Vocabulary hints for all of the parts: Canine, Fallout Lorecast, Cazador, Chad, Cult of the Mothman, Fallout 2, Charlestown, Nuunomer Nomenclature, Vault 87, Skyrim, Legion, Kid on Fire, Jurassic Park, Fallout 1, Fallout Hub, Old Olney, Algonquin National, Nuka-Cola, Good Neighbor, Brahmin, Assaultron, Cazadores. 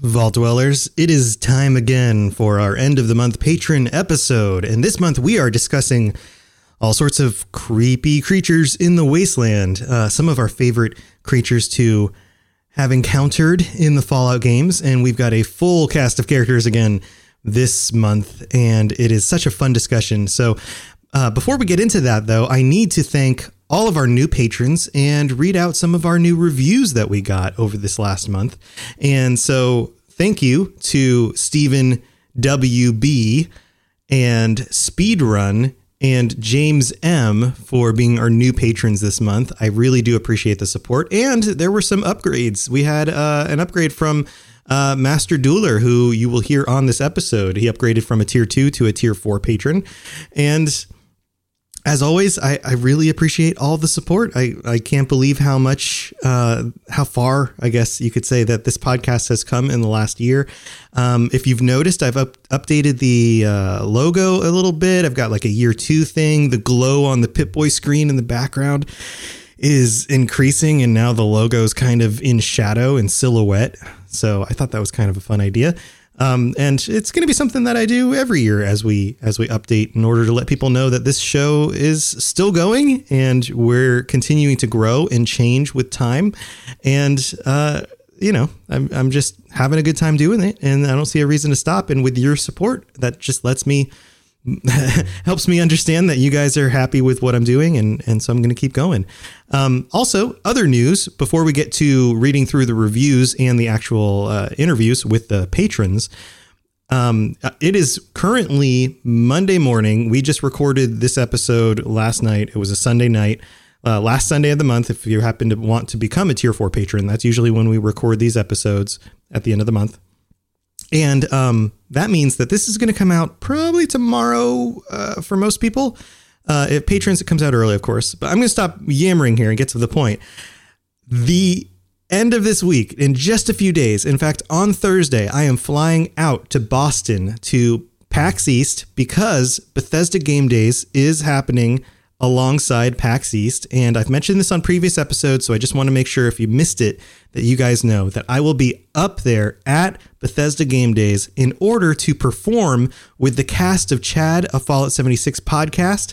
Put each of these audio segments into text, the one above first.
Vault Dwellers, it is time again for our end of the month patron episode, and this month we are discussing all sorts of creepy creatures in the wasteland, some of our favorite creatures to have encountered in the Fallout games, and we've got a full cast of characters again this month, and it is such a fun discussion. So before we get into that, though, I need to thank all of our new patrons and read out some of our new reviews that we got over this last month. And so thank you to Stephen WB and Speedrun and James M for being our new patrons this month. I really do appreciate the support. And there were some upgrades. We had an upgrade from Master Dueler, who you will hear on this episode. He upgraded from a tier 2 to a tier 4 patron. And as always, I really appreciate all the support. I can't believe how much, how far, I guess you could say, that this podcast has come in the last year. If you've noticed, I've updated the logo a little bit. I've got like a year 2 thing. The glow on the Pip-Boy screen in the background is increasing, and now the logo is kind of in shadow and silhouette. So I thought that was kind of a fun idea. And it's going to be something that I do every year as we update, in order to let people know that this show is still going and we're continuing to grow and change with time. And, you know, I'm just having a good time doing it, and I don't see a reason to stop. And with your support, that just lets me helps me understand that you guys are happy with what I'm doing. And so I'm going to keep going. Also, other news before we get to reading through the reviews and the actual interviews with the patrons. It is currently Monday morning. We just recorded this episode last night. It was a Sunday night, last Sunday of the month. If you happen to want to become a tier 4 patron, that's usually when we record these episodes at the end of the month. And that means that this is going to come out probably tomorrow for most people. If patrons, it comes out early, of course. But I'm going to stop yammering here and get to the point. The end of this week, in just a few days, in fact, on Thursday, I am flying out to Boston to PAX East, because Bethesda Game Days is happening alongside PAX East. And I've mentioned this on previous episodes, so I just want to make sure, if you missed it, that you guys know that I will be up there at Bethesda Game Days in order to perform with the cast of Chad, a Fallout 76 podcast,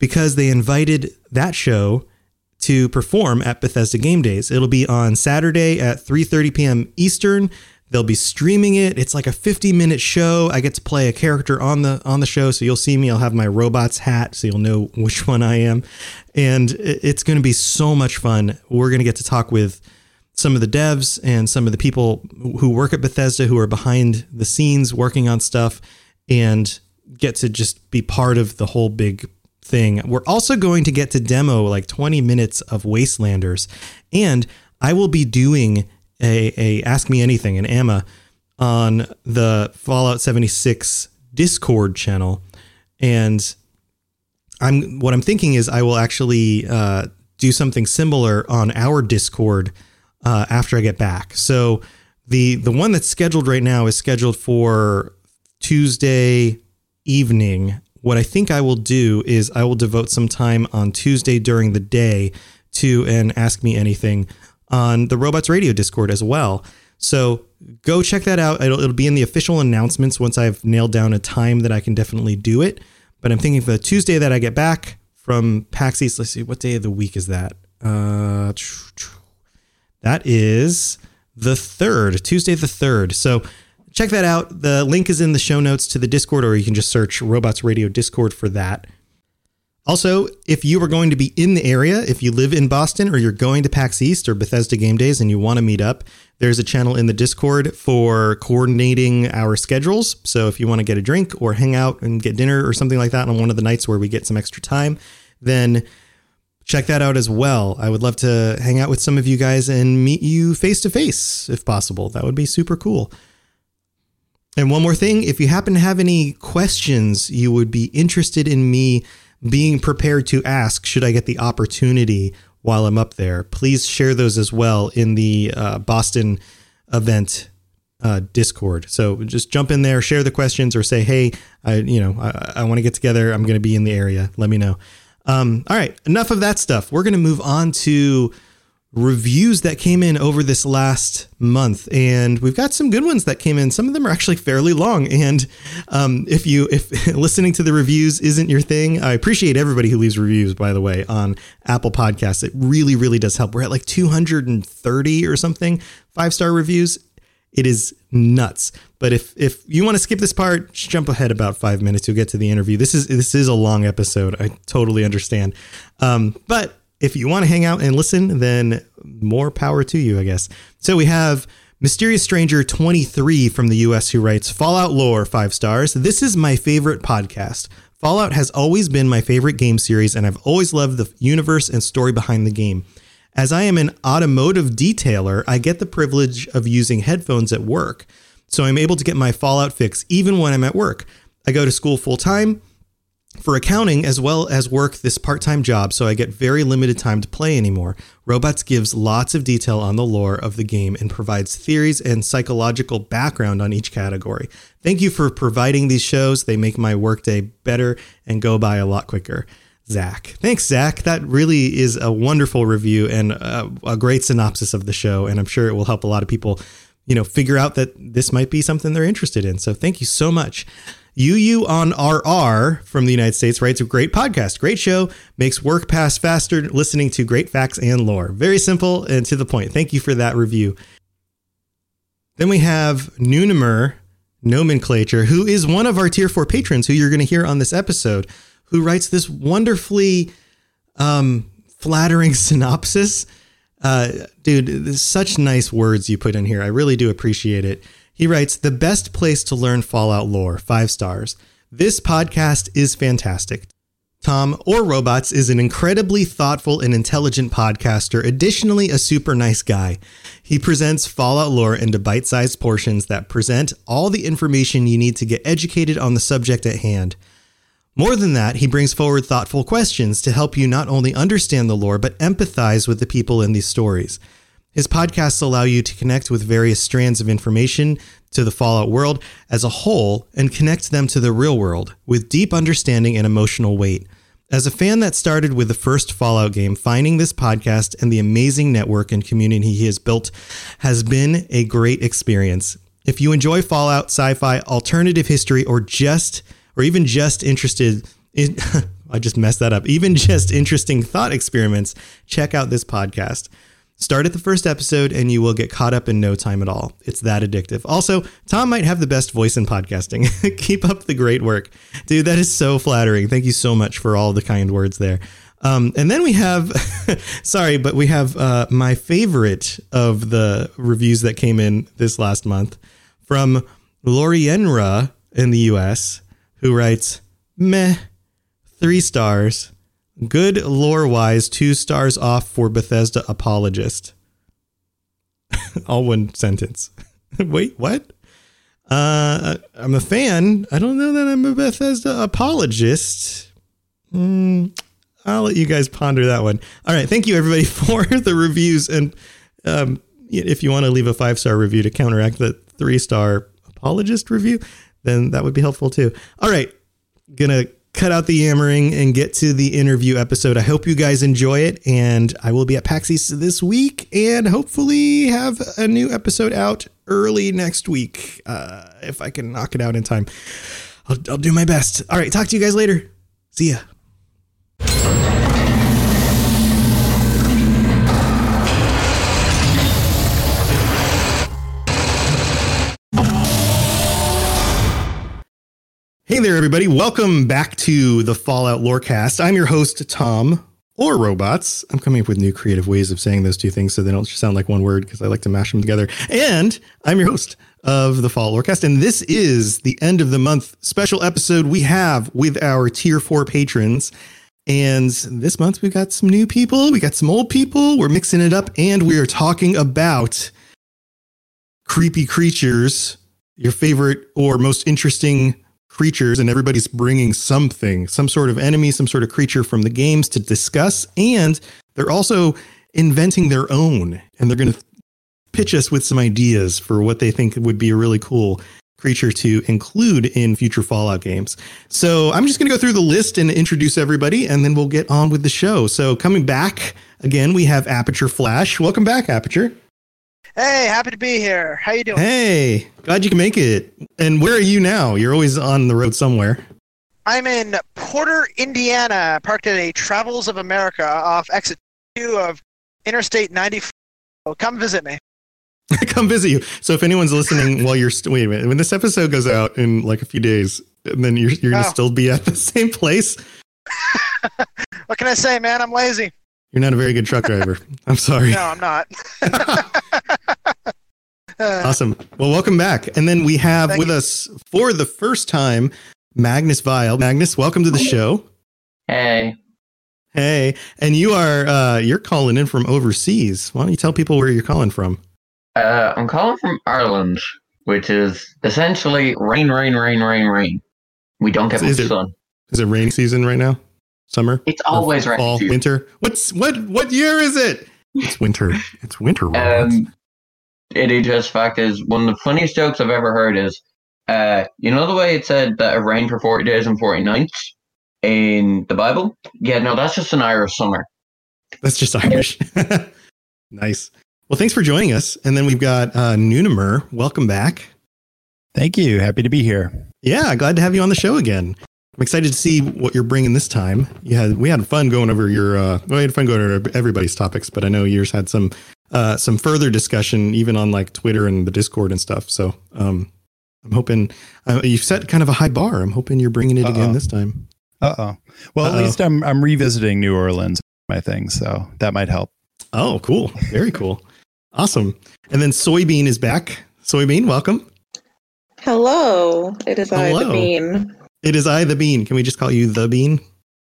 because they invited that show to perform at Bethesda Game Days. It'll be on Saturday at 3:30 p.m. Eastern. They'll be streaming it. It's like a 50-minute show. I get to play a character on the show, so you'll see me. I'll have my robots hat, so you'll know which one I am. And it's going to be so much fun. We're going to get to talk with some of the devs and some of the people who work at Bethesda, who are behind the scenes working on stuff, and get to just be part of the whole big thing. We're also going to get to demo like 20 minutes of Wastelanders, and I will be doing a Ask Me Anything, an AMA, on the Fallout 76 Discord channel. And what I'm thinking is I will actually do something similar on our Discord after I get back. So the one that's scheduled right now is scheduled for Tuesday evening. What I think I will do is I will devote some time on Tuesday during the day to an Ask Me Anything on the Robots Radio Discord as well. So go check that out. It'll be in the official announcements once I've nailed down a time that I can definitely do it. But I'm thinking for the Tuesday that I get back from PAX East. Let's see, what day of the week is that? That is the 3rd, Tuesday the 3rd. So check that out. The link is in the show notes to the Discord, or you can just search Robots Radio Discord for that. Also, if you are going to be in the area, if you live in Boston or you're going to PAX East or Bethesda Game Days and you want to meet up, there's a channel in the Discord for coordinating our schedules. So if you want to get a drink or hang out and get dinner or something like that on one of the nights where we get some extra time, then check that out as well. I would love to hang out with some of you guys and meet you face to face if possible. That would be super cool. And one more thing, if you happen to have any questions you would be interested in me being prepared to ask, should I get the opportunity while I'm up there, please share those as well in the Boston event Discord. So just jump in there, share the questions, or say, hey, I want to get together. I'm going to be in the area. Let me know. All right. Enough of that stuff. We're going to move on to reviews that came in over this last month, and we've got some good ones that came in. Some of them are actually fairly long, and if listening to the reviews isn't your thing, I appreciate everybody who leaves reviews, by the way, on Apple Podcasts. It really, really does help. We're at like 230 or something 5-star reviews. It is nuts. But if you want to skip this part, just jump ahead about 5 minutes. You'll get to the interview. This is a long episode. I totally understand. But if you want to hang out and listen, then more power to you, I guess. So we have Mysterious Stranger 23 from the US who writes, Fallout Lore, 5 stars. This is my favorite podcast. Fallout has always been my favorite game series, and I've always loved the universe and story behind the game. As I am an automotive detailer, I get the privilege of using headphones at work, so I'm able to get my Fallout fix even when I'm at work. I go to school full time for accounting, as well as work this part-time job, so I get very limited time to play anymore. Robots gives lots of detail on the lore of the game and provides theories and psychological background on each category. Thank you for providing these shows. They make my workday better and go by a lot quicker. Zach. Thanks, Zach. That really is a wonderful review and a great synopsis of the show, and I'm sure it will help a lot of people, figure out that this might be something they're interested in. So thank you so much. UU on RR from the United States writes, a great podcast, great show, makes work pass faster, listening to great facts and lore. Very simple and to the point. Thank you for that review. Then we have Nuunomer Nomenclature, who is one of our Tier 4 patrons, who you're going to hear on this episode, who writes this wonderfully flattering synopsis. Dude, such nice words you put in here. I really do appreciate it. He writes, the best place to learn Fallout lore, 5 stars. This podcast is fantastic. Tom or Robots is an incredibly thoughtful and intelligent podcaster, additionally a super nice guy. He presents Fallout lore into bite-sized portions that present all the information you need to get educated on the subject at hand. More than that, he brings forward thoughtful questions to help you not only understand the lore, but empathize with the people in these stories. His podcasts allow you to connect with various strands of information to the Fallout world as a whole and connect them to the real world with deep understanding and emotional weight. As a fan that started with the first Fallout game, finding this podcast and the amazing network and community he has built has been a great experience. If you enjoy Fallout, sci-fi, alternative history, even just interesting thought experiments, check out this podcast. Start at the first episode and you will get caught up in no time at all. It's that addictive. Also, Tom might have the best voice in podcasting. Keep up the great work. Dude, that is so flattering. Thank you so much for all the kind words there. And then we have, my favorite of the reviews that came in this last month from Lorienra in the US, who writes, 3 stars. Good lore-wise, 2 stars off for Bethesda apologist. All one sentence. Wait, what? I'm a fan. I don't know that I'm a Bethesda apologist. I'll let you guys ponder that one. All right. Thank you, everybody, for the reviews. And if you want to leave a 5-star review to counteract the 3-star apologist review, then that would be helpful, too. All right. Gonna cut out the yammering and get to the interview episode. I hope you guys enjoy it, and I will be at PAX East this week and hopefully have a new episode out early next week. If I can knock it out in time, I'll do my best. All right. Talk to you guys later. See ya. Hey there, everybody. Welcome back to the Fallout Lorecast. I'm your host, Tom, or Robots. I'm coming up with new creative ways of saying those two things so they don't sound like one word because I like to mash them together. And I'm your host of the Fallout Lorecast, and this is the end of the month special episode we have with our Tier 4 patrons. And this month we've got some new people, we got some old people, we're mixing it up, and we are talking about creepy creatures, your favorite or most interesting creatures, and everybody's bringing something, some sort of enemy, some sort of creature from the games to discuss. And they're also inventing their own, and they're going to pitch us with some ideas for what they think would be a really cool creature to include in future Fallout games. So I'm just going to go through the list and introduce everybody, and then we'll get on with the show. So coming back again, we have Aperture Flash. Welcome back, Aperture. Hey, happy to be here. How you doing? Hey, glad you can make it. And where are you now? You're always on the road somewhere. I'm in Porter, Indiana, parked at a Travels of America off Exit 2 of Interstate 94. Come visit me. Come visit you. So if anyone's listening while you're wait a minute, when this episode goes out in like a few days, and then you're gonna still be at the same place. What can I say, man? I'm lazy. You're not a very good truck driver. I'm sorry. No, I'm not. Awesome. Well, welcome back. And then we have us for the first time, Magnus Vile. Magnus, welcome to the show. Hey. Hey. And you are, you're calling in from overseas. Why don't you tell people where you're calling from? I'm calling from Ireland, which is essentially rain. We don't get much sun. Is it rain season right now? Summer? It's always right. Fall, winter. What year is it? It's winter. It's winter. The just fact is, one of the funniest jokes I've ever heard is, you know the way it said that it rained for 40 days and 40 nights in the Bible? Yeah, no, that's just an Irish summer. That's just Irish. Nice. Well, thanks for joining us. And then we've got Nuunomer. Welcome back. Thank you. Happy to be here. Yeah, glad to have you on the show again. I'm excited to see what you're bringing this time. We had fun going over everybody's topics, but I know yours had some further discussion even on like Twitter and the Discord and stuff. So I'm hoping you've set kind of a high bar. I'm hoping you're bringing it again this time. Well, at least I'm revisiting New Orleans, my thing, so that might help. Oh, cool. Very cool. Awesome. And then Soybean is back. Soybean, welcome. Hello. It is I, the Bean. It is I, the Bean. Can we just call you the Bean?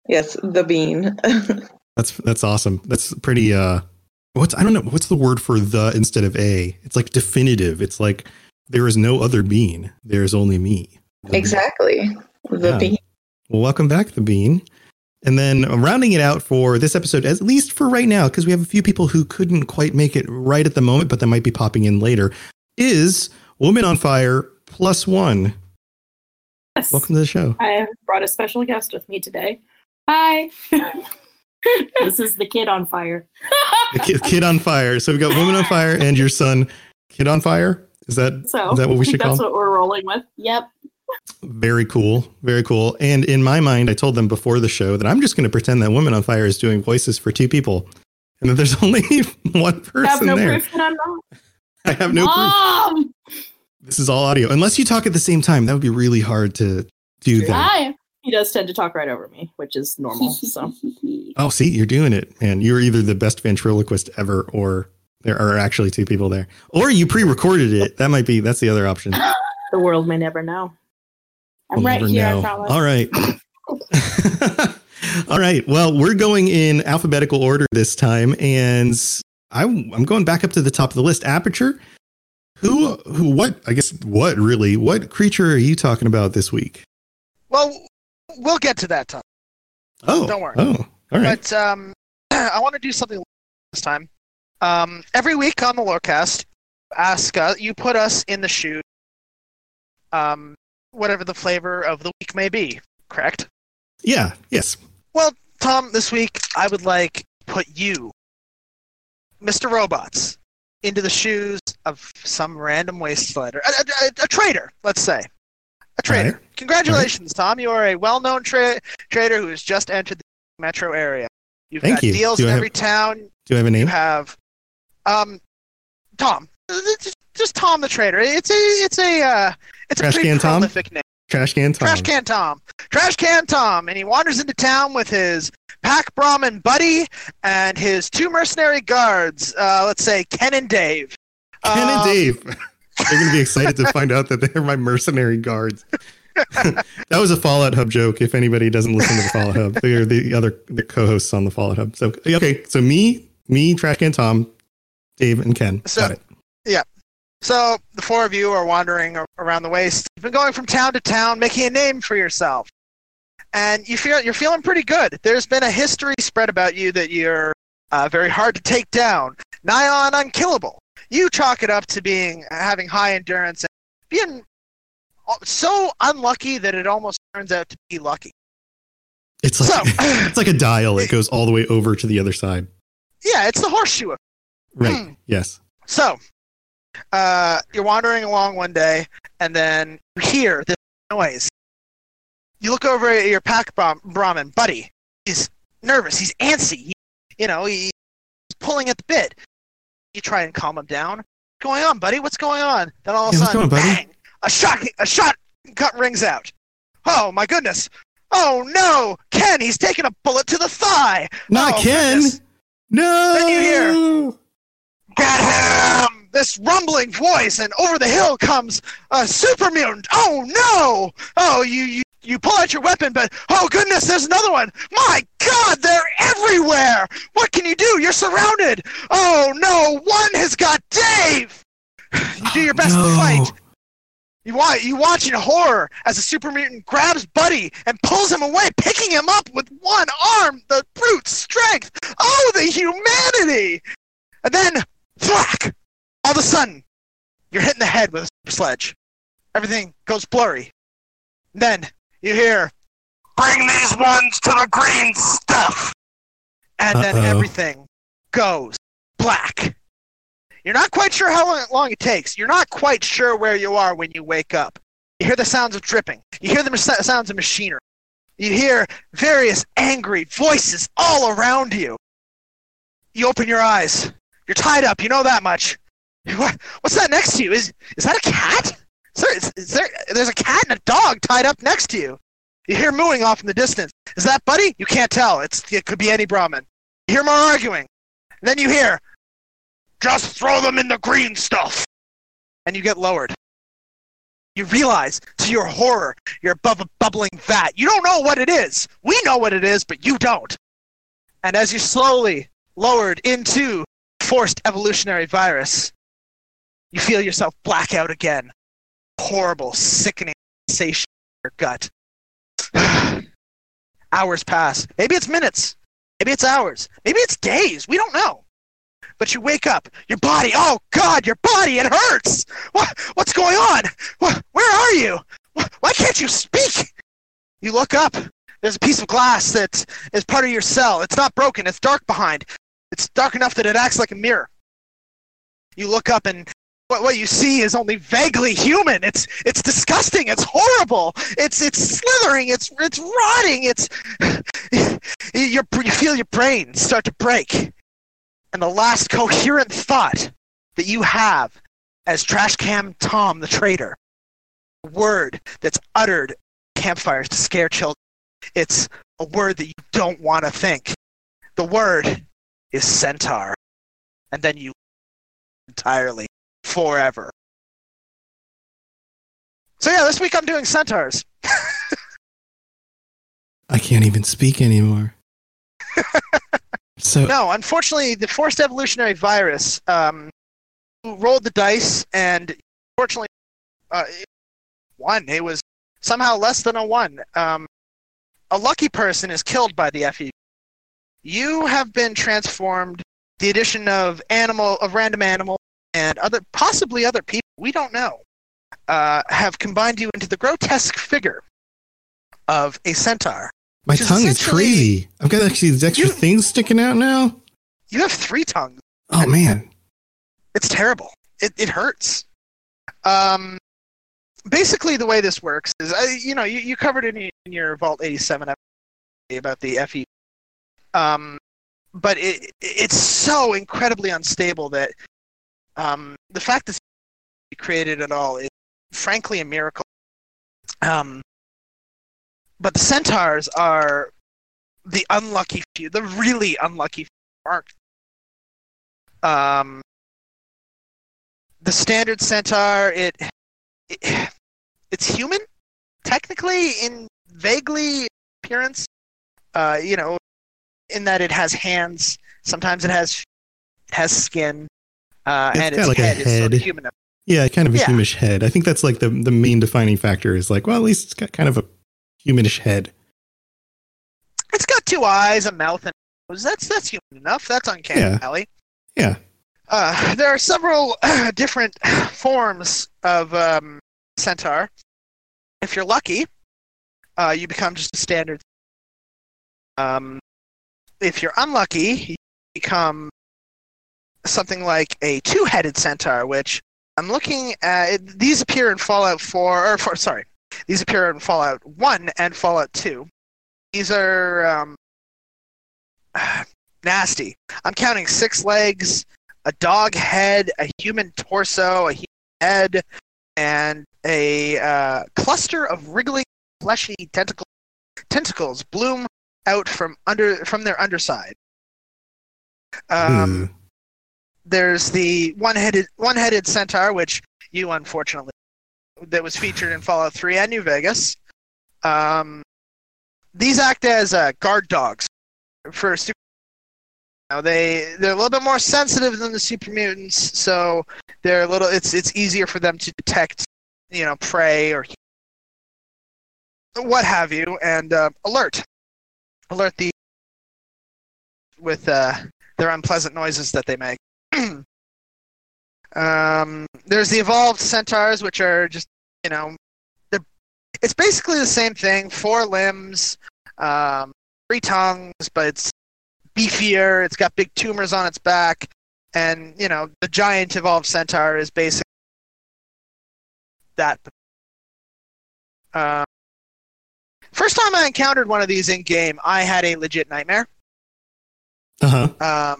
Yes, the Bean. That's awesome. That's pretty. What's the word for the instead of a? It's like definitive. It's like there is no other bean. There is only me. Exactly. The Bean. Well, welcome back, the Bean. And then rounding it out for this episode, at least for right now, because we have a few people who couldn't quite make it right at the moment, but they might be popping in later, is Woman on Fire +1. Yes. Welcome to the show. I have brought a special guest with me today. Hi. This is the Kid on Fire. The Kid on Fire. So we've got Woman on Fire and your son, Kid on Fire. Is that what we should call him? That's what we're rolling with. Yep. Very cool. Very cool. And in my mind, I told them before the show that I'm just going to pretend that Woman on Fire is doing voices for two people and that there's only one person. I have no proof that I'm not. I have no proof. This is all audio. Unless you talk at the same time, that would be really hard to do that. He does tend to talk right over me, which is normal. So. Oh, see, you're doing it, man. You're either the best ventriloquist ever, or there are actually two people there, or you pre-recorded it. That's the other option. The world may never know. I'm we'll right here. I promise. All right. All right. Well, we're going in alphabetical order this time, and I'm going back up to the top of the list. Aperture. What creature are you talking about this week? Well, we'll get to that, Tom. Oh, don't worry. Oh, all right. But I want to do something this time. Every week on the Lorecast, you put us in the shoes, whatever the flavor of the week may be, correct? Yeah, yes. Well, Tom, this week I would like to put you, Mr. Robots, into the shoes of some random wastelander, a trader, let's say. A trader. Right. Congratulations, Tom. You are a well-known trader who has just entered the metro area. You've Thank got you. Deals do in I every have, town. Do I have a name? You have Tom. Just Tom the Trader. It's a Trash pretty prolific Tom? Name. Trash Can Tom. And he wanders into town with his Pack Brahmin buddy and his two mercenary guards, let's say Ken and Dave. They're going to be excited to find out that they're my mercenary guards. That was a Fallout Hub joke, if anybody doesn't listen to the Fallout Hub. They are the co-hosts on the Fallout Hub. So, okay, so me, Trash Can Tom, Dave, and Ken. So, got it. Yeah. So the four of you are wandering around the waste. You've been going from town to town, making a name for yourself, and you're feeling pretty good. There's been a history spread about you that you're very hard to take down, nigh on unkillable. You chalk it up to having high endurance, and being so unlucky that it almost turns out to be lucky. It's like it's like a dial. It goes all the way over to the other side. Yeah, it's the horseshoe effect. Right. Yes. So. You're wandering along one day, and then you hear this noise. You look over at your Pack Brahmin buddy. He's nervous. He's antsy. He's pulling at the bit. You try and calm him down. What's going on, buddy? What's going on? Then all of a sudden, bang! A shot rings out. Oh, my goodness. Oh, no! Ken, he's taking a bullet to the thigh! Not Ken! Goodness. No! Then you hear... Get him! This rumbling voice, and over the hill comes a super mutant. Oh no! Oh, you pull out your weapon, but oh goodness, there's another one. My God, they're everywhere! What can you do? You're surrounded. Oh no, one has got Dave. You do your best to fight. You watch in horror as a super mutant grabs Buddy and pulls him away, picking him up with one arm. The brute strength. Oh, the humanity! And then, thwack! All of a sudden, you're hitting the head with a super sledge. Everything goes blurry. And then you hear, "Bring these ones to the green stuff!" And then everything goes black. You're not quite sure how long it takes. You're not quite sure where you are when you wake up. You hear the sounds of dripping. You hear the sounds of machinery. You hear various angry voices all around you. You open your eyes. You're tied up. You know that much. What's that next to you? Is that a cat? There's a cat and a dog tied up next to you. You hear mooing off in the distance. Is that Buddy? You can't tell. It could be any Brahmin. You hear more arguing. And then you hear, "Just throw them in the green stuff." And you get lowered. You realize, to your horror, you're above a bubbling vat. You don't know what it is. We know what it is, but you don't. And as you slowly lowered into forced evolutionary virus, you feel yourself black out again. Horrible, sickening sensation in your gut. Hours pass. Maybe it's minutes. Maybe it's hours. Maybe it's days. We don't know. But you wake up. Your body. Oh, God, your body. It hurts. What's going on? Where are you? Why can't you speak? You look up. There's a piece of glass that is part of your cell. It's not broken. It's dark behind. It's dark enough that it acts like a mirror. You look up and what you see is only vaguely human. It's disgusting. It's horrible. It's slithering. It's rotting. You feel your brain start to break. And the last coherent thought that you have as Trash Can Tom the traitor, a word that's uttered campfires to scare children. It's a word that you don't want to think. The word is centaur. And then you entirely. Forever. So yeah, this week I'm doing centaurs. I can't even speak anymore. So no, unfortunately, the forced evolutionary virus rolled the dice, and fortunately, won. It was somehow less than a one. A lucky person is killed by the FE. You have been transformed. The addition of random animals. And possibly other people, we don't know, have combined you into the grotesque figure of a centaur. My tongue is crazy. I've got actually these extra things sticking out now. You have three tongues. Oh, man. It's terrible. It hurts. Basically, the way this works is, you covered it in your Vault 87 episode about the FE. But it's so incredibly unstable that the fact that it's created at all is frankly a miracle. But the centaurs are the unlucky few, the really unlucky few aren't. The standard centaur, it's human, technically, in vaguely appearance. In that it has hands. Sometimes it has skin, and its head is sort of human. Yeah, kind of a humanish head. I think that's like the main defining factor is like, well, at least it's got kind of a humanish head. It's got two eyes, a mouth, and a nose. That's human enough. That's uncanny alley. Yeah. There are several different forms of centaur. If you're lucky, you become just a standard. If you're unlucky, you become something like a two-headed centaur, which I'm looking at. These appear in Fallout 4, these appear in Fallout 1 and Fallout 2. These are nasty. I'm counting 6 legs, a dog head, a human torso, a human head, and a cluster of wriggling, fleshy tentacles bloom out from their underside. There's the one-headed centaur, which you unfortunately that was featured in Fallout 3 and New Vegas. These act as guard dogs for super. Now they're a little bit more sensitive than the super mutants, so they're a little. It's easier for them to detect, prey or what have you, and alert the with their unpleasant noises that they make. There's the evolved centaurs, which are just it's basically the same thing. 4 limbs, 3 tongues, but it's beefier, it's got big tumors on its back, and, the giant evolved centaur is basically that. First time I encountered one of these in-game, I had a legit nightmare. Yeah,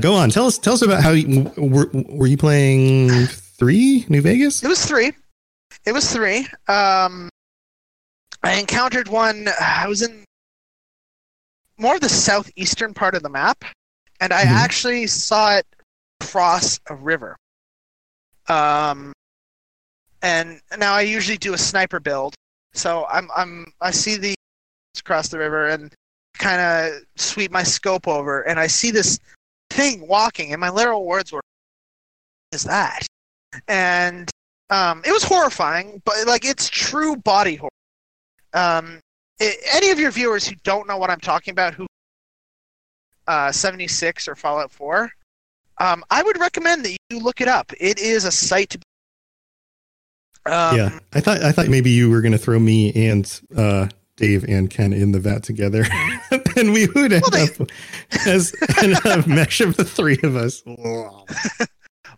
go on. Tell us about how you... Were you playing 3, New Vegas? It was 3. I encountered one... I was in... more of the southeastern part of the map, and I actually saw it cross a river. And now I usually do a sniper build, so I see the cross the river and kind of sweep my scope over, and I see this thing walking, and my literal words were, "What is that?" And it was horrifying, but like it's true body horror. Any of your viewers who don't know what I'm talking about, who 76 or Fallout 4, I would recommend that you look it up. It is a sight to be... yeah, I thought maybe you were going to throw me and Dave and Ken in the vat together, and we would end up as a mesh of the three of us.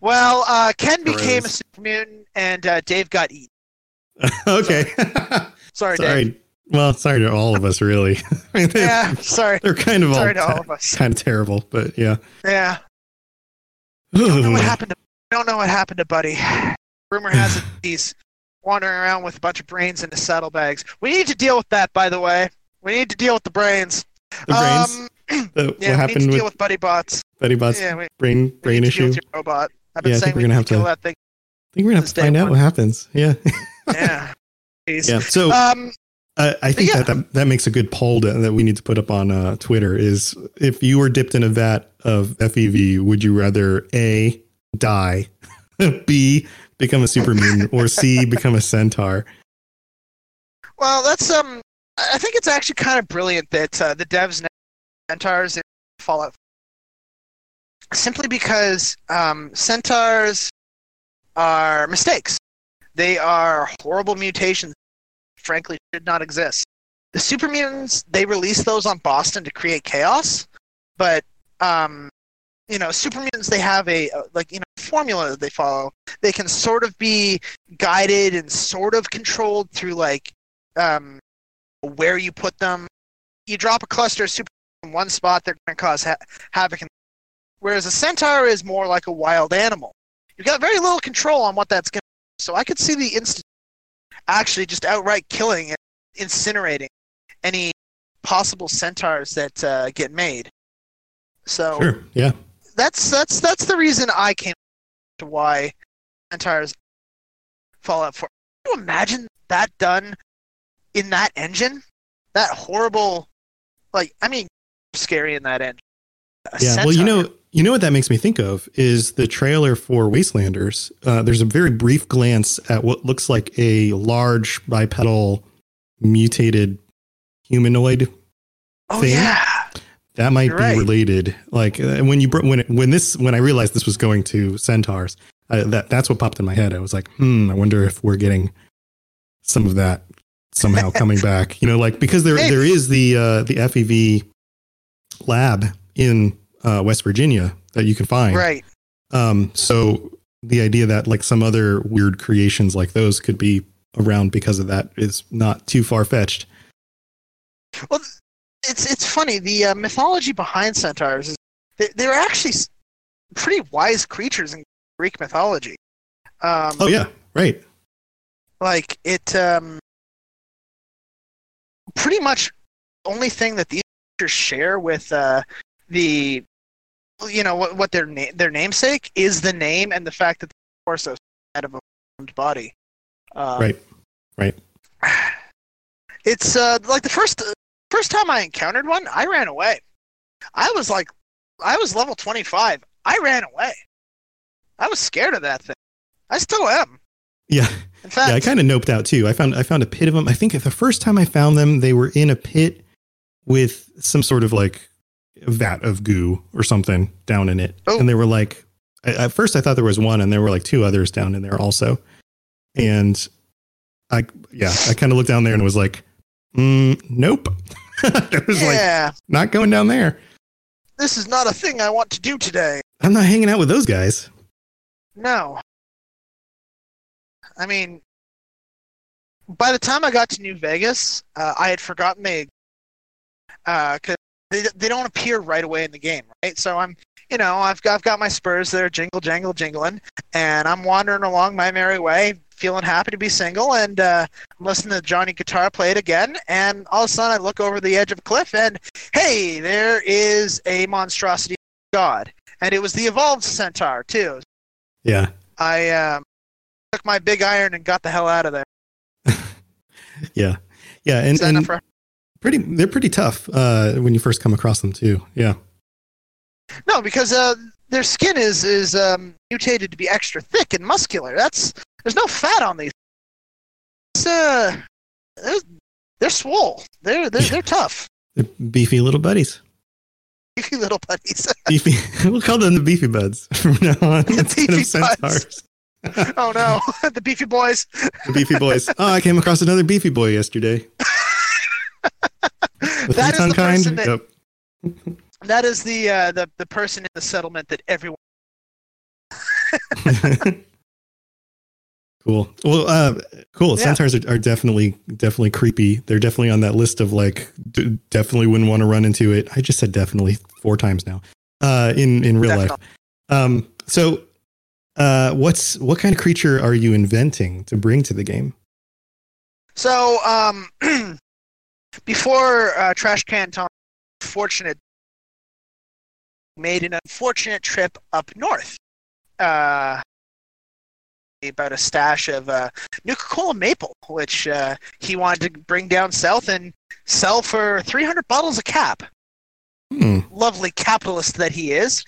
Well, Ken became a super mutant, and Dave got eaten. Okay. Sorry, Dave. Well, sorry to all of us, really. I mean, sorry. They're kind of all of us. Kind of terrible, but yeah. Yeah. Don't know what happened to Buddy. Rumor has it he's wandering around with a bunch of brains into saddlebags. We need to deal with that, by the way. We need to deal with the brains. What happened we need to deal with Buddy Bots. Buddy Bots. Yeah, brain issue. With your robot. I've been saying we're going to kill that thing. I think we're going to have to find out what happens. Yeah. Yeah. Jeez. Yeah. So. I think that makes a good poll that we need to put up on Twitter is, if you were dipped in a vat of FEV, would you rather A, die, B, become a super mutant, or C, become a centaur? Well, that's I think it's actually kind of brilliant that the devs centaurs in Fallout, simply because centaurs are mistakes. They are horrible mutations. Frankly, should not exist. The super mutants, they released those on Boston to create chaos, but super mutants, they have a formula that they follow. They can sort of be guided and sort of controlled through where you put them. You drop a cluster of super mutants in one spot, they're going to cause havoc. Whereas a centaur is more like a wild animal. You've got very little control on what that's going to do. So I could see the actually just outright killing and incinerating any possible centaurs that get made. So sure, yeah, that's the reason I came to why centaurs Fallout 4. Can you imagine that done in that engine? That horrible, like, I mean, scary in that engine. A centaur. Well, you know what that makes me think of is the trailer for Wastelanders. There's a very brief glance at what looks like a large bipedal mutated humanoid. Oh, thing. Yeah. That might be related. Like when I realized this was going to centaurs, that's what popped in my head. I was like, I wonder if we're getting some of that somehow coming back. You know, like because there is the FEV lab in West Virginia that you can find. Right. So the idea that like some other weird creations like those could be around because of that is not too far fetched. Well, it's funny. The mythology behind centaurs is they're actually pretty wise creatures in Greek mythology. Oh yeah, right. Like it, pretty much only thing that these creatures share with the, you know, what their namesake is the name and the fact that they're torso out of a formed body. Right. It's like the first time I encountered one, I ran away. I was level 25. I ran away. I was scared of that thing. I still am. Yeah. In fact, yeah, I kind of noped out too. I found a pit of them. I think the first time I found them, they were in a pit with some sort of like vat of goo or something down in it. Oh. And they were like, at first I thought there was one and there were like two others down in there also. And I kind of looked down there and was like, nope. It was like, not going down there. This is not a thing I want to do today. I'm not hanging out with those guys. No. I mean, by the time I got to New Vegas, I had forgotten they, cause they don't appear right away in the game, right? So I'm, you know, I've got my spurs there, jingle, jangle, jingling, and I'm wandering along my merry way, feeling happy to be single, and I'm listening to Johnny Guitar play it again, and all of a sudden I look over the edge of a cliff, and hey, there is a monstrosity god, and it was the evolved centaur too. Yeah. I took my big iron and got the hell out of there. yeah, and they're pretty tough when you first come across them too. Yeah. No, because their skin is mutated to be extra thick and muscular. There's no fat on these. It's, they're swole. They're tough. They're beefy little buddies. Beefy little buddies. Beefy. We'll call them the beefy buds from now on. Centaurs. Oh no, the beefy boys. The beefy boys. Oh, I came across another beefy boy yesterday. That is the person that. Yep. That is the person in the settlement that everyone. Cool. Well, cool. Yeah. Centaurs are definitely creepy. They're definitely on that list of like, definitely wouldn't want to run into it. I just said definitely 4 times now. In real life. So, what kind of creature are you inventing to bring to the game? So, before Trash Can Tom, made an unfortunate trip up north. About a stash of Nuka-Cola maple, which he wanted to bring down south and sell for 300 bottles a cap. Lovely capitalist that he is.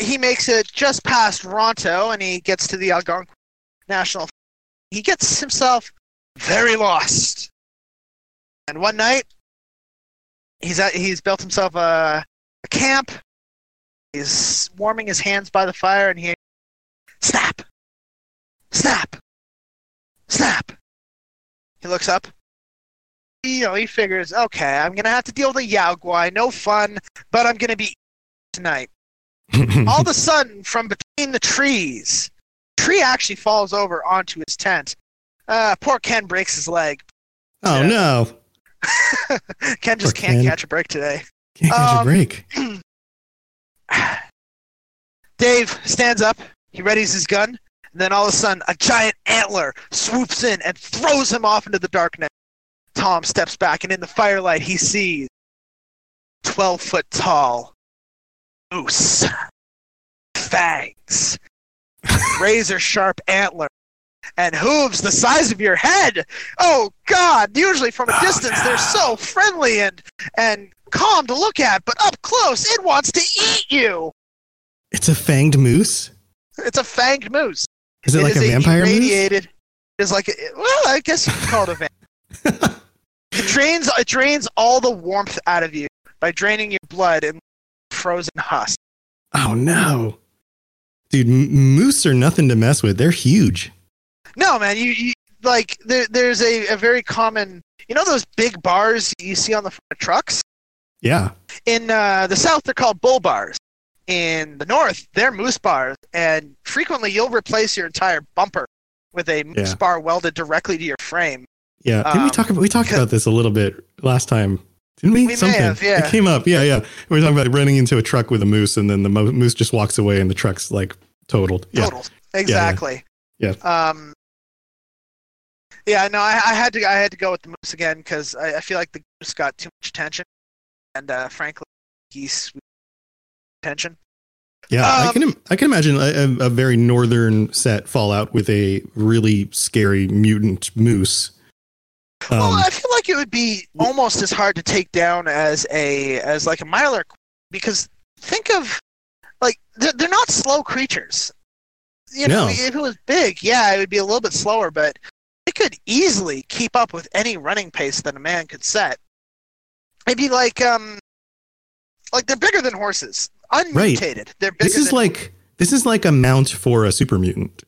He makes it just past Ronto, and he gets to the Algonquin National. He gets himself very lost. And one night, he's built himself a camp. He's warming his hands by the fire, and he snap. Snap! Snap! He looks up. You know, he figures, okay, I'm going to have to deal with a Yao Guai, no fun, but I'm going to be tonight. All of a sudden, from between the trees, a tree actually falls over onto his tent. Poor Ken breaks his leg. Oh, no. Ken just can't catch a break today. Can't catch a break. Dave stands up. He readies his gun. And then all of a sudden, a giant antler swoops in and throws him off into the darkness. Tom steps back, and in the firelight, he sees 12-foot-tall moose. Fangs. Razor-sharp antler. And hooves the size of your head! Oh, God! Usually from a distance, they're so friendly and calm to look at, but up close, it wants to eat you! It's a fanged moose? It's a fanged moose. Is it like a vampire moose? It's like, well, I guess you could call it a vampire. It drains all the warmth out of you by draining your blood in frozen husk. Oh, no. Dude, moose are nothing to mess with. They're huge. No, man, you like there's a very common, you know those big bars you see on the front of trucks? Yeah. In the South, they're called bull bars. In the North, they're moose bars, and frequently you'll replace your entire bumper with a moose bar welded directly to your frame. Yeah, didn't we talked about this a little bit last time, didn't we? Something may have. It came up, yeah. We were talking about running into a truck with a moose, and then the moose just walks away, and the truck's like totaled. Yeah. Totaled, exactly. Yeah. I had to go with the moose again because I feel like the goose got too much attention, and frankly, geese. Tension. Yeah, I can imagine a very northern set Fallout with a really scary mutant moose. Well, I feel like it would be almost as hard to take down as like a Mylar, because think of like they're not slow creatures. You know, if it was big, it would be a little bit slower, but it could easily keep up with any running pace that a man could set. It'd be like they're bigger than horses. Unmutated. Right. They're bigger. This is like a mount for a super mutant.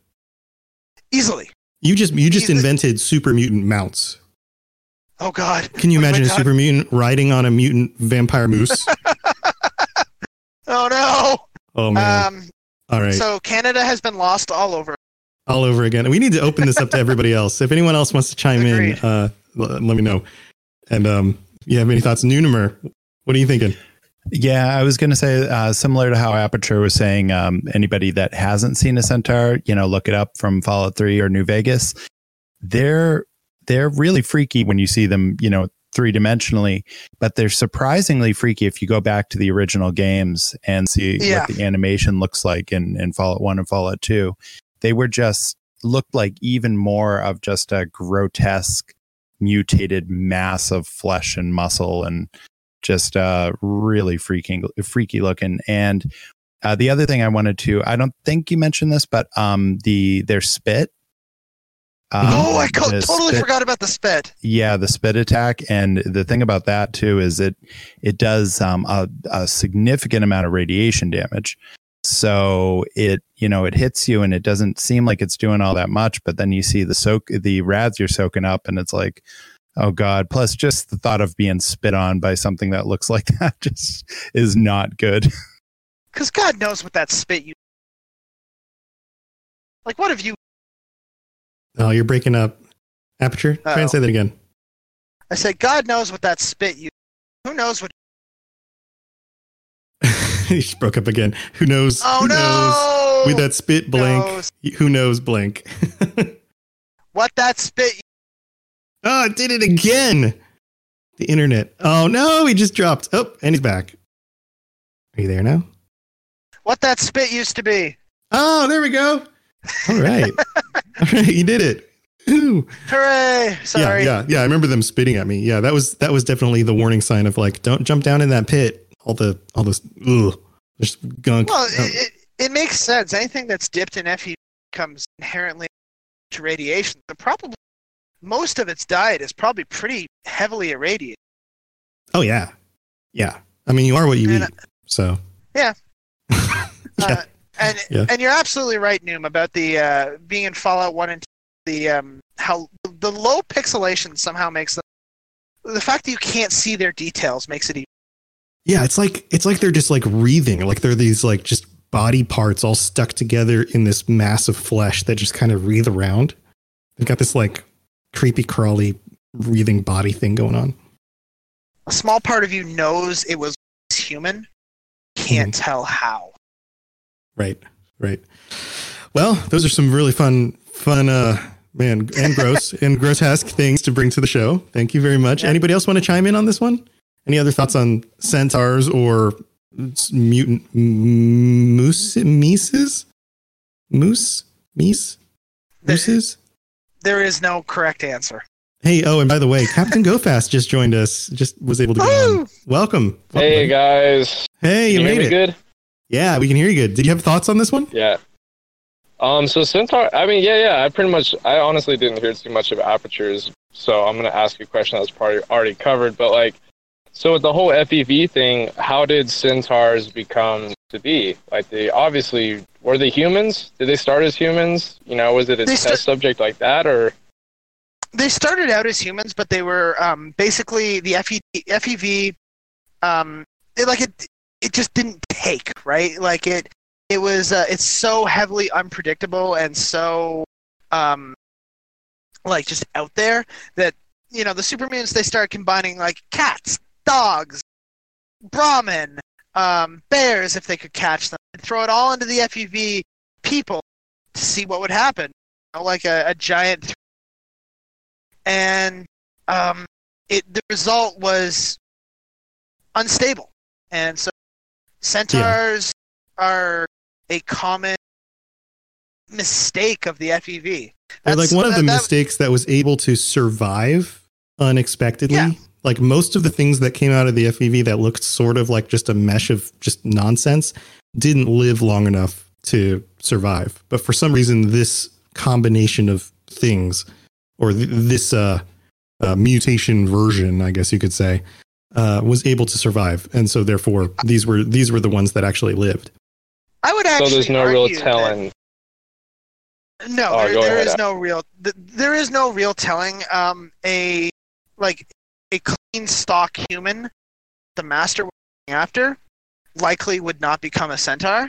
Easily. You just invented super mutant mounts. Oh God! Can you imagine a super mutant riding on a mutant vampire moose? Oh no! Oh man! All right. So Canada has been lost all over again. We need to open this up to everybody else. If anyone else wants to chime in, let me know. And you have any thoughts, Nuunomer? What are you thinking? Yeah, I was going to say similar to how Aperture was saying, anybody that hasn't seen a centaur, look it up from Fallout 3 or New Vegas. They're really freaky when you see them, three dimensionally, but they're surprisingly freaky if you go back to the original games and see what the animation looks like in Fallout 1 and Fallout 2. They were just looked like even more of just a grotesque, mutated mass of flesh and muscle and. Just really freaky looking. And the other thing I wanted to—I don't think you mentioned this, but their spit. I totally forgot about the spit. Yeah, the spit attack, and the thing about that too is it does a significant amount of radiation damage. So it hits you, and it doesn't seem like it's doing all that much, but then you see the rads you're soaking up, and it's like. Oh, God. Plus, just the thought of being spit on by something that looks like that just is not good. Because God knows what that spit you... Like, what have you... Oh, you're breaking up. Aperture? Try and say that again. I said, God knows what that spit you... Who knows what... He just broke up again. Who knows? Oh, who knows? With that spit blank. Who knows blank. What that spit you... Oh, it did it again. The internet. Oh, no, he just dropped. Oh, and he's back. Are you there now? What that spit used to be. Oh, there we go. All right. All right, you did it. Ooh. Hooray. Sorry. Yeah, I remember them spitting at me. Yeah, that was definitely the warning sign of like, don't jump down in that pit. All this just gunk. Well, it makes sense. Anything that's dipped in FE comes inherently to radiation. The problem most of its diet is probably pretty heavily irradiated. Oh, yeah. Yeah. I mean, you are what you eat, so... Yeah. And you're absolutely right, Noom, about the being in Fallout 1 and 2, how the low pixelation somehow makes them... The fact that you can't see their details makes it even... Yeah, it's like they're just, like, wreathing. Like, they're these, like, just body parts all stuck together in this mass of flesh that just kind of wreathe around. They've got this, like... creepy crawly breathing body thing going on. A small part of you knows it was human, can't tell how. Right. Well, those are some really fun, man, and gross and grotesque things to bring to the show. Thank you very much. Yeah. Anybody else want to chime in on this one? Any other thoughts on centaurs or mutant mooses? There is no correct answer. Hey, oh, and by the way, Captain GoFast just joined us. Just was able to be on. Welcome. Hey, guys. Hey, you made it. Good? Yeah, we can hear you good. Did you have thoughts on this one? Yeah. So centaur, I mean, yeah. I honestly didn't hear too much of Apertures, so I'm going to ask you a question that's probably already covered, but like, so with the whole FEV thing, how did centaurs become to be? Like, they obviously, were they humans? Did they start as humans? You know, was it a test subject like that, or? They started out as humans, but they were, basically the FEV, it just didn't take, right? Like, it was it's so heavily unpredictable and so like just out there that, you know, the supermutants, they start combining like cats, dogs, Brahmin, bears if they could catch them, and throw it all into the FEV people to see what would happen, you know, like a giant. And the result was unstable, and so centaurs are a common mistake of the FEV. That's like one of the mistakes that was able to survive unexpectedly. Yeah. Like most of the things that came out of the FEV that looked sort of like just a mesh of just nonsense didn't live long enough to survive. But for some reason, this combination of things, or this mutation version, I guess you could say, was able to survive. And so therefore, these were the ones that actually lived. I would actually. So there's no real telling. There is no real telling. A clean stock human, the master was looking after, likely would not become a centaur.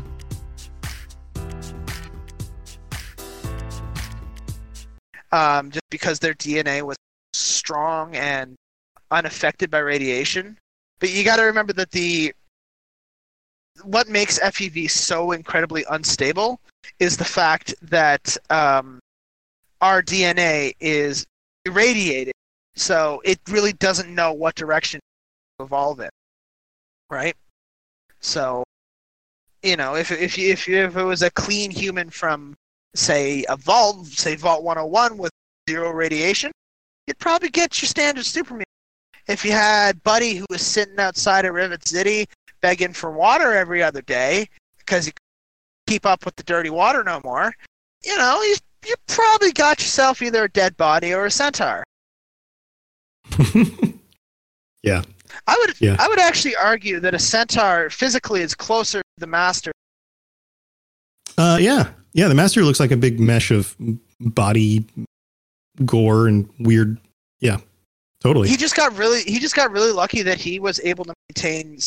Just because their DNA was strong and unaffected by radiation. But you got to remember that what makes FEV so incredibly unstable is the fact that our DNA is irradiated, so it really doesn't know what direction to evolve in, right? So, you know, if it was a clean human from, say Vault 101 with zero radiation, you'd probably get your standard Superman. If you had Buddy who was sitting outside of Rivet City begging for water every other day because he couldn't keep up with the dirty water no more, you know, you probably got yourself either a dead body or a centaur. Yeah. I would actually argue that a centaur physically is closer to the master. Yeah, the master looks like a big mesh of body gore and weird. Yeah, totally. He just got really lucky that he was able to maintain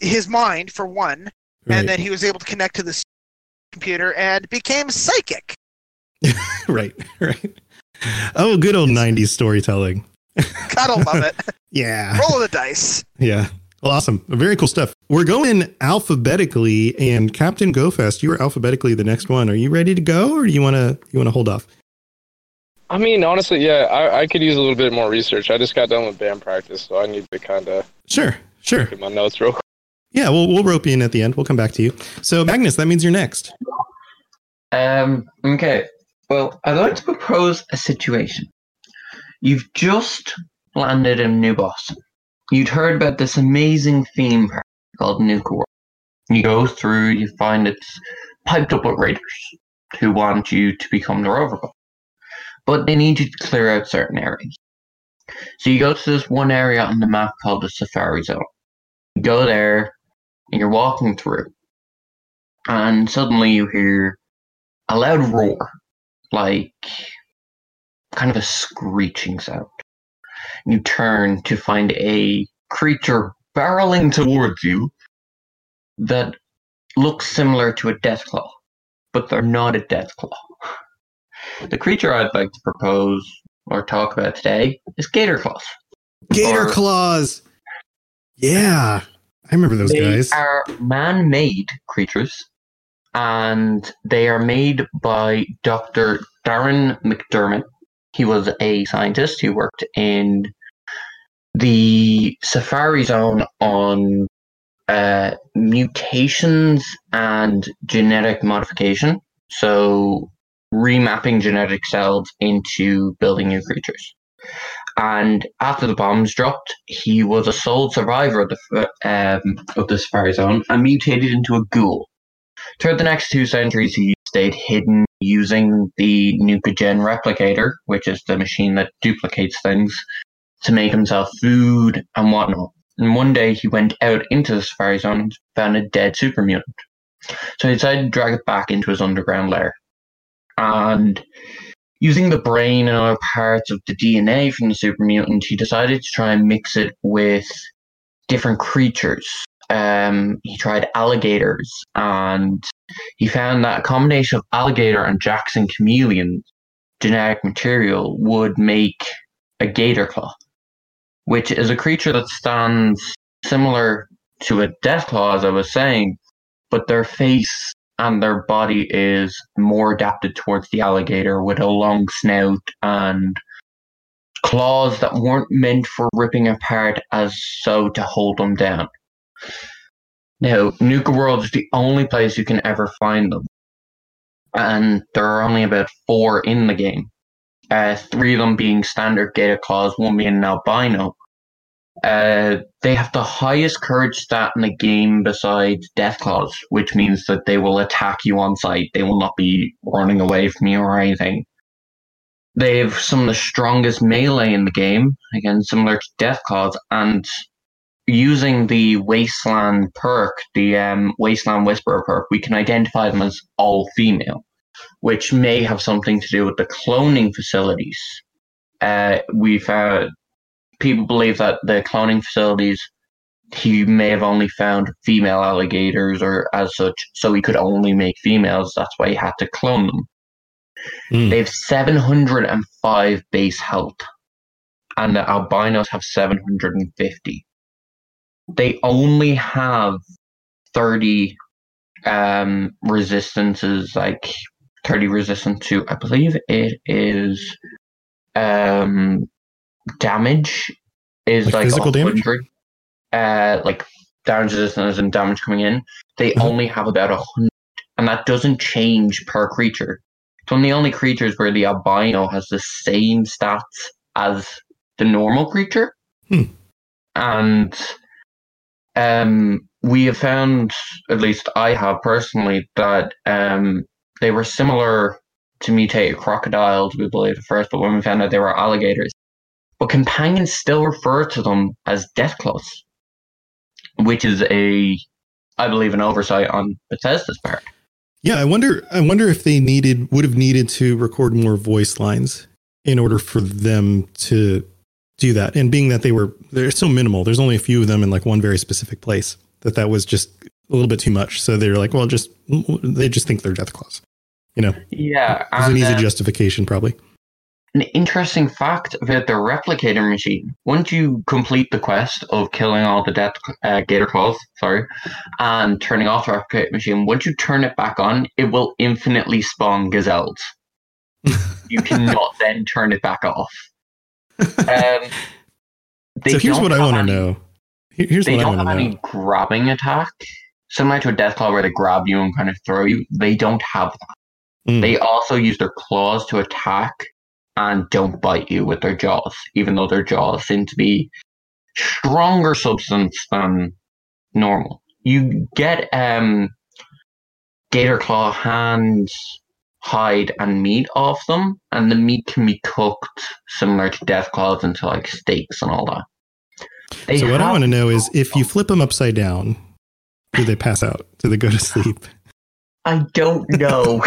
his mind for one, right, and that he was able to connect to the computer and became psychic. Right. Oh, good old 90s storytelling. Gotta love it. Yeah. Roll the dice. Yeah. Well, awesome. Very cool stuff. We're going alphabetically, and Captain GoFast, you are alphabetically the next one. Are you ready to go, or do you want to hold off? I mean, honestly, yeah, I could use a little bit more research. I just got done with band practice, so I need to kind of sure get my notes real quick. Yeah, we'll rope you in at the end. We'll come back to you. So, Magnus, that means you're next. Okay. Well, I'd like to propose a situation. You've just landed in New Boston. You'd heard about this amazing theme park called Nuka World. You go through, you find it's piped up with raiders who want you to become their overboss. But they need you to clear out certain areas. So you go to this one area on the map called the Safari Zone. You go there, and you're walking through. And suddenly you hear a loud roar, like kind of a screeching sound. You turn to find a creature barreling towards you that looks similar to a deathclaw, but they're not a deathclaw. The creature I'd like to propose or talk about today is gator claws. Gator claws! Yeah, I remember those guys. They are man-made creatures, and they are made by Dr. Darren McDermott. He was a scientist. He worked in the Safari Zone on mutations and genetic modification. So remapping genetic cells into building new creatures. And after the bombs dropped, he was a sole survivor of the Safari Zone and mutated into a ghoul. Throughout the next 2 centuries, he stayed hidden using the Nucogen Replicator, which is the machine that duplicates things, to make himself food and whatnot. And one day, he went out into the Safari Zone and found a dead super mutant. So he decided to drag it back into his underground lair. And using the brain and other parts of the DNA from the super mutant, he decided to try and mix it with different creatures. He tried alligators, and he found that a combination of alligator and Jackson chameleon genetic material would make a gator claw, which is a creature that stands similar to a death claw, as I was saying, but their face and their body is more adapted towards the alligator, with a long snout and claws that weren't meant for ripping apart as so to hold them down. Now, Nuka World is the only place you can ever find them. And there are only about 4 in the game. 3 of them being standard gator claws, 1 being an albino. They have the highest courage stat in the game besides death claws, which means that they will attack you on sight. They will not be running away from you or anything. They have some of the strongest melee in the game, again, similar to death claws, and using the Wasteland perk, the Wasteland Whisperer perk, we can identify them as all female, which may have something to do with the cloning facilities. People believe that the cloning facilities, he may have only found female alligators or as such, so he could only make females. That's why he had to clone them. They have 705 base health, and the albinos have 750. They only have 30 resistances, like 30 resistant to, I believe it is, damage is like physical damage, like damage resistance and damage coming in. They only have about 100, and that doesn't change per creature. It's one of the only creatures where the albino has the same stats as the normal creature, and we have found, at least I have personally, that they were similar to mutated crocodiles, we believe at first, but when we found out they were alligators. But companions still refer to them as deathclaws, which is I believe, an oversight on Bethesda's part. Yeah, I wonder if they would have needed to record more voice lines in order for them to do that. And being that they're so minimal, there's only a few of them in like one very specific place, that was just a little bit too much. So they're like, well, they just think they're death claws, you know? Yeah. It's an easy justification, probably. An interesting fact about the replicator machine. Once you complete the quest of killing all the gator claws, and turning off the replicator machine, once you turn it back on, it will infinitely spawn gazelles. You cannot then turn it back off. So here's what I want to know. They don't have any grabbing attack. Similar to a deathclaw where they grab you and kind of throw you, they don't have that. They also use their claws to attack, and don't bite you with their jaws, even though their jaws seem to be stronger substance than normal. You get gator claw hands, hide, and meat off them, and the meat can be cooked similar to death claws into like steaks and all that. So what I want to know is, if you flip them upside down, do they pass out? Do they go to sleep? I don't know.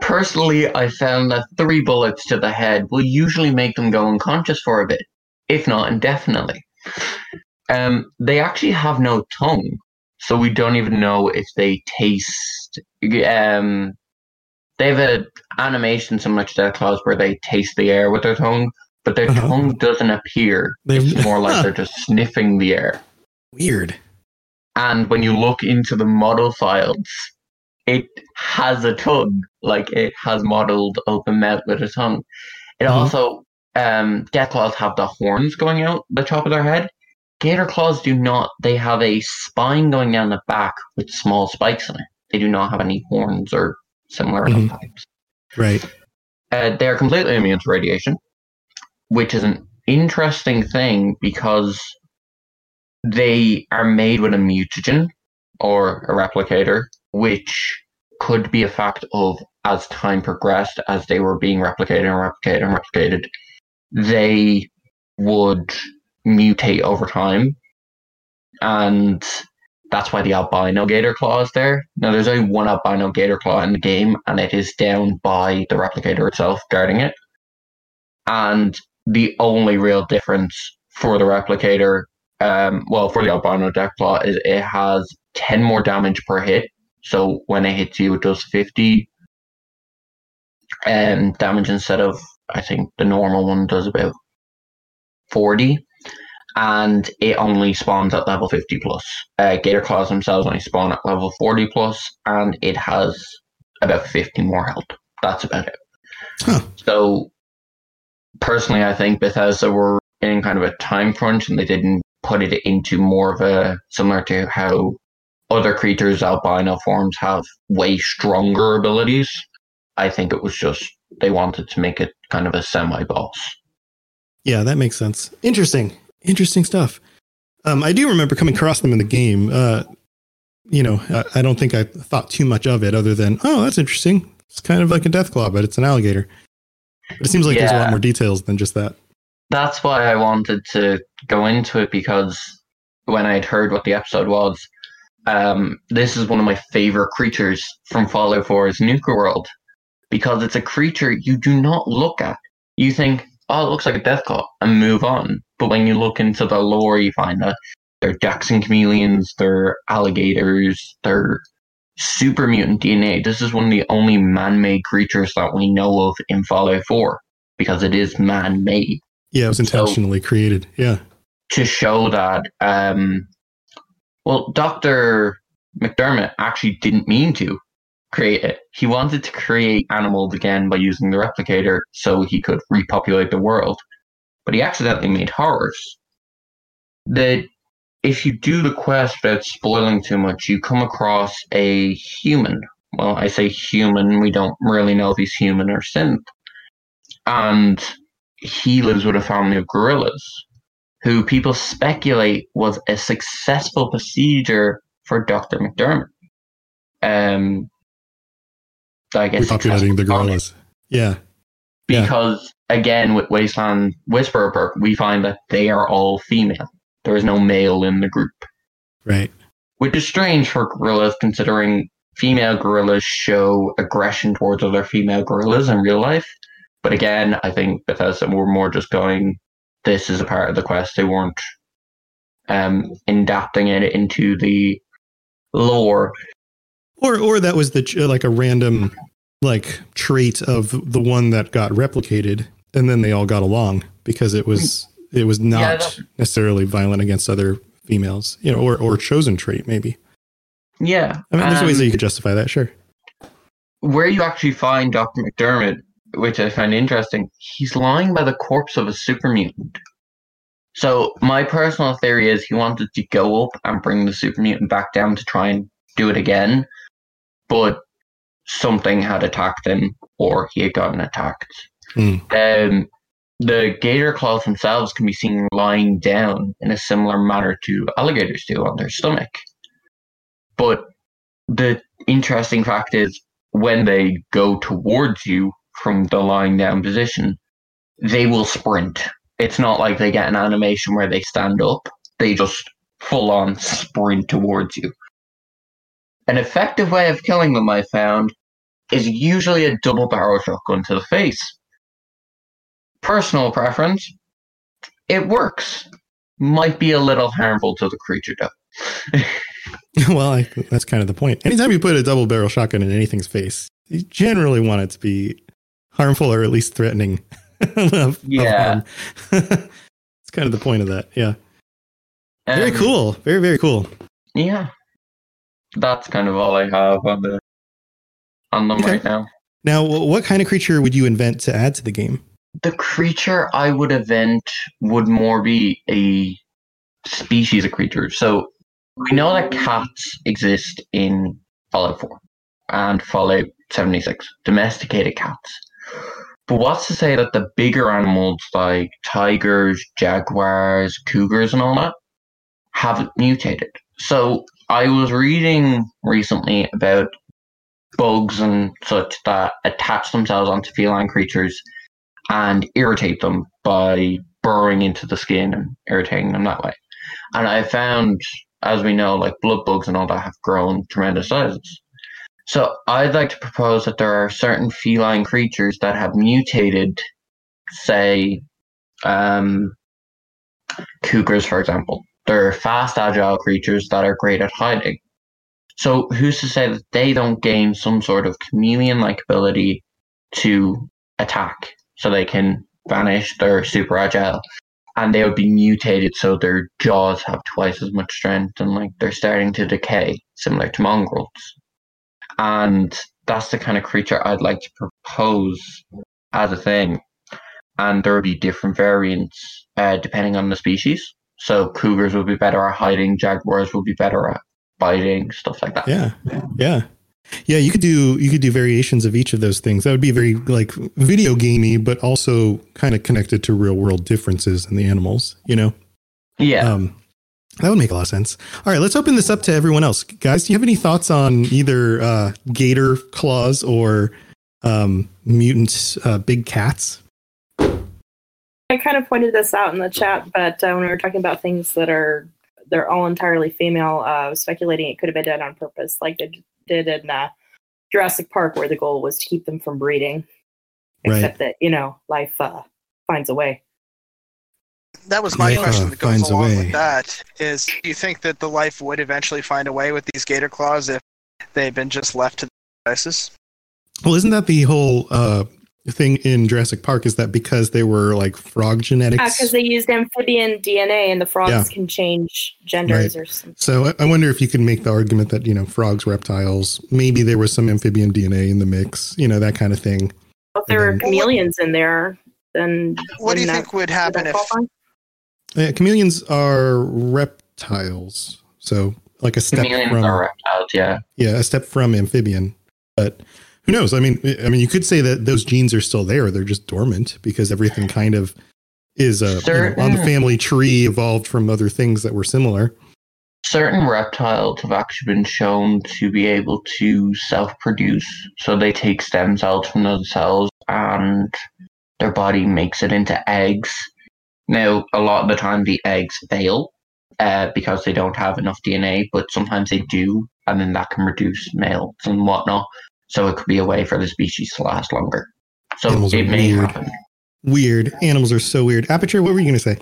Personally, I found that 3 bullets to the head will usually make them go unconscious for a bit, if not indefinitely. They actually have no tongue, so we don't even know if they taste. They have an animation similar to Death Claws where they taste the air with their tongue, but their tongue doesn't appear. It's more like they're just sniffing the air. Weird. And when you look into the model files, it has a tongue. Like, it has modeled open mouth with a tongue. It also, Death Claws have the horns going out the top of their head. Gator Claws do not. They have a spine going down the back with small spikes in it. They do not have any horns or similar types. Right. They are completely immune to radiation, which is an interesting thing because they are made with a mutagen or a replicator, which could be a fact of, as time progressed, as they were being replicated, they would mutate over time. And that's why the albino gator claw is there. Now, there's only one albino gator claw in the game, and it is down by the replicator itself, guarding it. And the only real difference for the replicator, for the albino death claw, is it has 10 more damage per hit. So when it hits you, it does 50 damage instead of, I think the normal one does about 40. And it only spawns at level 50 plus. Gator claws themselves only spawn at level 40 plus, and it has about 50 more health. That's about it. Huh. So personally, I think Bethesda were in kind of a time crunch, and they didn't put it into more of a, similar to how other creatures' albino forms have way stronger abilities. I think it was just they wanted to make it kind of a semi-boss. Yeah, that makes sense. Interesting stuff. I do remember coming across them in the game. I don't think I thought too much of it other than, oh, that's interesting. It's kind of like a death claw, but it's an alligator. But it seems like there's a lot more details than just that. That's why I wanted to go into it, because when I had heard what the episode was, this is one of my favorite creatures from Fallout 4's Nuka World, because it's a creature you do not look at. You think, oh, it looks like a death claw, and move on. But when you look into the lore, you find that they're Jackson chameleons, they're alligators, they're super mutant DNA. This is one of the only man-made creatures that we know of in Fallout 4, because it is man-made. Yeah, it was intentionally created, yeah. To show that, Dr. McDermott actually didn't mean to create it. He wanted to create animals again by using the replicator so he could repopulate the world. But he accidentally made horrors. If you do the quest without spoiling too much, you come across a human. Well, I say human, we don't really know if he's human or synth. And he lives with a family of gorillas, who people speculate was a successful procedure for Dr. McDermott. I guess repopulating the gorillas. Yeah. Because, again, with Wasteland Whisperer Perk, we find that they are all female. There is no male in the group. Right. Which is strange for gorillas, considering female gorillas show aggression towards other female gorillas in real life. But again, I think Bethesda were more just going, this is a part of the quest. They weren't adapting it into the lore. Or that was a random trait of the one that got replicated, and then they all got along because it was... It was not necessarily violent against other females, or chosen trait, maybe. Yeah. I mean, there's ways that you could justify that, sure. Where you actually find Dr. McDermott, which I find interesting, he's lying by the corpse of a super mutant. So my personal theory is he wanted to go up and bring the super mutant back down to try and do it again. But something had attacked him or he had gotten attacked. The gator claws themselves can be seen lying down in a similar manner to alligators do on their stomach. But the interesting fact is when they go towards you from the lying down position, they will sprint. It's not like they get an animation where they stand up. They just full on sprint towards you. An effective way of killing them, I found, is usually a double barrel shotgun to the face. Personal preference, it works. Might be a little harmful to the creature, though. Well, that's kind of the point. Anytime you put a double barrel shotgun in anything's face, you generally want it to be harmful or at least threatening. Yeah. It's kind of the point of that. Yeah. Very cool. Very, very cool. Yeah. That's kind of all I have on them right now. Now, what kind of creature would you invent to add to the game? The creature I would invent would more be a species of creature. So we know that cats exist in Fallout 4 and Fallout 76, domesticated cats. But what's to say that the bigger animals like tigers, jaguars, cougars and all that haven't mutated? So I was reading recently about bugs and such that attach themselves onto feline creatures and irritate them by burrowing into the skin and irritating them that way. And I found, as we know, like blood bugs and all that have grown tremendous sizes. So I'd like to propose that there are certain feline creatures that have mutated, say, cougars, for example. They're fast, agile creatures that are great at hiding. So who's to say that they don't gain some sort of chameleon-like ability to attack? So they can vanish, they're super agile, and they would be mutated so their jaws have twice as much strength and like they're starting to decay, similar to mongrels. And that's the kind of creature I'd like to propose as a thing. And there would be different variants depending on the species. So cougars would be better at hiding, jaguars would be better at biting, stuff like that. Yeah. Yeah, you could do variations of each of those things. That would be very like video gamey, but also kind of connected to real world differences in the animals, you know? Yeah. That would make a lot of sense. All right, let's open this up to everyone else. Guys, do you have any thoughts on either gator claws or mutant big cats? I kind of pointed this out in the chat, but when we were talking about things that they're all entirely female, speculating it could have been done on purpose, like they did in Jurassic Park, where the goal was to keep them from breeding. Except that, you know, life finds a way. That was my question that goes along with that, is do you think that the life would eventually find a way with these gator claws if they'd been just left to the devices? Well, isn't that the whole thing in Jurassic Park, is that because they were like frog genetics? Yeah, because they used amphibian DNA and the frogs can change genders or something. So I wonder if you can make the argument that, you know, frogs, reptiles, maybe there was some amphibian DNA in the mix, you know, that kind of thing. Well, if there were chameleons in there, then... What do you think would happen if... Yeah, chameleons are reptiles. So like a step chameleons are reptiles, yeah. Yeah, a step from amphibian. But... who knows? I mean, you could say that those genes are still there. They're just dormant because everything kind of is on the family tree evolved from other things that were similar. Certain reptiles have actually been shown to be able to self-produce. So they take stem cells from those cells and their body makes it into eggs. Now, a lot of the time the eggs fail because they don't have enough DNA, but sometimes they do, and then that can reduce males and whatnot. So it could be a way for the species to last longer. So it may happen. Weird. Animals are so weird. Aperture, what were you going to say?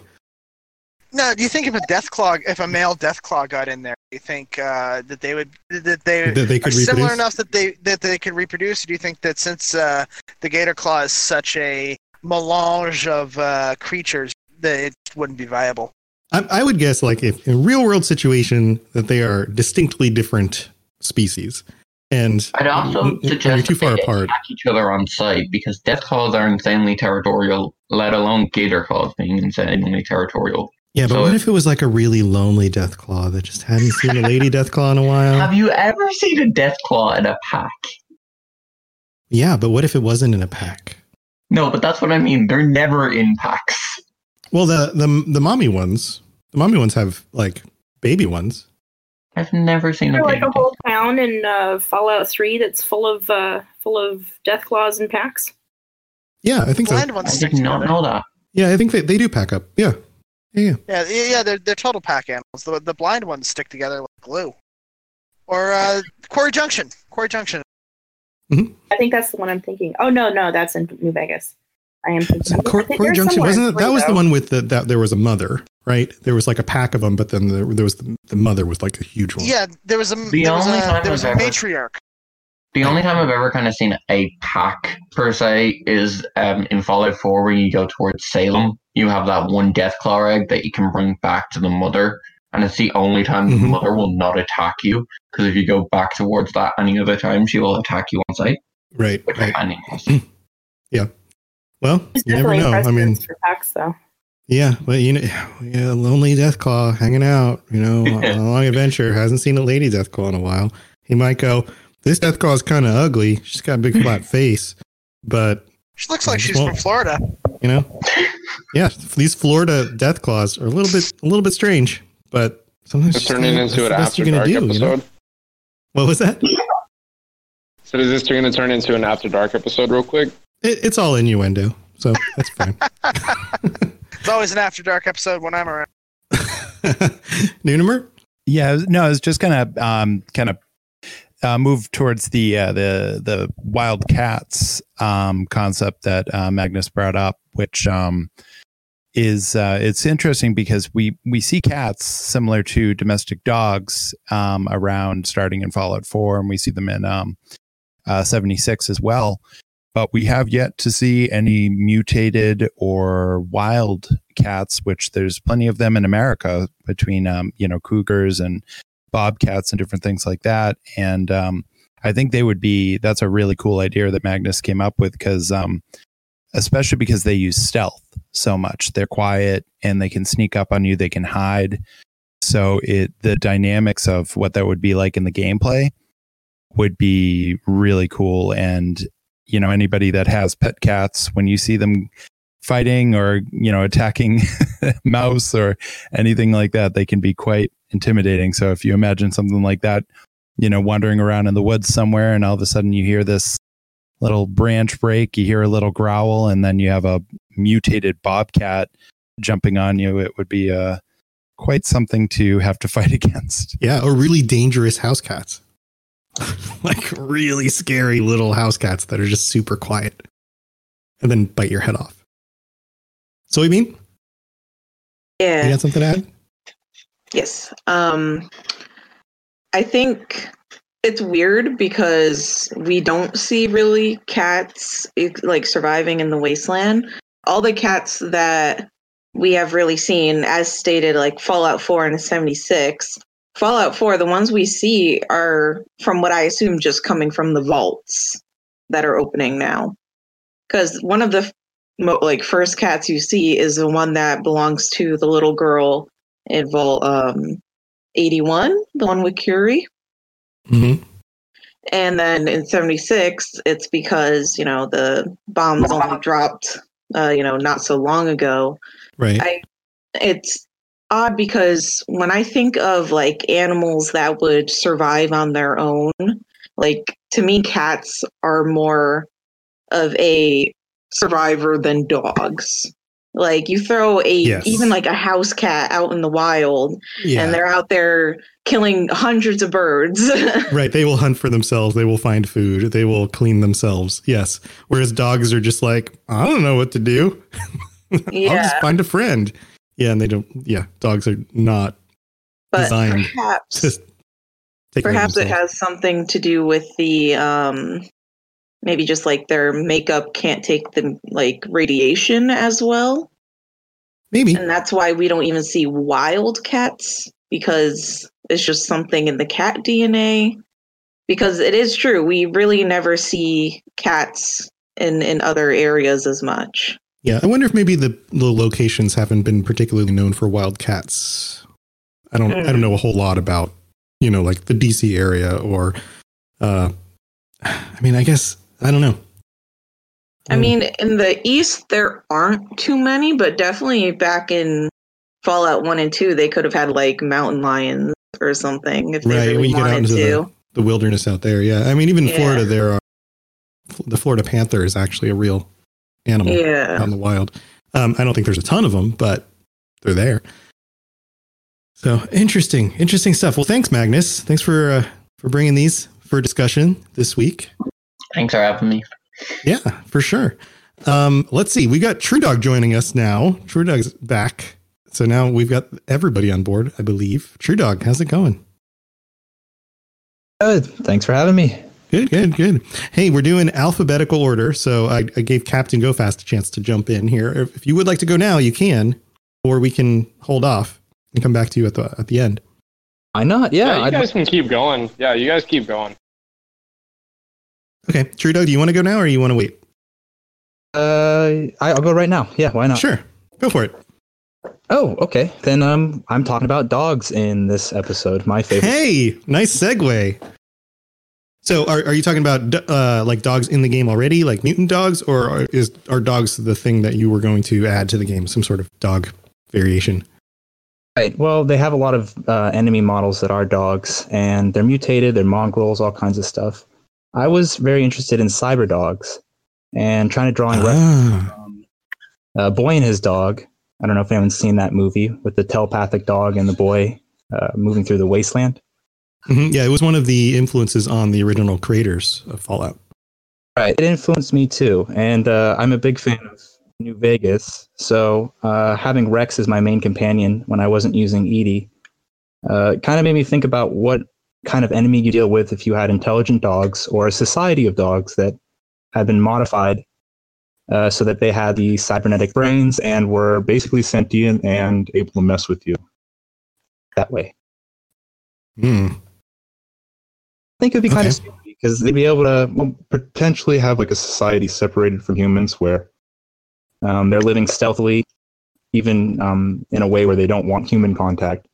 No, do you think if a male death claw got in there, do you think that they could reproduce? Similar enough that they could reproduce? Or do you think that since the gator claw is such a melange of creatures, that it wouldn't be viable? I would guess, like, if in a real world situation, that they are distinctly different species. And I'd also suggest too far apart. Attack each other on sight, because death claws are insanely territorial, let alone gator claws being insanely territorial. Yeah, but what if it was like a really lonely death claw that just hadn't seen a lady death claw in a while? Have you ever seen a death claw in a pack? Yeah, but what if it wasn't in a pack? No, but that's what I mean. They're never in packs. Well, the mommy ones have like baby ones. I've never seen a like a whole town in Fallout 3 that's full of Deathclaws and packs. Yeah, I think blind so. Ones I did not know that. Yeah, I think they do pack up. Yeah. Yeah. Yeah, they're total pack animals. The blind ones stick together like glue. Or Quarry Junction. Mm-hmm. I think that's the one I'm thinking. Oh no, that's in New Vegas. I am thinking. Quarry Junction wasn't that was though. The one with that there was a mother, right? There was like a pack of them, but then there was the mother was like a huge one. Yeah, there was a matriarch. The only time I've ever kind of seen a pack, per se, is in Fallout 4 when you go towards Salem. You have that one Deathclaw egg that you can bring back to the mother, and it's the only time the mother will not attack you, because if you go back towards that any other time, she will attack you on sight. Right. Which right. Yeah. Well, it's you never know. I mean, for packs, though. Yeah, but lonely Deathclaw hanging out, on a long adventure, hasn't seen a lady Deathclaw in a while. He might go... This Deathclaw is kind of ugly. She's got a big flat face, but she looks like she's from Florida. Yeah, these Florida Deathclaws are a little bit strange, but sometimes it's turning into an After Dark episode. What was that? So is this going to turn into an After Dark episode real quick? It's all innuendo, so that's fine. It's always an After Dark episode when I'm around. Nuunomer? Yeah, no, I was just going to move towards the wild cats concept that Magnus brought up, which is it's interesting because we see cats similar to domestic dogs around starting in Fallout 4, and we see them in 76 as well. But we have yet to see any mutated or wild cats, which there's plenty of them in America between cougars and bobcats and different things like that. And I think that's a really cool idea that Magnus came up with, because especially because they use stealth so much. They're quiet and they can sneak up on you, they can hide. So the dynamics of what that would be like in the gameplay would be really cool. And anybody that has pet cats, when you see them fighting or attacking a mouse or anything like that, they can be quite intimidating. So if you imagine something like that, wandering around in the woods somewhere, and all of a sudden you hear this little branch break, you hear a little growl, and then you have a mutated bobcat jumping on you, it would be quite something to have to fight against. Yeah, or really dangerous house cats. Like really scary little house cats that are just super quiet and then bite your head off. Soybean? Yeah. You got something to add? Yes. I think it's weird because we don't see really cats like surviving in the wasteland. All the cats that we have really seen, as stated, like Fallout 4 and 76, Fallout 4, the ones we see are, from what I assume, just coming from the vaults that are opening now. Because one of the first cats you see is the one that belongs to the little girl in Vault 81, the one with Curie. Mm-hmm. And then in 76, it's because the bombs only dropped not so long ago. Right. It's odd because when I think of like animals that would survive on their own, like to me, cats are more of a survivor than dogs. Like you throw even like a house cat out in the wild, and they're out there killing hundreds of birds. Right. They will hunt for themselves. They will find food. They will clean themselves. Yes. Whereas dogs are just like, I don't know what to do. I'll just find a friend. Yeah. And they don't. Yeah. Dogs are not designed. Perhaps it has something to do with the maybe just like their makeup can't take the like radiation as well. Maybe. And that's why we don't even see wild cats, because it's just something in the cat DNA. Because it is true, we really never see cats in other areas as much. Yeah, I wonder if maybe the locations haven't been particularly known for wild cats. I don't know a whole lot about, like the DC area or I mean, I guess I don't know. I mean, in the East, there aren't too many, but definitely back in Fallout 1 and 2, they could have had, like, mountain lions or something if they really when you wanted get out into the wilderness out there, yeah. I mean, even Florida, there are... The Florida panther is actually a real animal out in the wild. I don't think there's a ton of them, but they're there. So, interesting stuff. Well, thanks, Magnus. Thanks for bringing these for discussion this week. Thanks for having me. Yeah, for sure. Let's see. We got True Dog joining us now. True Dog's back. So now we've got everybody on board, I believe. True Dog, how's it going? Good. Thanks for having me. Good. Hey, we're doing alphabetical order. So I gave Captain GoFast a chance to jump in here. If you would like to go now, you can, or we can hold off and come back to you at the end. Why not? Yeah, you guys can keep going. Yeah, you guys keep going. Okay, True Dog, do you want to go now or you want to wait? I'll go right now. Yeah, why not? Sure, go for it. Oh, okay. Then I'm talking about dogs in this episode. My favorite. Hey, nice segue. So are you talking about like dogs in the game already, like mutant dogs, or are dogs the thing that you were going to add to the game, some sort of dog variation? Right. Well, they have a lot of enemy models that are dogs, and they're mutated, they're mongrels, all kinds of stuff. I was very interested in cyber dogs and trying to draw in reference from Boy and His Dog. I don't know if anyone's seen that movie with the telepathic dog and the boy moving through the wasteland. Mm-hmm. Yeah, it was one of the influences on the original creators of Fallout. Right. It influenced me too. And I'm a big fan of New Vegas. So having Rex as my main companion when I wasn't using Edie kind of made me think about what kind of enemy you deal with if you had intelligent dogs or a society of dogs that had been modified so that they had the cybernetic brains and were basically sentient and able to mess with you that way. Hmm. I think it would be kind of scary because they'd be able to potentially have like a society separated from humans where they're living stealthily, even in a way where they don't want human contact,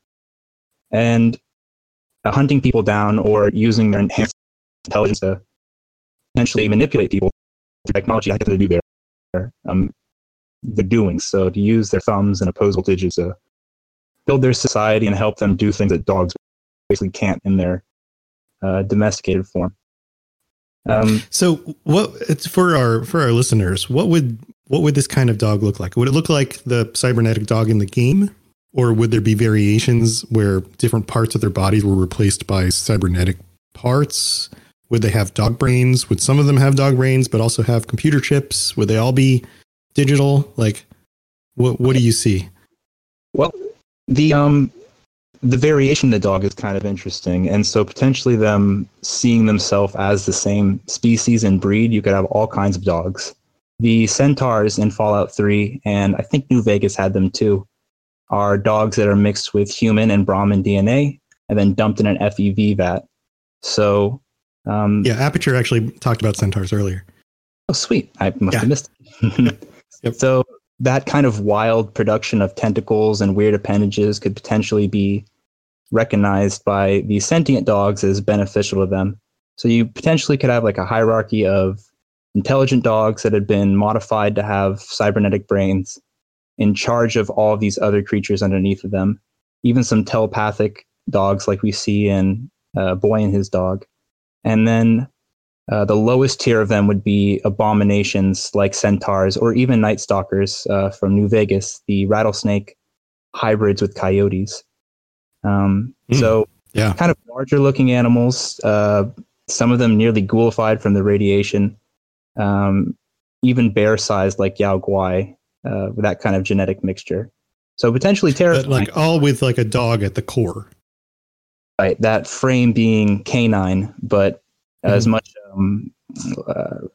and hunting people down or using their enhanced intelligence to potentially manipulate people. Technology, I think they do their doing so to use their thumbs and opposable digits to build their society and help them do things that dogs basically can't in their domesticated form. So what it's for our listeners, what would this kind of dog look like? Would it look like the cybernetic dog in the game, or would there be variations where different parts of their bodies were replaced by cybernetic parts? Would they have dog brains? Would some of them have dog brains but also have computer chips? Would they all be digital? Like what do you see? Well, the variation of the dog is kind of interesting, and so potentially them seeing themselves as the same species and breed, you could have all kinds of dogs. The centaurs in Fallout 3, and I think New Vegas had them too, are dogs that are mixed with human and Brahmin DNA and then dumped in an FEV vat. So, yeah, Aperture actually talked about centaurs earlier. Oh, sweet. I must have missed it. Yep. So that kind of wild production of tentacles and weird appendages could potentially be recognized by the sentient dogs as beneficial to them. So you potentially could have like a hierarchy of intelligent dogs that had been modified to have cybernetic brains in charge of all of these other creatures underneath of them, even some telepathic dogs like we see in Boy and His Dog. And then the lowest tier of them would be abominations like centaurs or even night stalkers from New Vegas, the rattlesnake hybrids with coyotes. So kind of larger looking animals, some of them nearly ghoulified from the radiation, even bear sized like Yao Guai, with that kind of genetic mixture. So potentially terrifying. But like all with like a dog at the core. Right. That frame being canine, but as much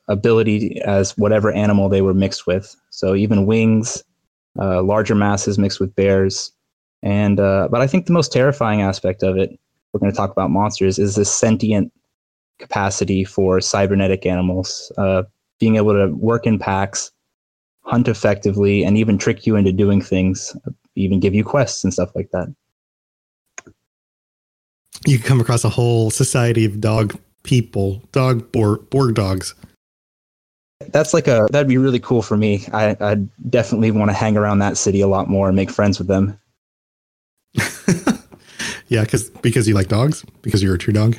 ability as whatever animal they were mixed with. So even wings, larger masses mixed with bears. And but I think the most terrifying aspect of it, we're going to talk about monsters, is this sentient capacity for cybernetic animals, being able to work in packs, hunt effectively, and even trick you into doing things, even give you quests and stuff like that. You come across a whole society of dog people, dog Borg dogs. That's like a, that'd be really cool for me. I definitely want to hang around that city a lot more and make friends with them. Yeah, because you like dogs? Because you're a true dog?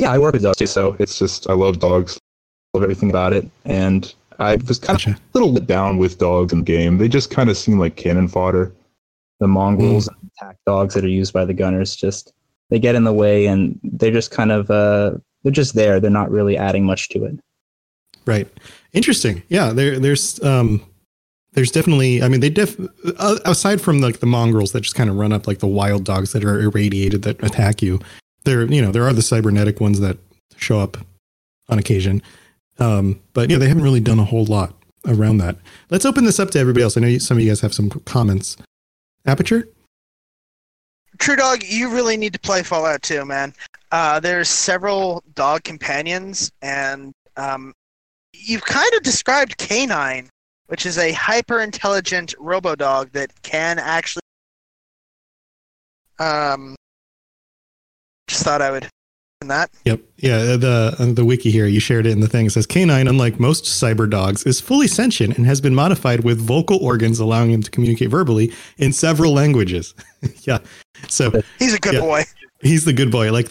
Yeah, I work with dogs too, so it's just, I love dogs. I love everything about it. And I was kind of a little let down with dogs in the game. They just kind of seem like cannon fodder. The mongrels and attack dogs that are used by the gunners, just, they get in the way and they're just kind of, they're just there. They're not really adding much to it. Right. Interesting. Yeah. There's definitely, I mean, aside from like the mongrels that just kind of run up, like the wild dogs that are irradiated that attack you, there are the cybernetic ones that show up on occasion. But yeah, they haven't really done a whole lot around that. Let's open this up to everybody else. I know some of you guys have some comments. Aperture? True Dog, you really need to play Fallout 2, man. There's several dog companions, and you've kind of described Canine, which is a hyper-intelligent robo-dog that can actually... Just thought I would... that. Yep. Yeah, the wiki here, you shared it in the thing. It says, Canine, unlike most cyber dogs, is fully sentient and has been modified with vocal organs allowing him to communicate verbally in several languages. Yeah. So he's a good boy. He's the good boy. Like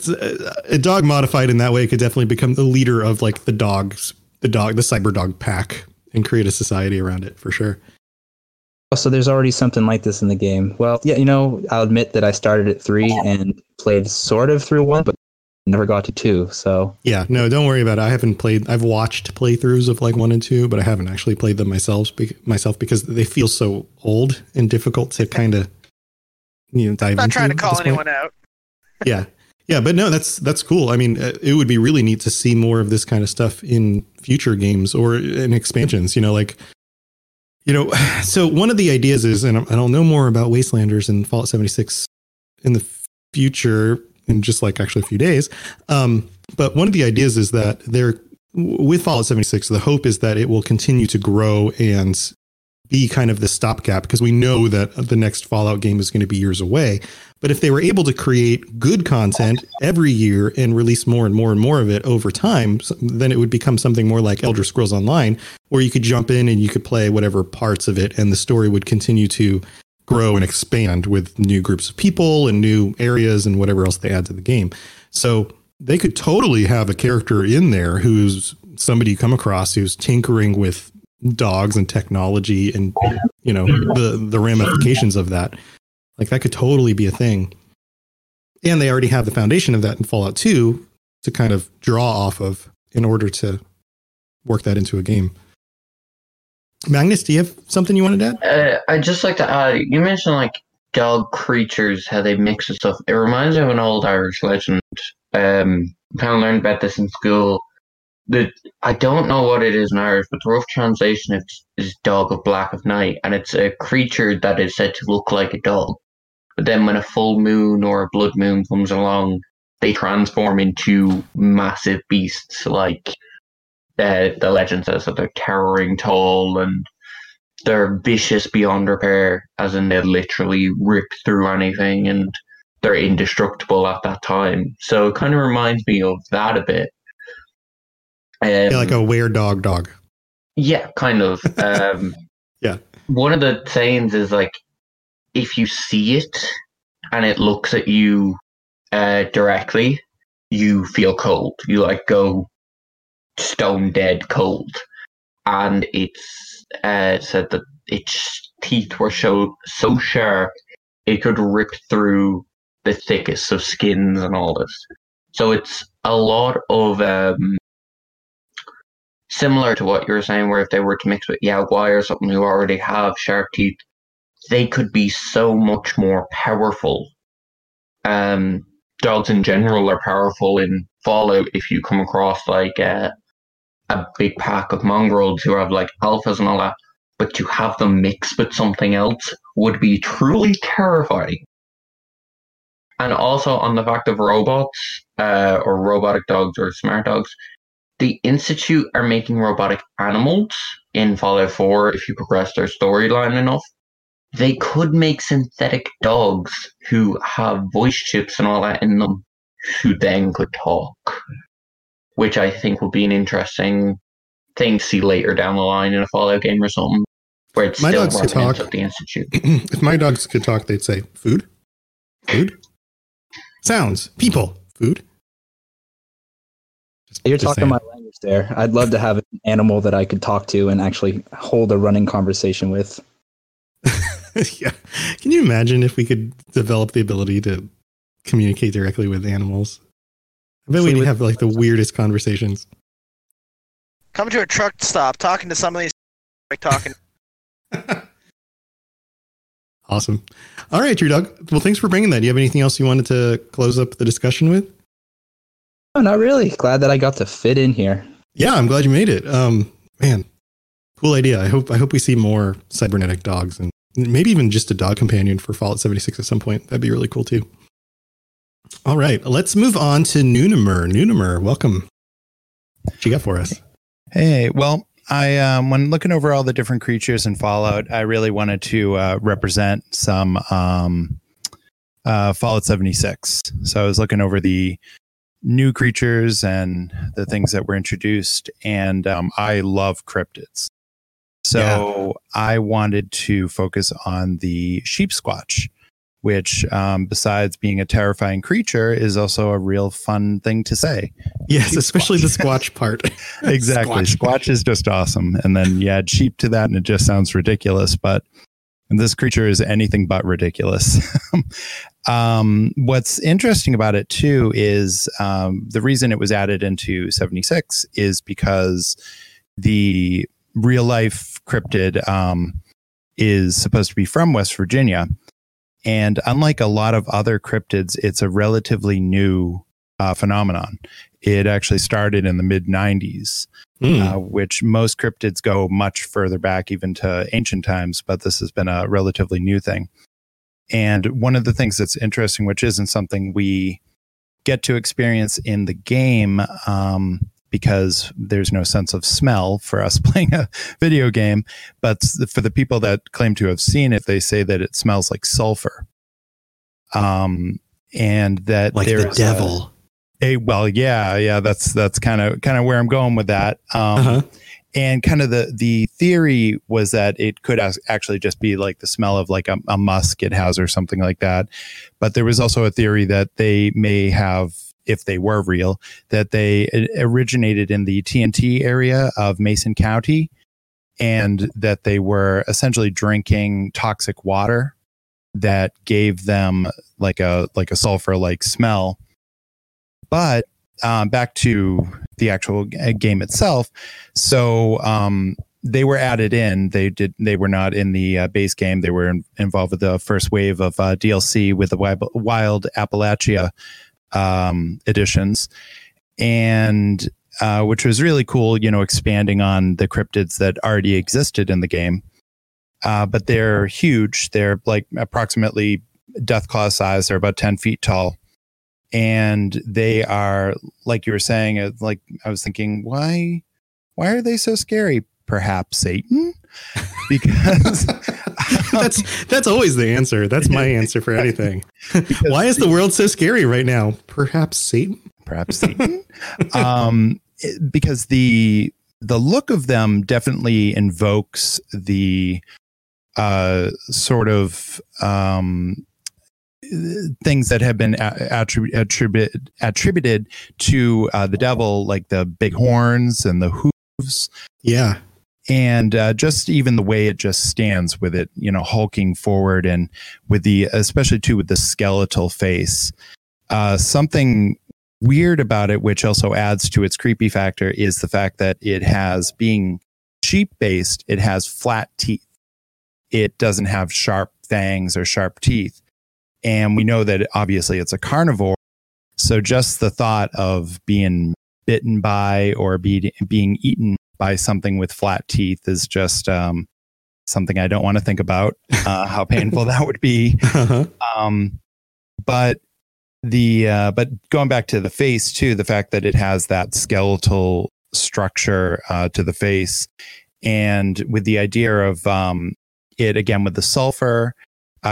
a dog modified in that way could definitely become the leader of like the cyber dog pack and create a society around it for sure. So there's already something like this in the game. Well, yeah, I'll admit that I started at 3 and played sort of through 1, but never got to 2, so yeah, no, don't worry about it. I haven't played. I've watched playthroughs of like 1 and 2, but I haven't actually played them myself because they feel so old and difficult to kind of dive into. Not trying to call anyone out. Yeah, but no, that's cool. I mean, it would be really neat to see more of this kind of stuff in future games or in expansions. So one of the ideas is, and I'll know more about Wastelanders and Fallout 76 in the future. In just like actually a few days. But one of the ideas is that with Fallout 76, the hope is that it will continue to grow and be kind of the stopgap, because we know that the next Fallout game is going to be years away. But if they were able to create good content every year and release more and more and more of it over time, then it would become something more like Elder Scrolls Online, where you could jump in and you could play whatever parts of it and the story would continue to grow and expand with new groups of people and new areas and whatever else they add to the game. So they could totally have a character in there who's somebody you come across who's tinkering with dogs and technology and the ramifications of that. Like that could totally be a thing. And they already have the foundation of that in Fallout 2 to kind of draw off of in order to work that into a game. Magnus, do you have something you wanted to add? I'd just like to add, you mentioned like dog creatures, how they mix and stuff. It reminds me of an old Irish legend. Kind of learned about this in school. I don't know what it is in Irish, but the rough translation is dog of black of night. And it's a creature that is said to look like a dog. But then when a full moon or a blood moon comes along, they transform into massive beasts like... the legend says that they're towering tall and they're vicious beyond repair, as in they literally rip through anything and they're indestructible at that time. So it kind of reminds me of that a bit. Like a were-dog dog. Yeah, kind of. Yeah. One of the sayings is like, if you see it and it looks at you directly, you feel cold. You like go... stone dead cold, and it's said that its teeth were so sharp it could rip through the thickest of skins and all this. So it's a lot of similar to what you were saying, where if they were to mix with Yaoi or something who already have sharp teeth, they could be so much more powerful. Dogs in general are powerful in Fallout if you come across like a big pack of mongrels who have like alphas and all that, but to have them mixed with something else would be truly terrifying. And also on the fact of robots, or robotic dogs or smart dogs, the Institute are making robotic animals in Fallout 4 if you progress their storyline enough. They could make synthetic dogs who have voice chips and all that in them, who then could talk. Which I think would be an interesting things see later down the line in a Fallout game or something, where it's my still dogs could talk. At the Institute. If my dogs could talk, they'd say, food? Food? Sounds. People. Food? You're talking my language there. I'd love to have an animal that I could talk to and actually hold a running conversation with. Yeah. Can you imagine if we could develop the ability to communicate directly with animals? I bet we'd have like the weirdest conversations. Come to a truck stop, talking to somebody, like talking. Awesome. All right, True Dog. Well, thanks for bringing that. Do you have anything else you wanted to close up the discussion with? No, not really. Glad that I got to fit in here. Yeah, I'm glad you made it. Man, cool idea. I hope we see more cybernetic dogs and maybe even just a dog companion for Fallout 76 at some point. That'd be really cool too. All right, let's move on to Nuunomer. Nuunomer, welcome. What you got for us? Hey, well, I when looking over all the different creatures in Fallout, I really wanted to represent some Fallout 76. So I was looking over the new creatures and the things that were introduced, and I love cryptids. So yeah. I wanted to focus on the sheep squatch, which besides being a terrifying creature is also a real fun thing to say. Yes, sheep especially squatch. The squatch part. Exactly. Squatch is just awesome. And then you add sheep to that and it just sounds ridiculous, but this creature is anything but ridiculous. What's interesting about it too is the reason it was added into 76 is because the real life cryptid is supposed to be from West Virginia. And unlike a lot of other cryptids, it's a relatively new phenomenon. It actually started in the mid-90s, which most cryptids go much further back, even to ancient times. But this has been a relatively new thing. And one of the things that's interesting, which isn't something we get to experience in the game, because there's no sense of smell for us playing a video game. But for the people that claim to have seen it, they say that it smells like sulfur. And that like the devil. Well, yeah. That's kind of where I'm going with that. And kind of the theory was that it could actually just be like the smell of like a musk it has or something like that. But there was also a theory that they may have, if they were real, that they originated in the TNT area of Mason County, and that they were essentially drinking toxic water that gave them like a sulfur-like smell. But back to the actual game itself. So they were added in. They were not in the base game. They were involved with the first wave of DLC with the Wild Appalachia editions, and which was really cool, you know, expanding on the cryptids that already existed in the game. But they're huge. They're like approximately Deathclaw size. They're about 10 feet tall. And they are, like you were saying, like I was thinking, why are they so scary? Perhaps Satan? Because that's always the answer. That's my answer for anything. Why is the world so scary right now? Perhaps Satan. Perhaps Satan. Because the look of them definitely invokes the sort of things that have been attributed to the devil, like the big horns and the hooves. Yeah. And just even the way it just stands with it, you know, hulking forward, and with especially too with the skeletal face. Something weird about it, which also adds to its creepy factor, is the fact that it has, being sheep based, it has flat teeth. It doesn't have sharp fangs or sharp teeth. And we know that obviously it's a carnivore. So just the thought of being bitten by or being eaten by something with flat teeth is just something I don't want to think about, how painful that would be. Uh-huh. But going back to the face too, the fact that it has that skeletal structure to the face, and with the idea of it again with the sulfur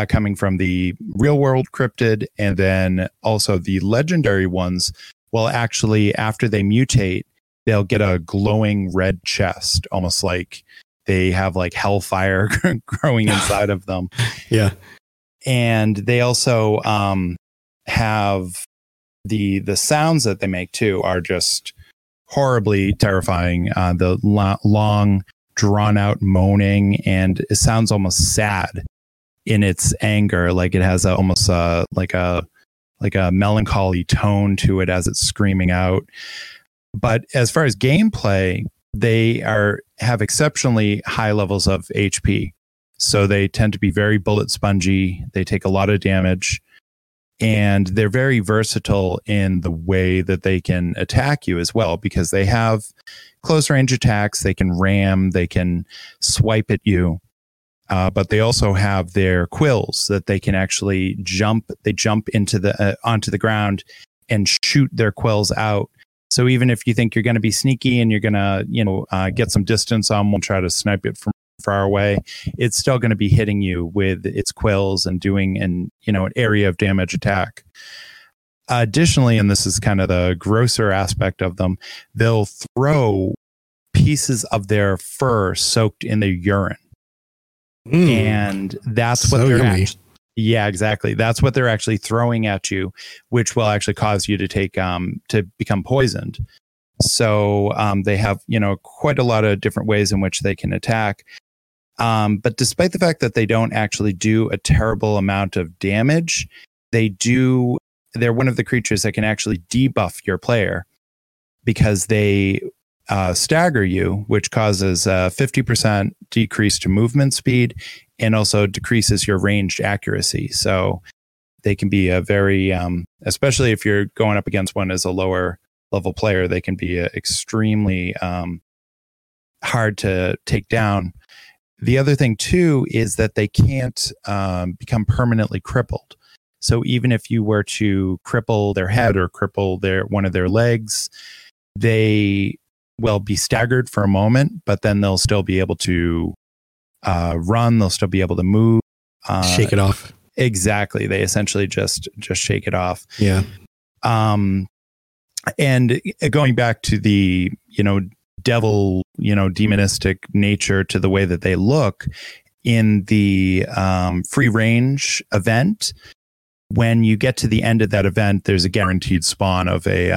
coming from the real world cryptid, and then also the legendary ones will actually, after they mutate, they'll get a glowing red chest, almost like they have like hellfire growing inside of them. Yeah. And they also have the sounds that they make too are just horribly terrifying. The long drawn out moaning, and it sounds almost sad in its anger. Like it has almost like a melancholy tone to it as it's screaming out. But as far as gameplay, they have exceptionally high levels of HP. So they tend to be very bullet spongy. They take a lot of damage, and they're very versatile in the way that they can attack you as well, because they have close range attacks. They can ram, they can swipe at you. But they also have their quills that they can actually jump. They jump into onto the ground and shoot their quills out. So even if you think you're going to be sneaky and you're going to, get some distance on one, try to snipe it from far away, it's still going to be hitting you with its quills and doing an area of damage attack. Additionally, and this is kind of the grosser aspect of them, they'll throw pieces of their fur soaked in their urine. And that's what that's what they're actually throwing at you, which will actually cause you to take to become poisoned. So they have quite a lot of different ways in which they can attack. But despite the fact that they don't actually do a terrible amount of damage, they're one of the creatures that can actually debuff your player, because they stagger you, which causes a 50% decrease to movement speed and also decreases your ranged accuracy. So they can be a very, especially if you're going up against one as a lower level player, they can be extremely hard to take down. The other thing too is that they can't become permanently crippled. So even if you were to cripple their head or cripple one of their legs, they will be staggered for a moment, but then they'll still be able to run. They'll still be able to move. Shake it off. Exactly. They essentially just shake it off. Yeah. And going back to the, devil, demonistic nature to the way that they look in the free range event, when you get to the end of that event, there's a guaranteed spawn of a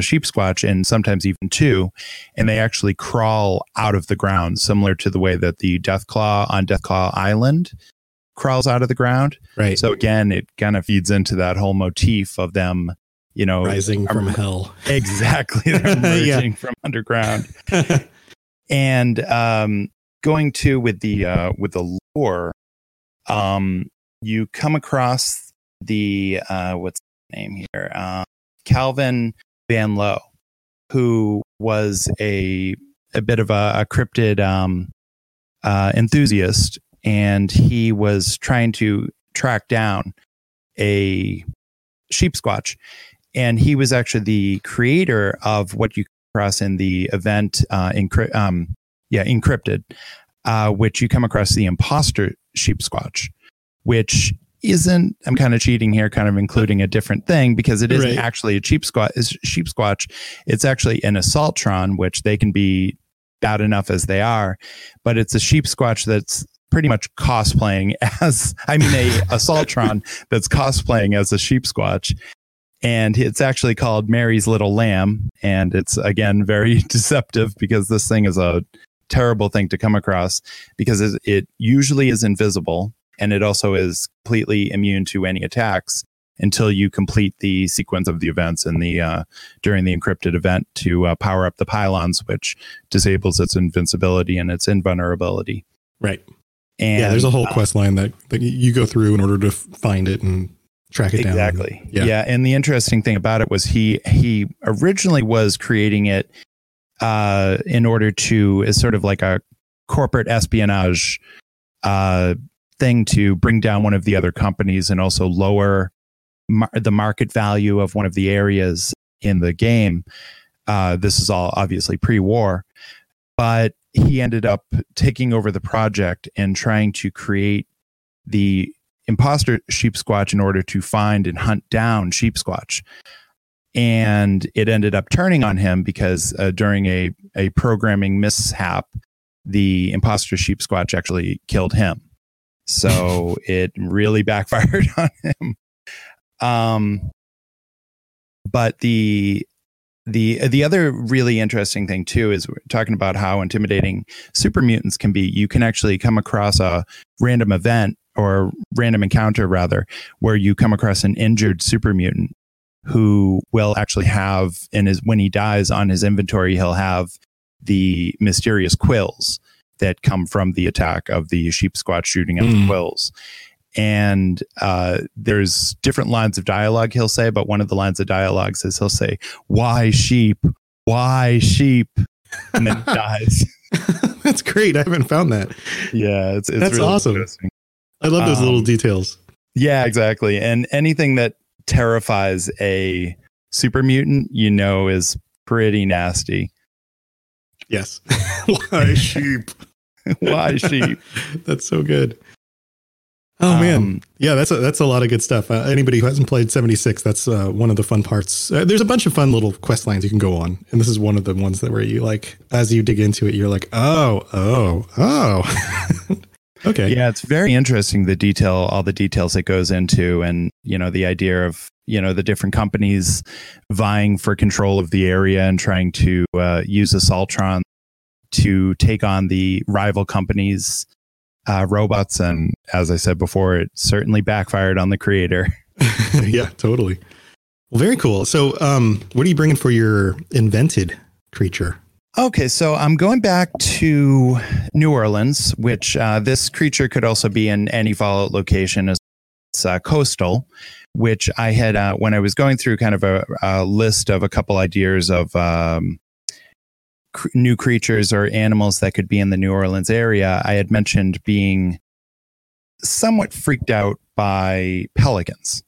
sheep squatch, and sometimes even two, and they actually crawl out of the ground, similar to the way that the Deathclaw on Deathclaw Island crawls out of the ground. Right. So again, it kind of feeds into that whole motif of them, rising from hell. Exactly, they're emerging from underground. And going to with the lore, you come across the what's his name here, Calvin Van Loo, who was a bit of a cryptid enthusiast, and he was trying to track down a sheep squatch, and he was actually the creator of what you cross in the event, Encrypted, which you come across the imposter sheep squatch, which isn't, I'm kind of cheating here, kind of including a different thing, because it isn't actually a sheep squatch. It's actually an Assaultron, which they can be bad enough as they are, but it's a sheep squatch that's pretty much cosplaying as, a Assaultron that's cosplaying as a sheep squatch. And it's actually called Mary's Little Lamb. And it's, again, very deceptive, because this thing is a terrible thing to come across, because it usually is invisible. And it also is completely immune to any attacks until you complete the sequence of the events in the during the encrypted event to power up the pylons, which disables its invincibility and its invulnerability. Right. And there's a whole quest line that you go through in order to find it and track it down. Exactly. Yeah. And the interesting thing about it was he originally was creating it in order to, as sort of like a corporate espionage thing, to bring down one of the other companies and also lower the market value of one of the areas in the game. This is all obviously pre-war, but he ended up taking over the project and trying to create the imposter sheep squatch in order to find and hunt down sheep squatch. And it ended up turning on him because during a programming mishap, the imposter sheep squatch actually killed him. So it really backfired on him. But the other really interesting thing, too, is we're talking about how intimidating super mutants can be. You can actually come across a random event or random encounter, rather, where you come across an injured super mutant who will actually have, and when he dies on his inventory, he'll have the mysterious quills that come from the attack of the sheep squatch shooting at the quills. And there's different lines of dialogue he'll say, but one of the lines of dialogue says he'll say, "Why sheep? Why sheep?" And then dies. That's great. I haven't found that. Yeah, it's that's really awesome. I love those little details. Yeah, exactly. And anything that terrifies a super mutant, you know, is pretty nasty. Yes. Why sheep? Why sheep? That's so good. Oh, man. Yeah, that's a lot of good stuff. Anybody who hasn't played 76, that's one of the fun parts. There's a bunch of fun little quest lines you can go on. And this is one of the ones that where you like, as you dig into it, you're like, oh. Okay. Yeah, it's very interesting, the detail, all the details it goes into. And, you know, the idea of, you know, the different companies vying for control of the area and trying to use Assaultron to take on the rival companies' robots. And as I said before, it certainly backfired on the creator. Yeah, totally. Well, very cool. So what are you bringing for your invented creature? Okay, so I'm going back to New Orleans, which this creature could also be in any Fallout location as coastal, which I had when I was going through kind of a list of a couple ideas of new creatures or animals that could be in the New Orleans area. I had mentioned being somewhat freaked out by pelicans.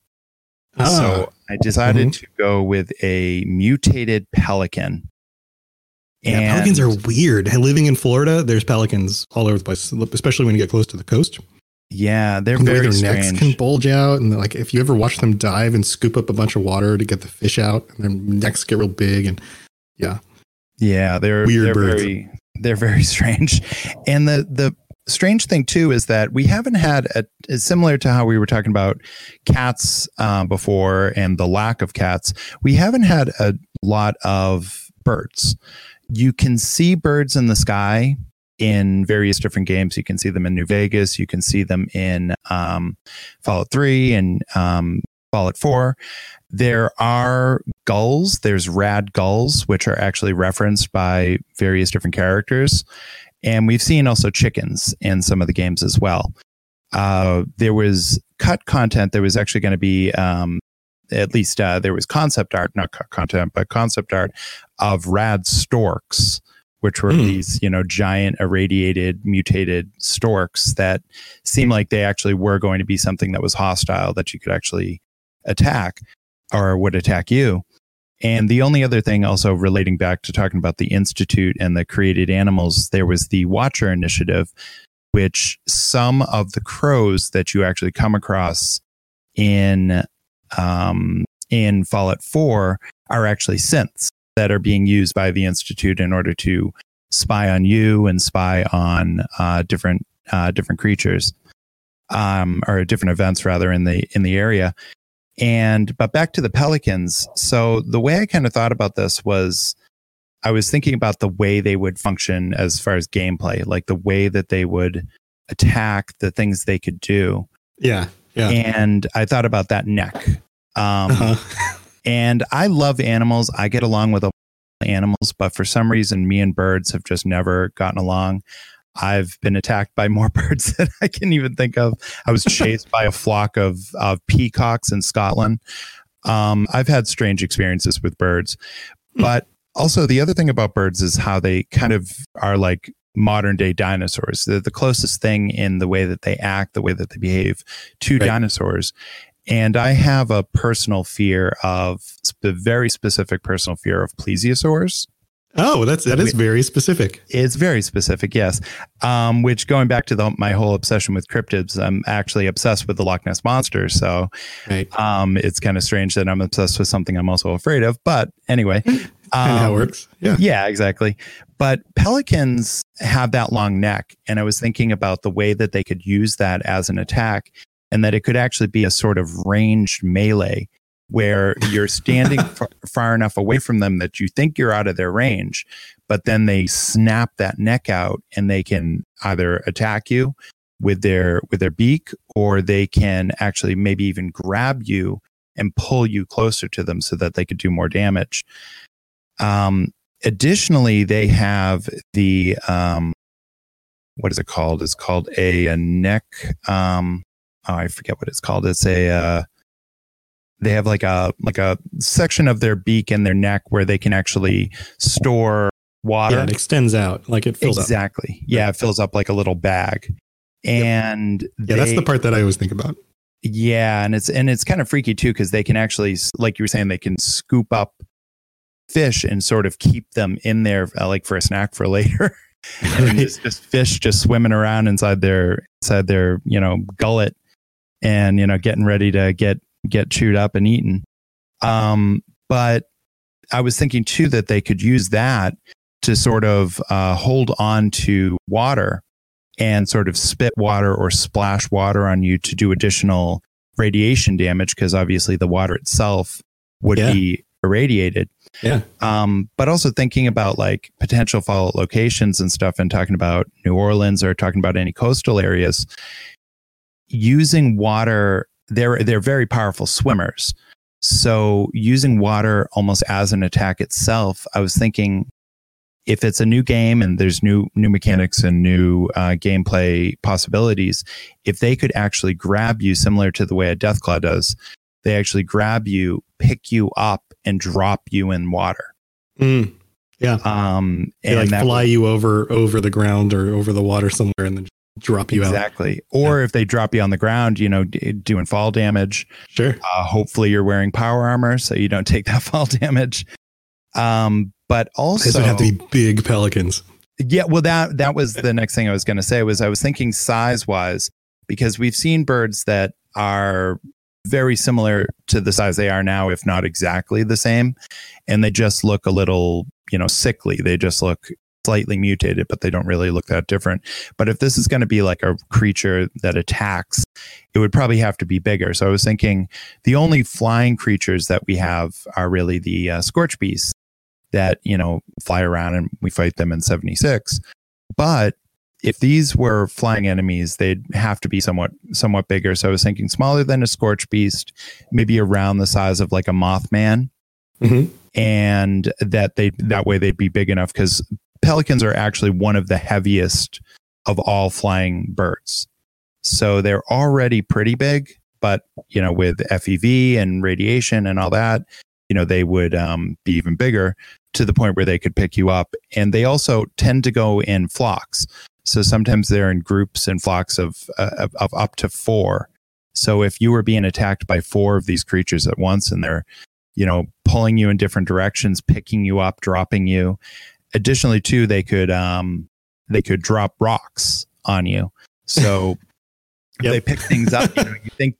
So I decided to go with a mutated pelican. Yeah, and pelicans are weird. Living in Florida, there's pelicans all over the place, especially when you get close to the coast. Yeah, they're very strange. Their necks can bulge out, and like if you ever watch them dive and scoop up a bunch of water to get the fish out, and their necks get real big, and yeah, they're weird. They're very strange. And the strange thing too is that we haven't had similar to how we were talking about cats before and the lack of cats. We haven't had a lot of birds. You can see birds in the sky in various different games. You can see them in New Vegas. You can see them in Fallout 3 and Fallout 4. There are gulls. There's rad gulls, which are actually referenced by various different characters. And we've seen also chickens in some of the games as well. There was cut content. There was actually going to be... at least there was concept art, not content, but concept art of rad storks, which were these, you know, giant irradiated mutated storks that seemed like they actually were going to be something that was hostile that you could actually attack or would attack you. And the only other thing also relating back to talking about the Institute and the created animals, there was the Watcher initiative, which some of the crows that you actually come across in Fallout 4 are actually synths that are being used by the Institute in order to spy on you and spy on different creatures or different events rather in the area. But back to the pelicans. So the way I kind of thought about this was I was thinking about the way they would function as far as gameplay, like the way that they would attack, the things they could do. Yeah. And I thought about that neck. And I love animals. I get along with animals, but for some reason, me and birds have just never gotten along. I've been attacked by more birds than I can even think of. I was chased by a flock of peacocks in Scotland. I've had strange experiences with birds. But also the other thing about birds is how they kind of are like modern day dinosaurs. They're the closest thing in the way that they act, the way that they behave to dinosaurs. And I have a very specific personal fear of plesiosaurs. Oh, that is very specific. It's very specific, yes. Which, going back to my whole obsession with cryptids, I'm actually obsessed with the Loch Ness Monster. So it's kind of strange that I'm obsessed with something I'm also afraid of. But anyway. And how it works. Yeah, exactly. But pelicans have that long neck. And I was thinking about the way that they could use that as an attack, and that it could actually be a sort of ranged melee where you're standing far enough away from them that you think you're out of their range, but then they snap that neck out and they can either attack you with their beak, or they can actually maybe even grab you and pull you closer to them so that they could do more damage. Additionally, they have the, what is it called? It's called a neck. I forget what it's called. It's a, they have like a section of their beak and their neck where they can actually store water. Yeah, it extends out, like it fills up. Exactly. Yeah, it fills up like a little bag. And that's the part that I always think about. Yeah, and it's kind of freaky too, because they can actually, like you were saying, they can scoop up fish and sort of keep them in there, like for a snack for later. And it's just fish just swimming around inside their gullet, and getting ready to get chewed up and eaten. But I was thinking too that they could use that to sort of hold on to water and sort of spit water or splash water on you to do additional radiation damage, because obviously the water itself would be irradiated. Yeah. But also thinking about like potential Fallout locations and stuff, and talking about New Orleans or talking about any coastal areas, using water. They're very powerful swimmers. So using water almost as an attack itself, I was thinking if it's a new game and there's new mechanics and new gameplay possibilities, if they could actually grab you, similar to the way a Deathclaw does, they actually grab you, pick you up, and drop you in water. Mm. Yeah. They and like fly you over the ground or over the water somewhere and then drop you out. Exactly. Or if they drop you on the ground, doing fall damage. Sure. Hopefully you're wearing power armor so you don't take that fall damage. But also, these would have to be big pelicans. Yeah. Well, that was the next thing I was going to say, was I was thinking size wise, because we've seen birds that are very similar to the size they are now, if not exactly the same. And they just look a little, sickly. They just look slightly mutated, but they don't really look that different. But if this is going to be like a creature that attacks, it would probably have to be bigger. So I was thinking the only flying creatures that we have are really the Scorch Beasts that, fly around, and we fight them in 76. But if these were flying enemies, they'd have to be somewhat bigger. So I was thinking smaller than a Scorch Beast, maybe around the size of like a Mothman. Mm-hmm. And that way they'd be big enough, because pelicans are actually one of the heaviest of all flying birds. So they're already pretty big, but, with FEV and radiation and all that, they would be even bigger, to the point where they could pick you up. And they also tend to go in flocks. So sometimes they're in groups and flocks of up to 4. So if you were being attacked by 4 of these creatures at once, and they're, pulling you in different directions, picking you up, dropping you. Additionally, too, they could drop rocks on you. So if they pick things up,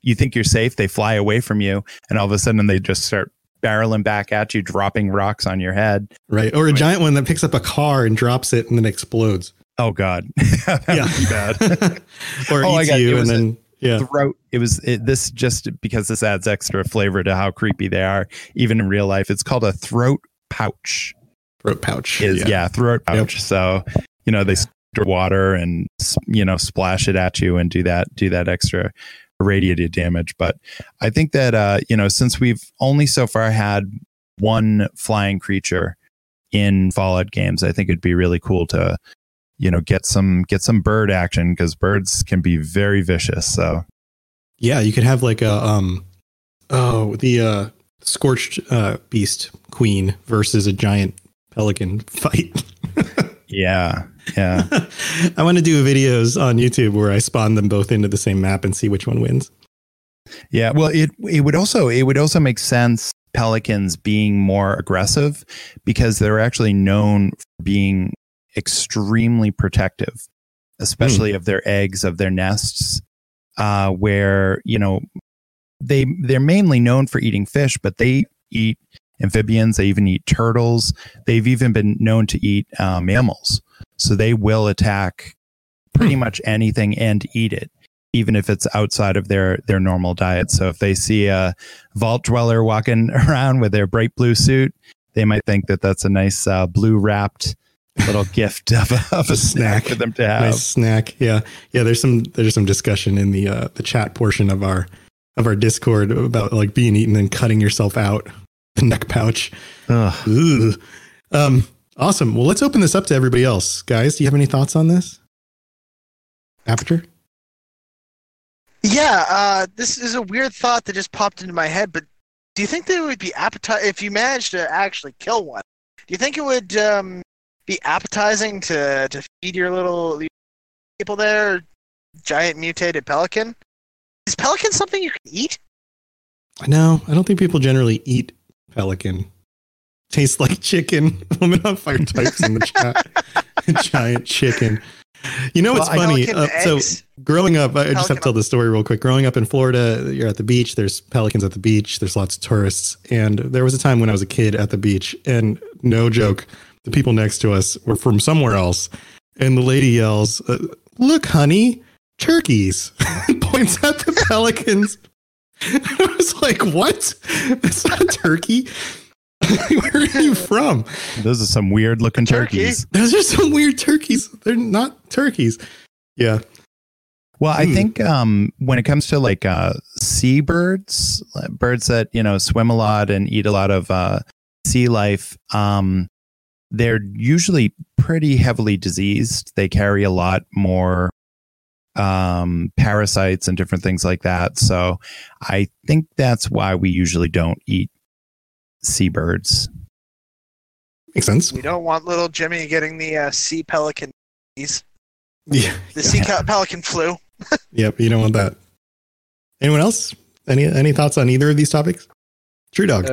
you think you're safe, they fly away from you, and all of a sudden they just start barreling back at you, dropping rocks on your head. Right. Or a giant one that picks up a car and drops it and then explodes. Oh God. That would be bad. Or eats you and then throat. This just because this adds extra flavor to how creepy they are, even in real life. It's called a throat pouch. Throat pouch is throat pouch. Yep. So they stir water and splash it at you and do that extra irradiated damage. But I think that since we've only so far had one flying creature in Fallout games, I think it'd be really cool to get some bird action, because birds can be very vicious. So yeah, you could have like a Scorched Beast Queen versus a giant pelican fight. yeah I want to do videos on YouTube where I spawn them both into the same map and see which one wins. Well, it would also make sense pelicans being more aggressive because they're actually known for being extremely protective, especially of their eggs, of their nests, where, you know, they're mainly known for eating fish, but they eat amphibians. They even eat turtles. They've even been known to eat mammals. So they will attack pretty much anything and eat it, even if it's outside of their normal diet. So if they see a vault dweller walking around with their bright blue suit, they might think that that's a nice blue wrapped little gift of a snack for them to have. Nice snack. Yeah. Yeah. There's some discussion in the chat portion of our Discord about like being eaten and cutting yourself out the neck pouch. Awesome. Well, let's open this up to everybody else. Guys, do you have any thoughts on this? Aperture? Yeah, this is a weird thought that just popped into my head, but do you think there would be appetite if you managed to actually kill one? Do you think it would be appetizing to feed your little people there, giant mutated pelican? Is pelican something you can eat? No, I don't think people generally eat pelican. Tastes like chicken. Woman on Fire types in the chat. Giant chicken. You know what's funny? So growing up, I just have to tell the story real quick. Growing up in Florida, you're at the beach. There's pelicans at the beach. There's lots of tourists. And there was a time when I was a kid at the beach. And no joke, the people next to us were from somewhere else. And the lady yells, "Look, honey, turkeys." Points at the pelicans. I was like, what? That's not a turkey. Where are you from? Those are some weird looking turkeys. Those are some weird turkeys. They're not turkeys. Yeah. Well, I think when it comes to like seabirds, birds that, you know, swim a lot and eat a lot of sea life, they're usually pretty heavily diseased. They carry a lot more parasites and different things like that. So I think that's why we usually don't eat seabirds. Makes sense. We don't want little Jimmy getting the sea pelican disease. Yeah. The sea pelican flu. Yep, you don't want that. Anyone else? Any thoughts on either of these topics? True Dog.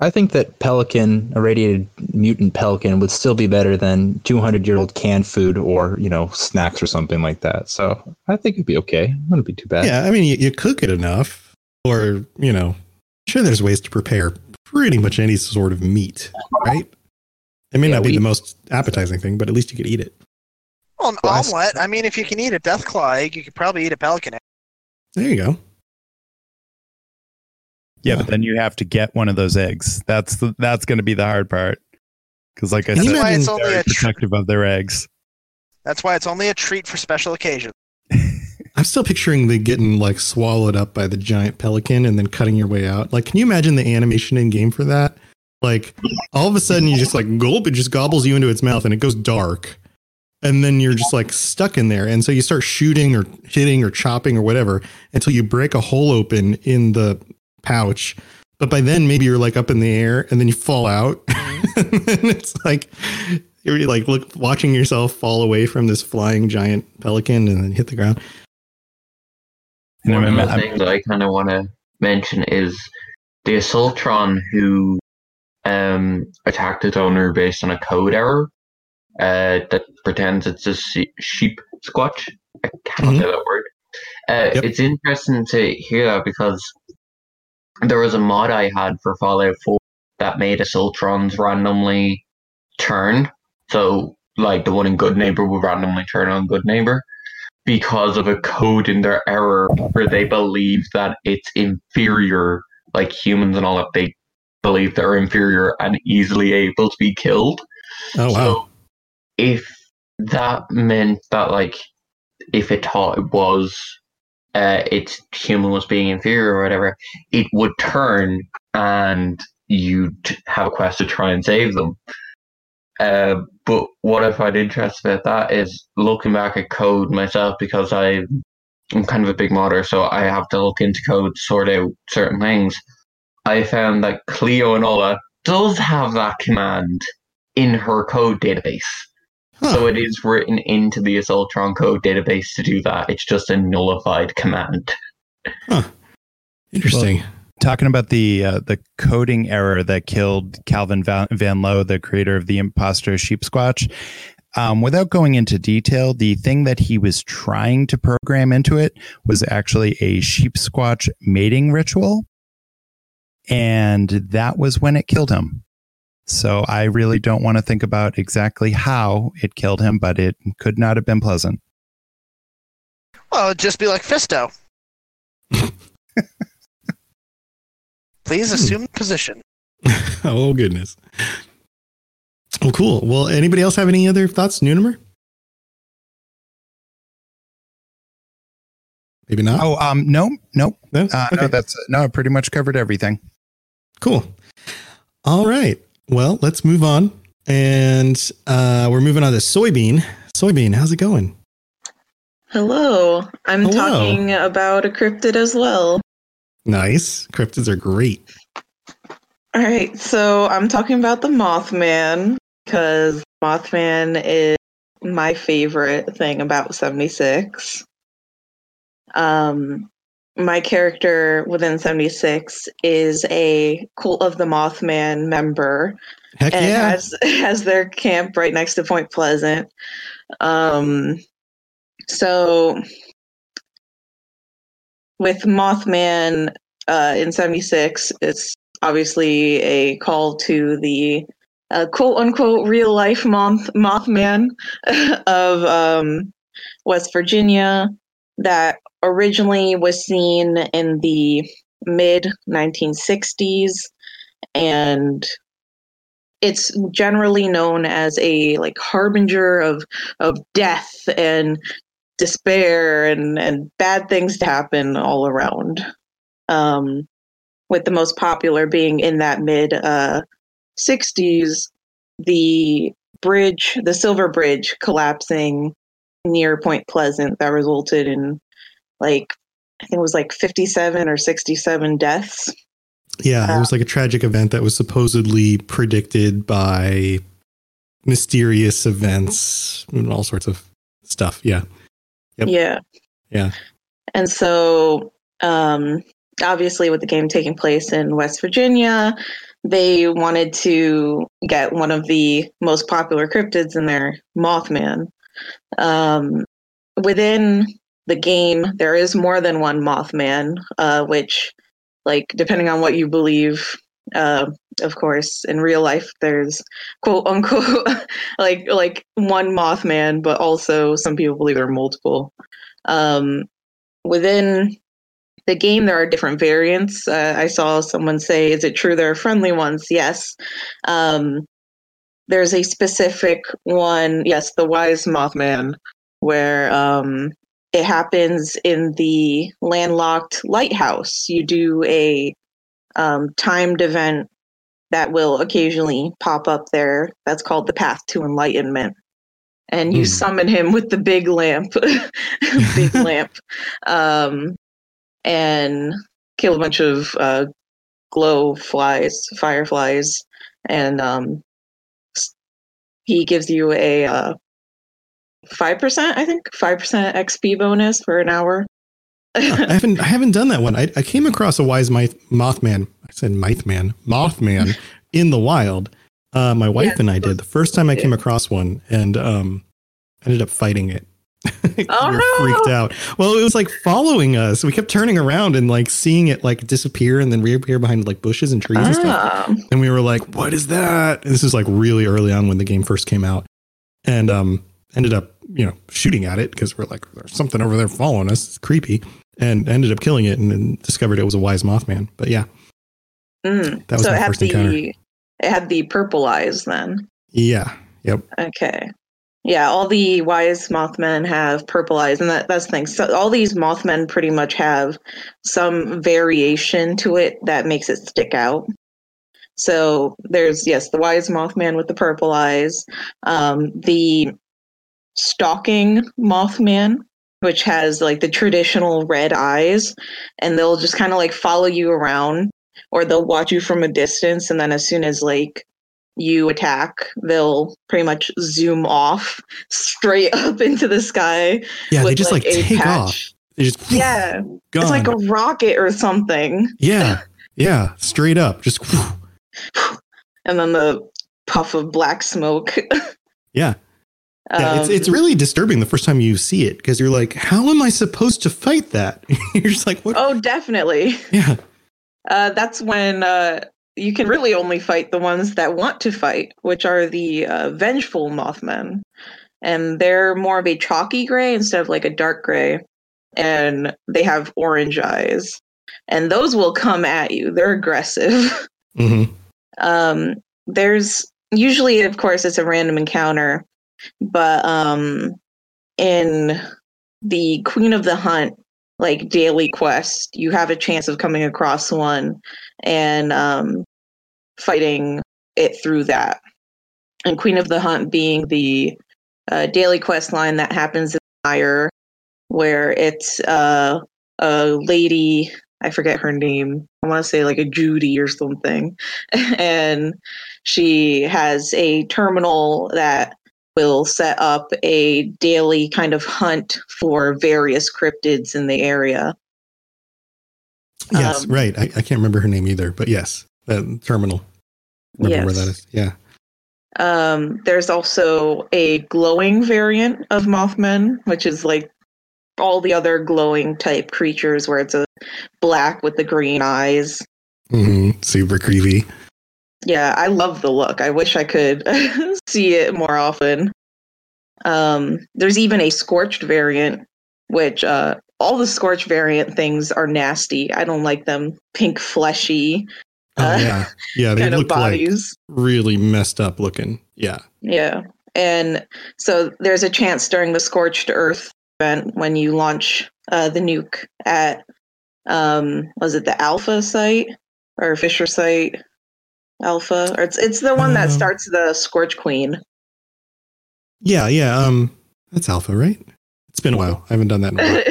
I think that pelican, irradiated mutant pelican, would still be better than 200-year-old canned food or, you know, snacks or something like that. So I think it'd be okay. It wouldn't be too bad. Yeah, I mean, you cook it enough, or, you know, sure, there's ways to prepare pretty much any sort of meat, right? It may not be the most appetizing thing, but at least you could eat it. Well, an omelet. I mean, if you can eat a deathclaw egg, you could probably eat a pelican egg. There you go. Yeah, but then you have to get one of those eggs. That's going to be the hard part. Because, like I said, they're very protective of their eggs. That's why it's only a treat for special occasions. I'm still picturing the getting like swallowed up by the giant pelican and then cutting your way out. Like, can you imagine the animation in game for that? Like, all of a sudden, you just like gulp. It just gobbles you into its mouth, and it goes dark. And then you're just like stuck in there. And so you start shooting or hitting or chopping or whatever until you break a hole open in the pouch. But by then, maybe you're like up in the air and then you fall out. And it's like you're like watching yourself fall away from this flying giant pelican and then hit the ground. One of the things that I kind of want to mention is the Assaultron, who attacked its owner based on a code error that pretends it's a sheep squatch. I cannot say that word. It's interesting to hear that because there was a mod I had for Fallout 4 that made Assaultrons randomly turn. So, like, the one in Good Neighbor would randomly turn on Good Neighbor because of a code in their error where they believe that it's inferior, like humans and all that. They believe they're inferior and easily able to be killed. Oh, wow. So if that meant that, like, if it thought it was its human was being inferior or whatever, it would turn and you'd have a quest to try and save them. But what I find interesting about that is looking back at code myself, because I'm kind of a big modder, so I have to look into code, sort out certain things. I found that Cleo Enola does have that command in her code database. Huh. So it is written into the Assaultron code database to do that. It's just a nullified command. Huh. Interesting. Well, talking about the coding error that killed Calvin Van Loo, the creator of the imposter Sheep Squatch, without going into detail, the thing that he was trying to program into it was actually a Sheep Squatch mating ritual. And that was when it killed him. So I really don't want to think about exactly how it killed him, but it could not have been pleasant. Well, it'd just be like Fisto. Please assume the position. Oh, goodness. Oh, cool. Well, anybody else have any other thoughts? Nuunomer? Maybe not. Oh, no. Okay. No, I pretty much covered everything. Cool. All right. Well, let's move on. And we're moving on to Soybean. Soybean, how's it going? Hello. I'm talking about a cryptid as well. Nice. Cryptids are great. All right. So I'm talking about the Mothman because Mothman is my favorite thing about 76. My character within 76 is a Cult of the Mothman member. Heck and yeah. has their camp right next to Point Pleasant. So with Mothman in 76, it's obviously a call to the quote-unquote real-life Mothman of West Virginia that originally was seen in the mid-1960s, and it's generally known as a harbinger of death and despair and bad things to happen all around. With the most popular being in that mid-60s, the Silver Bridge collapsing near Point Pleasant that resulted in I think it was 57 or 67 deaths. Yeah, it was a tragic event that was supposedly predicted by mysterious events and all sorts of stuff. Yeah. Yep. Yeah. Yeah. And so obviously with the game taking place in West Virginia, they wanted to get one of the most popular cryptids in their Mothman. Within the game, there is more than one Mothman, which, depending on what you believe, of course, in real life, there's quote unquote one Mothman, but also some people believe there are multiple. Within the game, there are different variants. I saw someone say, "Is it true there are friendly ones?" Yes. There's a specific one, yes, the Wise Mothman, where it happens in the landlocked lighthouse. You do a timed event that will occasionally pop up there. That's called the Path to Enlightenment. And you summon him with the big lamp, and kill a bunch of fireflies, and he gives you a 5%, I think, 5% XP bonus for an hour. I haven't done that one. I came across a Wise Mothman. I said Mothman in the wild. My wife and I did the first time I came across one, and ended up fighting it. Freaked out. Well, it was following us. We kept turning around and seeing it disappear and then reappear behind bushes and trees and stuff. And we were like, "What is that?" And this was really early on when the game first came out, and ended up shooting at it because we're "There's something over there following us. It's creepy," and ended up killing it and then discovered it was a Wise Mothman. But yeah, that was my first encounter. It had the purple eyes then. Yeah. Yep. Okay. Yeah, all the Wise Mothmen have purple eyes, and that's the thing. So all these Mothmen pretty much have some variation to it that makes it stick out. So there's, yes, the Wise Mothman with the purple eyes, the Stalking Mothman, which has the traditional red eyes, and they'll just kind of follow you around, or they'll watch you from a distance, and then as soon as you attack, they'll pretty much zoom off straight up into the sky. Yeah, with, they just take off. They just gone. It's like a rocket or something. Yeah, Yeah, straight up. Just whew. And then the puff of black smoke. Yeah. It's really disturbing the first time you see it, because you're like, how am I supposed to fight that? You're just like, what? Oh, definitely. Yeah. That's when you can really only fight the ones that want to fight, which are the vengeful Mothmen. And they're more of a chalky gray instead of like a dark gray. And they have orange eyes. And those will come at you. They're aggressive. Mm-hmm. There's usually, of course, it's a random encounter. But in the Queen of the Hunt, like daily quest, you have a chance of coming across one and fighting it through that. And Queen of the Hunt being the daily quest line that happens in Fire, where it's a lady, I forget her name, I want to say like a Judy or something, and she has a terminal that will set up a daily kind of hunt for various cryptids in the area. Yes, right. I can't remember her name either, but yes, that terminal. Remember where that is? Yeah. There's also a glowing variant of Mothmen, which is like all the other glowing type creatures, where it's a black with the green eyes. Mm-hmm. Super creepy. Yeah, I love the look. I wish I could see it more often. There's even a scorched variant, which all the scorched variant things are nasty. I don't like them. Pink, fleshy. Yeah, they look like really messed up looking. Yeah. Yeah. And so there's a chance during the Scorched Earth event when you launch the nuke at, was it the Alpha site or Fisher site? Alpha, or it's the one that starts the Scorch Queen. Yeah. That's Alpha, right? It's been a while. I haven't done that in a while.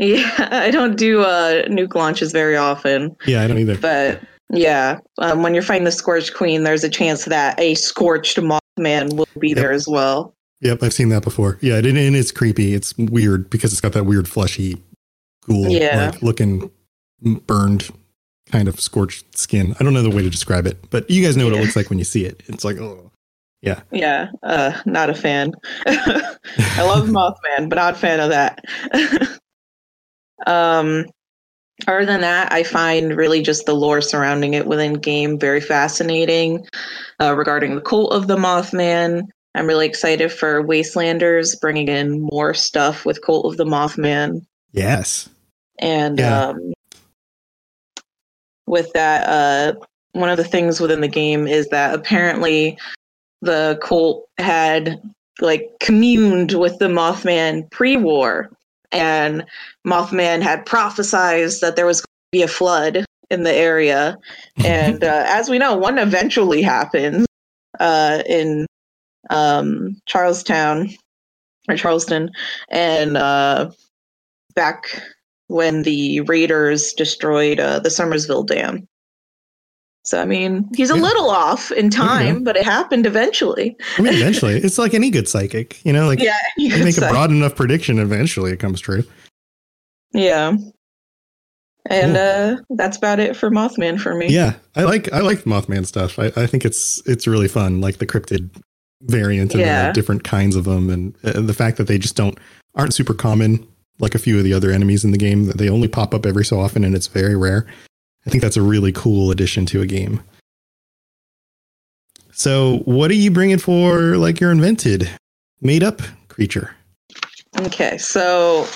Yeah, I don't do nuke launches very often. Yeah, I don't either. But yeah, when you're fighting the Scorch Queen, there's a chance that a scorched Mothman will be there as well. Yep, I've seen that before. Yeah, and it's creepy. It's weird because it's got that weird fleshy, ghoul looking burned kind of scorched skin. I don't know the way to describe it, but you guys know what it looks like when you see it. It's like, oh, yeah. Yeah, not a fan. I love Mothman, but not a fan of that. Other than that, I find really just the lore surrounding it within game very fascinating. Regarding the Cult of the Mothman, I'm really excited for Wastelanders, bringing in more stuff with Cult of the Mothman. Yes. And with that, one of the things within the game is that apparently the cult had like communed with the Mothman pre-war, and Mothman had prophesized that there was going to be a flood in the area. And as we know, one eventually happens in Charleston. And back when the raiders destroyed the Somersville Dam. So, I mean, he's a little off in time, but it happened eventually. I mean, eventually. It's like any good psychic, you know? Like, you make a broad enough prediction, eventually it comes true. Yeah. And that's about it for Mothman for me. Yeah, I like Mothman stuff. I think it's really fun, like the cryptid variant and the different kinds of them, and the fact that they just aren't super common, like a few of the other enemies in the game, that they only pop up every so often, and it's very rare. I think that's a really cool addition to a game. So what are you bringing for, like, your invented, made-up creature? Okay, so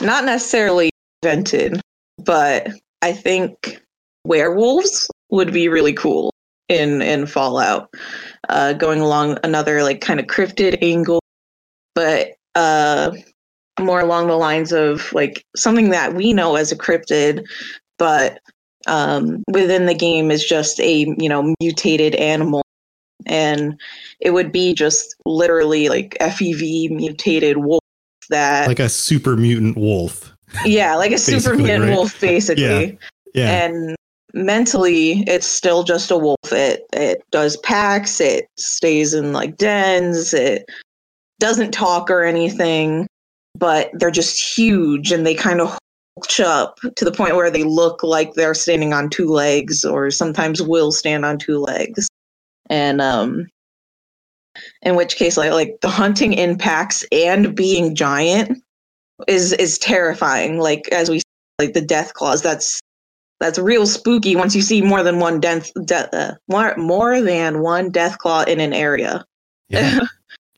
not necessarily invented, but I think werewolves would be really cool in Fallout. Going along another, like, kind of cryptid angle, but more along the lines of like something that we know as a cryptid, but within the game is just a, mutated animal. And it would be just literally like FEV mutated wolf that, like a super mutant wolf. Yeah. Like a super mutant wolf, basically. Yeah. And mentally it's still just a wolf. It does packs. It stays in like dens. It doesn't talk or anything. But they're just huge, and they kind of hold up to the point where they look like they're standing on two legs, or sometimes will stand on two legs. And in which case, like the hunting in packs and being giant is terrifying. Like, as we see, like the death claws, that's real spooky once you see more than one death claw in an area. Yeah.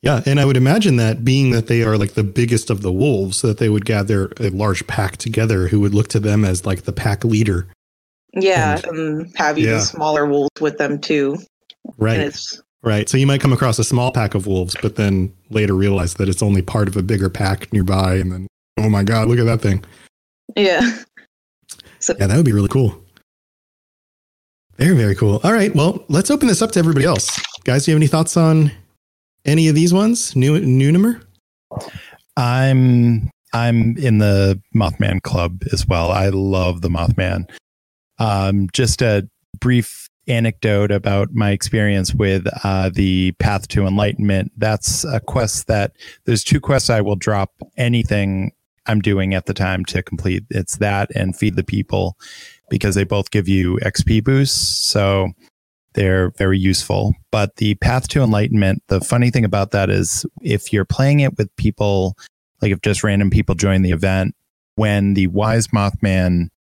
Yeah, and I would imagine that, being that they are like the biggest of the wolves, that they would gather a large pack together who would look to them as like the pack leader. Yeah, and have even smaller wolves with them too. Right. So you might come across a small pack of wolves, but then later realize that it's only part of a bigger pack nearby, and then, oh my God, look at that thing. Yeah. So, yeah, that would be really cool. Very, very cool. All right, well, let's open this up to everybody else. Guys, do you have any thoughts on any of these ones? Nuunomer? I'm in the Mothman club as well. I love the Mothman. Just a brief anecdote about my experience with the Path to Enlightenment. That's a quest that there's two quests I will drop anything I'm doing at the time to complete. It's that and Feed the People, because they both give you XP boosts. So they're very useful. But the Path to Enlightenment, the funny thing about that is, if you're playing it with people, like if just random people join the event, when the Wise Mothman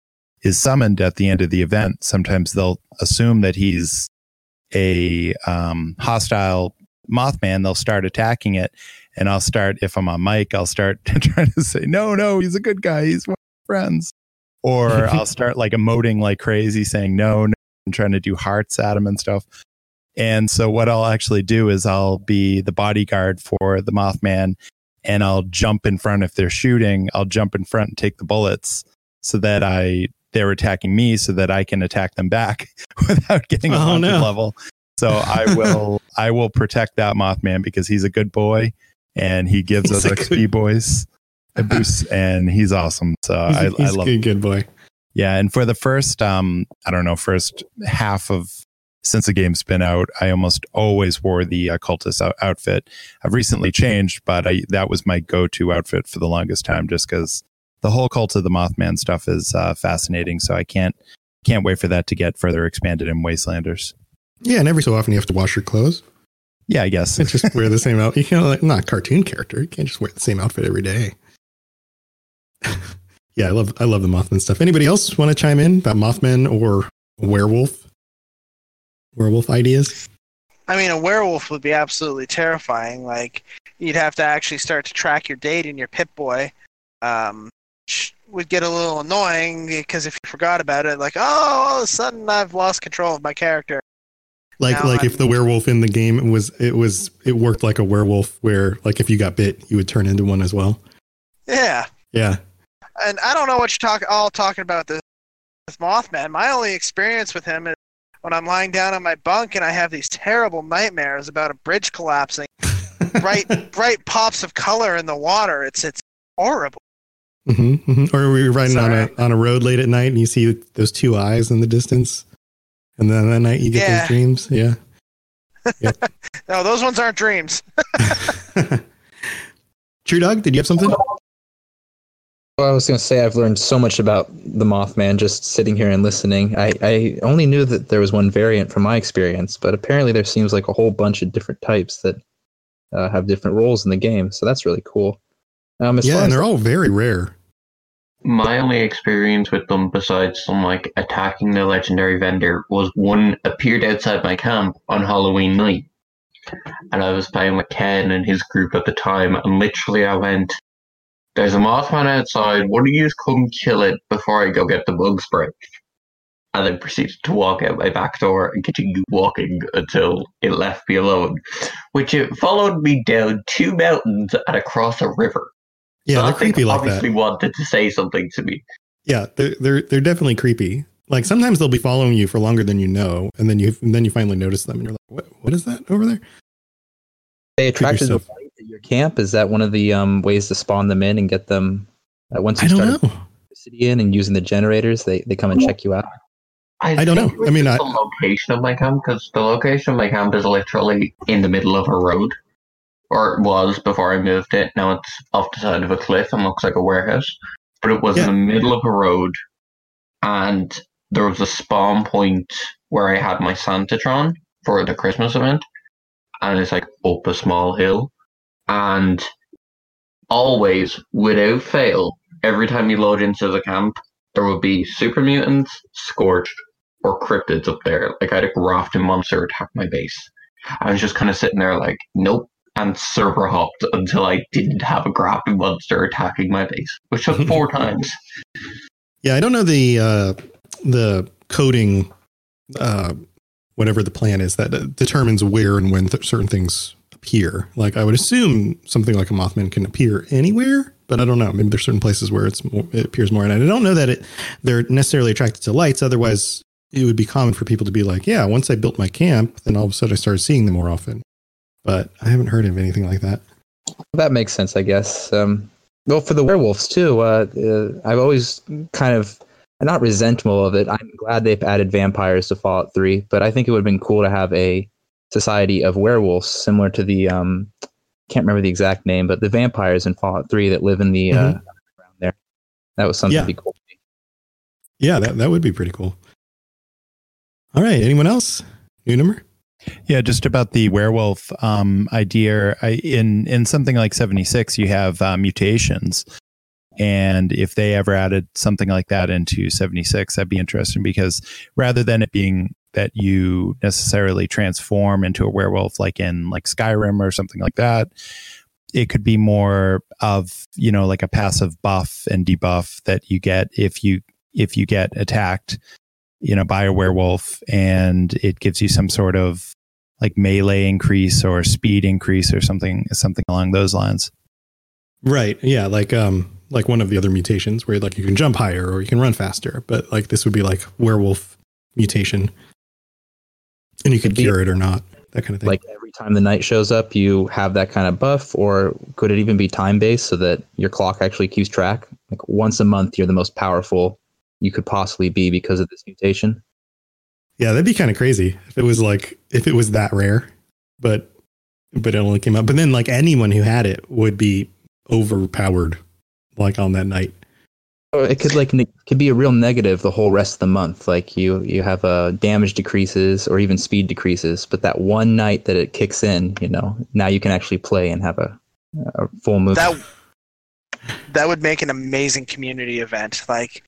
is summoned at the end of the event, sometimes they'll assume that he's a hostile Mothman. They'll start attacking it. And I'll start, if I'm on mic, I'll start trying to say, no, he's a good guy. He's one of my friends. Or I'll start like emoting like crazy, saying no, and trying to do hearts at him and stuff. And so what I'll actually do is I'll be the bodyguard for the Mothman, and I'll jump in front. If they're shooting, I'll jump in front and take the bullets so that they're attacking me, so that I can attack them back without getting a haunted level. So I will protect that Mothman, because he's a good boy and he gives us XP boys a boost, and he's awesome. So I love him. Good boy. Yeah, and for the first, first half of, since the game's been out, I almost always wore the cultist outfit. I've recently changed, but that was my go-to outfit for the longest time, just because the whole Cult of the Mothman stuff is fascinating. So I can't wait for that to get further expanded in Wastelanders. Yeah, and every so often you have to wash your clothes. Yeah, I guess. And just wear the same outfit. You can't, like, not a cartoon character. You can't just wear the same outfit every day. Yeah, I love the Mothman stuff. Anybody else want to chime in about Mothman or werewolf ideas? I mean, a werewolf would be absolutely terrifying. Like, you'd have to actually start to track your date in your Pip-Boy, which would get a little annoying, because if you forgot about it, like, all of a sudden I've lost control of my character. If the werewolf in the game it worked like a werewolf, where like if you got bit, you would turn into one as well. Yeah. Yeah. And I don't know what you're talking about this Mothman. My only experience with him is when I'm lying down on my bunk and I have these terrible nightmares about a bridge collapsing, bright pops of color in the water. It's horrible. Mm-hmm, mm-hmm. Or we're riding on a road late at night and you see those two eyes in the distance, and then that night you get those dreams. Yeah. Yep. No, those ones aren't dreams. True Dog, did you have something? Well, I was going to say, I've learned so much about the Mothman just sitting here and listening. I only knew that there was one variant from my experience, but apparently there seems like a whole bunch of different types that have different roles in the game. So that's really cool. And they're all very rare. My only experience with them, besides some like attacking the legendary vendor, was one appeared outside my camp on Halloween night. And I was playing with Ken and his group at the time. And literally I went, "There's a Mothman outside. Why don't you just come kill it before I go get the bug spray?" And then proceeded to walk out my back door and continue walking until it left me alone, which it followed me down two mountains and across a river. Yeah, so they're creepy like that. Obviously wanted to say something to me. Yeah, they're definitely creepy. Like sometimes they'll be following you for longer than you know, and then you finally notice them, and you're like, "What is that over there?" They attracted the light at your camp. Is that one of the ways to spawn them in and get them? Once you start electricity in and using the generators, they come and check you out. I don't know. I mean, the location of my camp, because the location of my camp is literally in the middle of a road, or it was before I moved it. Now it's off the side of a cliff and looks like a warehouse. but it was in the middle of a road, and there was a spawn point where I had my Santatron for the Christmas event, and it's like up a small hill, and always, without fail, every time you load into the camp, there would be super mutants, scorched, or cryptids up there. Like, I had a grafting monster attack my base. I was just kind of sitting there like, nope, and server hopped until I didn't have a grafting monster attacking my base, which took 4 times. Yeah, I don't know the coding, whatever the plan is, that determines where and when certain things appear. Like, I would assume something like a Mothman can appear anywhere, but I don't know. Maybe there's certain places where it appears more. And I don't know that they're necessarily attracted to lights. Otherwise, it would be common for people to be like, yeah, once I built my camp, then all of a sudden I started seeing them more often. But I haven't heard of anything like that. That makes sense, I guess. Well, for the werewolves, too, I've always kind of, I'm not resentful of it. I'm glad they've added vampires to Fallout 3, but I think it would have been cool to have a society of werewolves similar to the, can't remember the exact name, but the vampires in Fallout 3 that live in the around there. That was something to be cool to me. Yeah, that would be pretty cool. All right, anyone else? Nuunomer? Yeah, just about the werewolf idea. In something like 76, you have mutations. And if they ever added something like that into 76, that'd be interesting, because rather than it being that you necessarily transform into a werewolf like in like Skyrim or something like that, it could be more of, you know, like a passive buff and debuff that you get if you get attacked, you know, by a werewolf, and it gives you some sort of like melee increase or speed increase or something along those lines. Right. Yeah. Like one of the other mutations where like you can jump higher or you can run faster, but like this would be like werewolf mutation, and you could cure it or not, that kind of thing. Like every time the night shows up, you have that kind of buff, or could it even be time-based so that your clock actually keeps track? Like once a month, you're the most powerful you could possibly be because of this mutation. Yeah, that'd be kind of crazy if it was that rare, but it only came up. But then like anyone who had it would be overpowered like on that night. It could be a real negative the whole rest of the month. Like you have damage decreases or even speed decreases, but that one night that it kicks in, you know, now you can actually play and have a full move. That would make an amazing community event. Like,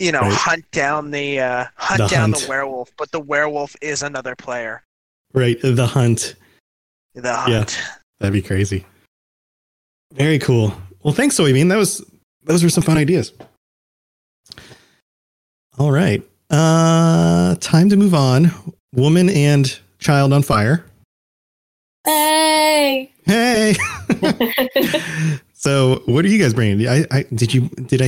you know, right. hunt down the werewolf, but the werewolf is another player. Right, the hunt. The hunt. Yeah, that'd be crazy. Very cool. Well, thanks, Soybean. Those were some fun ideas. All right. Time to move on. Woman and Child on Fire. Hey. So what are you guys bringing? Did I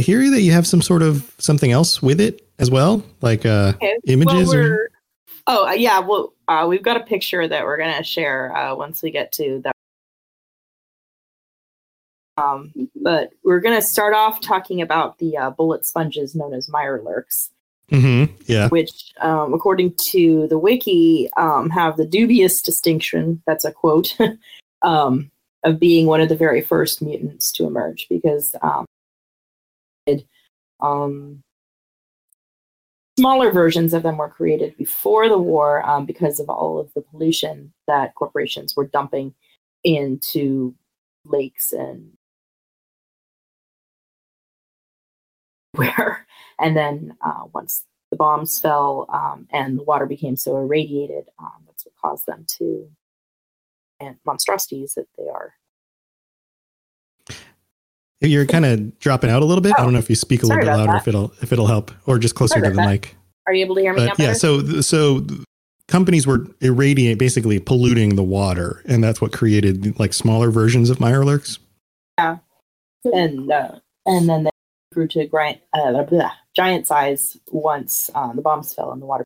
hear you that you have some sort of something else with it as well? Like images? We've got a picture that we're going to share once we get to that. But we're going to start off talking about the bullet sponges known as mirelurks, which, according to the wiki, have the dubious distinction, that's a quote, of being one of the very first mutants to emerge, because smaller versions of them were created before the war because of all of the pollution that corporations were dumping into lakes and where, and then once the bombs fell and the water became so irradiated, that's what caused them to and monstrosities that they are. You're kind of dropping out a little bit. Oh, I don't know if you speak a little bit louder that. if it'll help, or just closer to the mic. Are you able to hear me? Now better? So companies were basically polluting the water, and that's what created like smaller versions of mirelurks. Yeah, and then they grew to a giant size once the bombs fell in the water.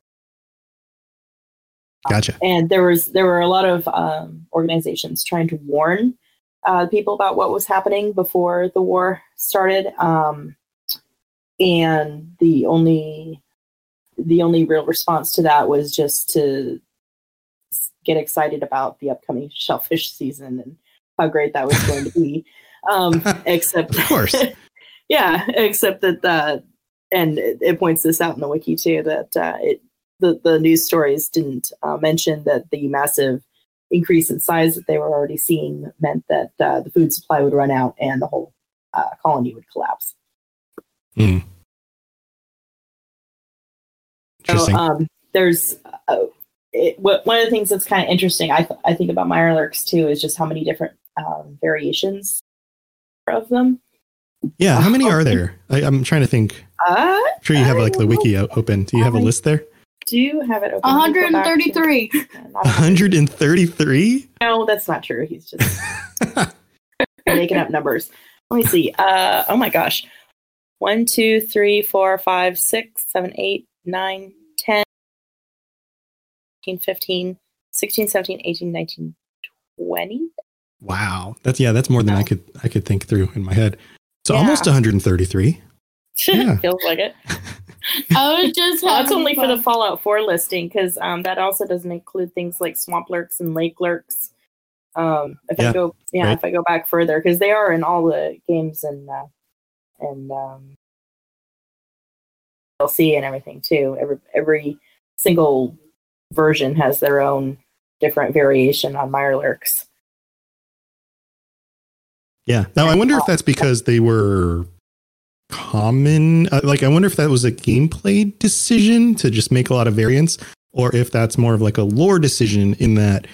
Gotcha. And there were a lot of organizations trying to warn people about what was happening before the war started. And the only real response to that was just to get excited about the upcoming shellfish season and how great that was going to be. Except, of course. Yeah, except that, and it points this out in the wiki too, that the news stories didn't mention that the massive increase in size that they were already seeing meant that the food supply would run out and the whole colony would collapse. Mm. Interesting. So, there's one of the things that's kind of interesting, I think, about Mirelurks too, is just how many different variations of them. Yeah, how many are there? I'm trying to think. I'm sure you have like the wiki open. Do you have a list there? Do you have it open? 133. 133? No, that's not true. He's just making up numbers. Let me see. Oh my gosh. 1, 2, 3, 4, 5, 6, 7, 8, 9, 10, 15, 16, 17, 18, 19, 20. Wow. That's more than I could think through in my head. So almost 133. Yeah. Feels like it. I was just that's only fun for the Fallout 4 listing, because that also doesn't include things like swamp lurks and lake lurks. If I go back further, because they are in all the games and DLC and everything too. Every single version has their own different variation on Mirelurks. Yeah. Now I wonder if that's because they were common. I wonder if that was a gameplay decision to just make a lot of variants, or if that's more of like a lore decision in that,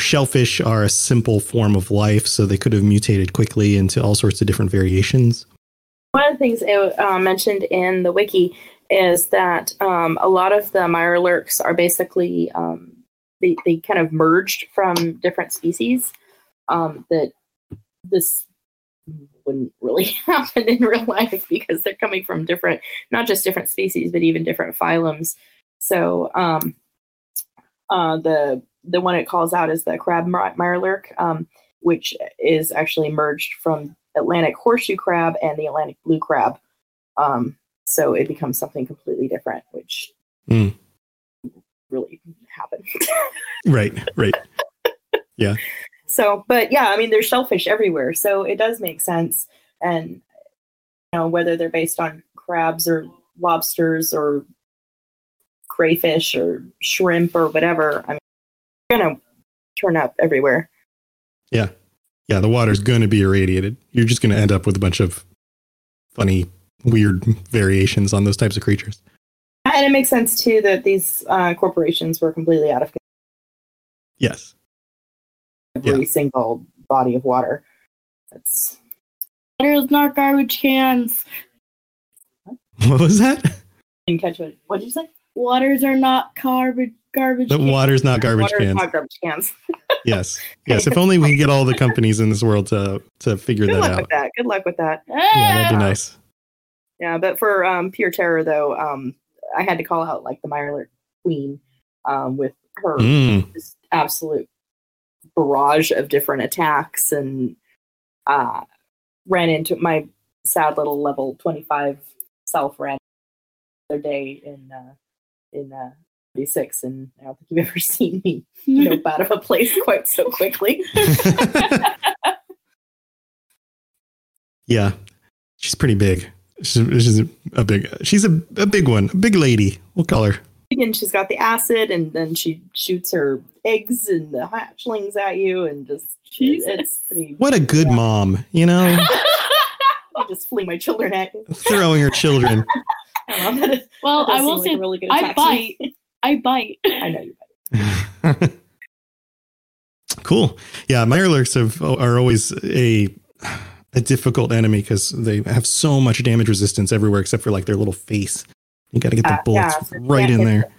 shellfish are a simple form of life, so they could have mutated quickly into all sorts of different variations. One of the things it mentioned in the wiki is that a lot of the Mirelurks are basically they kind of merged from different species that. This wouldn't really happen in real life because they're coming from different, not just different species, but even different phylums. So the one it calls out is the crab Mirelurk, which is actually merged from Atlantic horseshoe crab and the Atlantic blue crab. So it becomes something completely different, which really happened. Right. Yeah. So, but yeah, I mean, there's shellfish everywhere, so it does make sense. And, whether they're based on crabs or lobsters or crayfish or shrimp or whatever, I mean, they're going to turn up everywhere. Yeah. Yeah. The water's going to be irradiated. You're just going to end up with a bunch of funny, weird variations on those types of creatures. And it makes sense, too, that these corporations were completely out of control. Yes. Every single body of water. Water is not garbage cans. What was that? Didn't catch it. What did you say? Waters are not garbage. The water's not garbage cans. Not garbage cans. Yes. If only we could get all the companies in this world to figure that out. Good luck with that. Yeah, that'd be nice. Yeah, but for pure terror though, I had to call out like the Mirelurk Queen with her just absolute barrage of different attacks, and ran into my sad little level 25 self ran the other day in 36, and I don't think you've ever seen me nope out of a place quite so quickly. Yeah, she's pretty big. She's a big one, a big lady. We'll call her. And she's got the acid, and then she shoots her eggs and the hatchlings at you, and just it's pretty. What a good mom, I just fling my children at you. Throwing her children. Well, I will say, really good I bite. I know you bite. Cool. Yeah, Mirelurks are always a difficult enemy because they have so much damage resistance everywhere, except for like their little face. You got to get the bullets so right in there.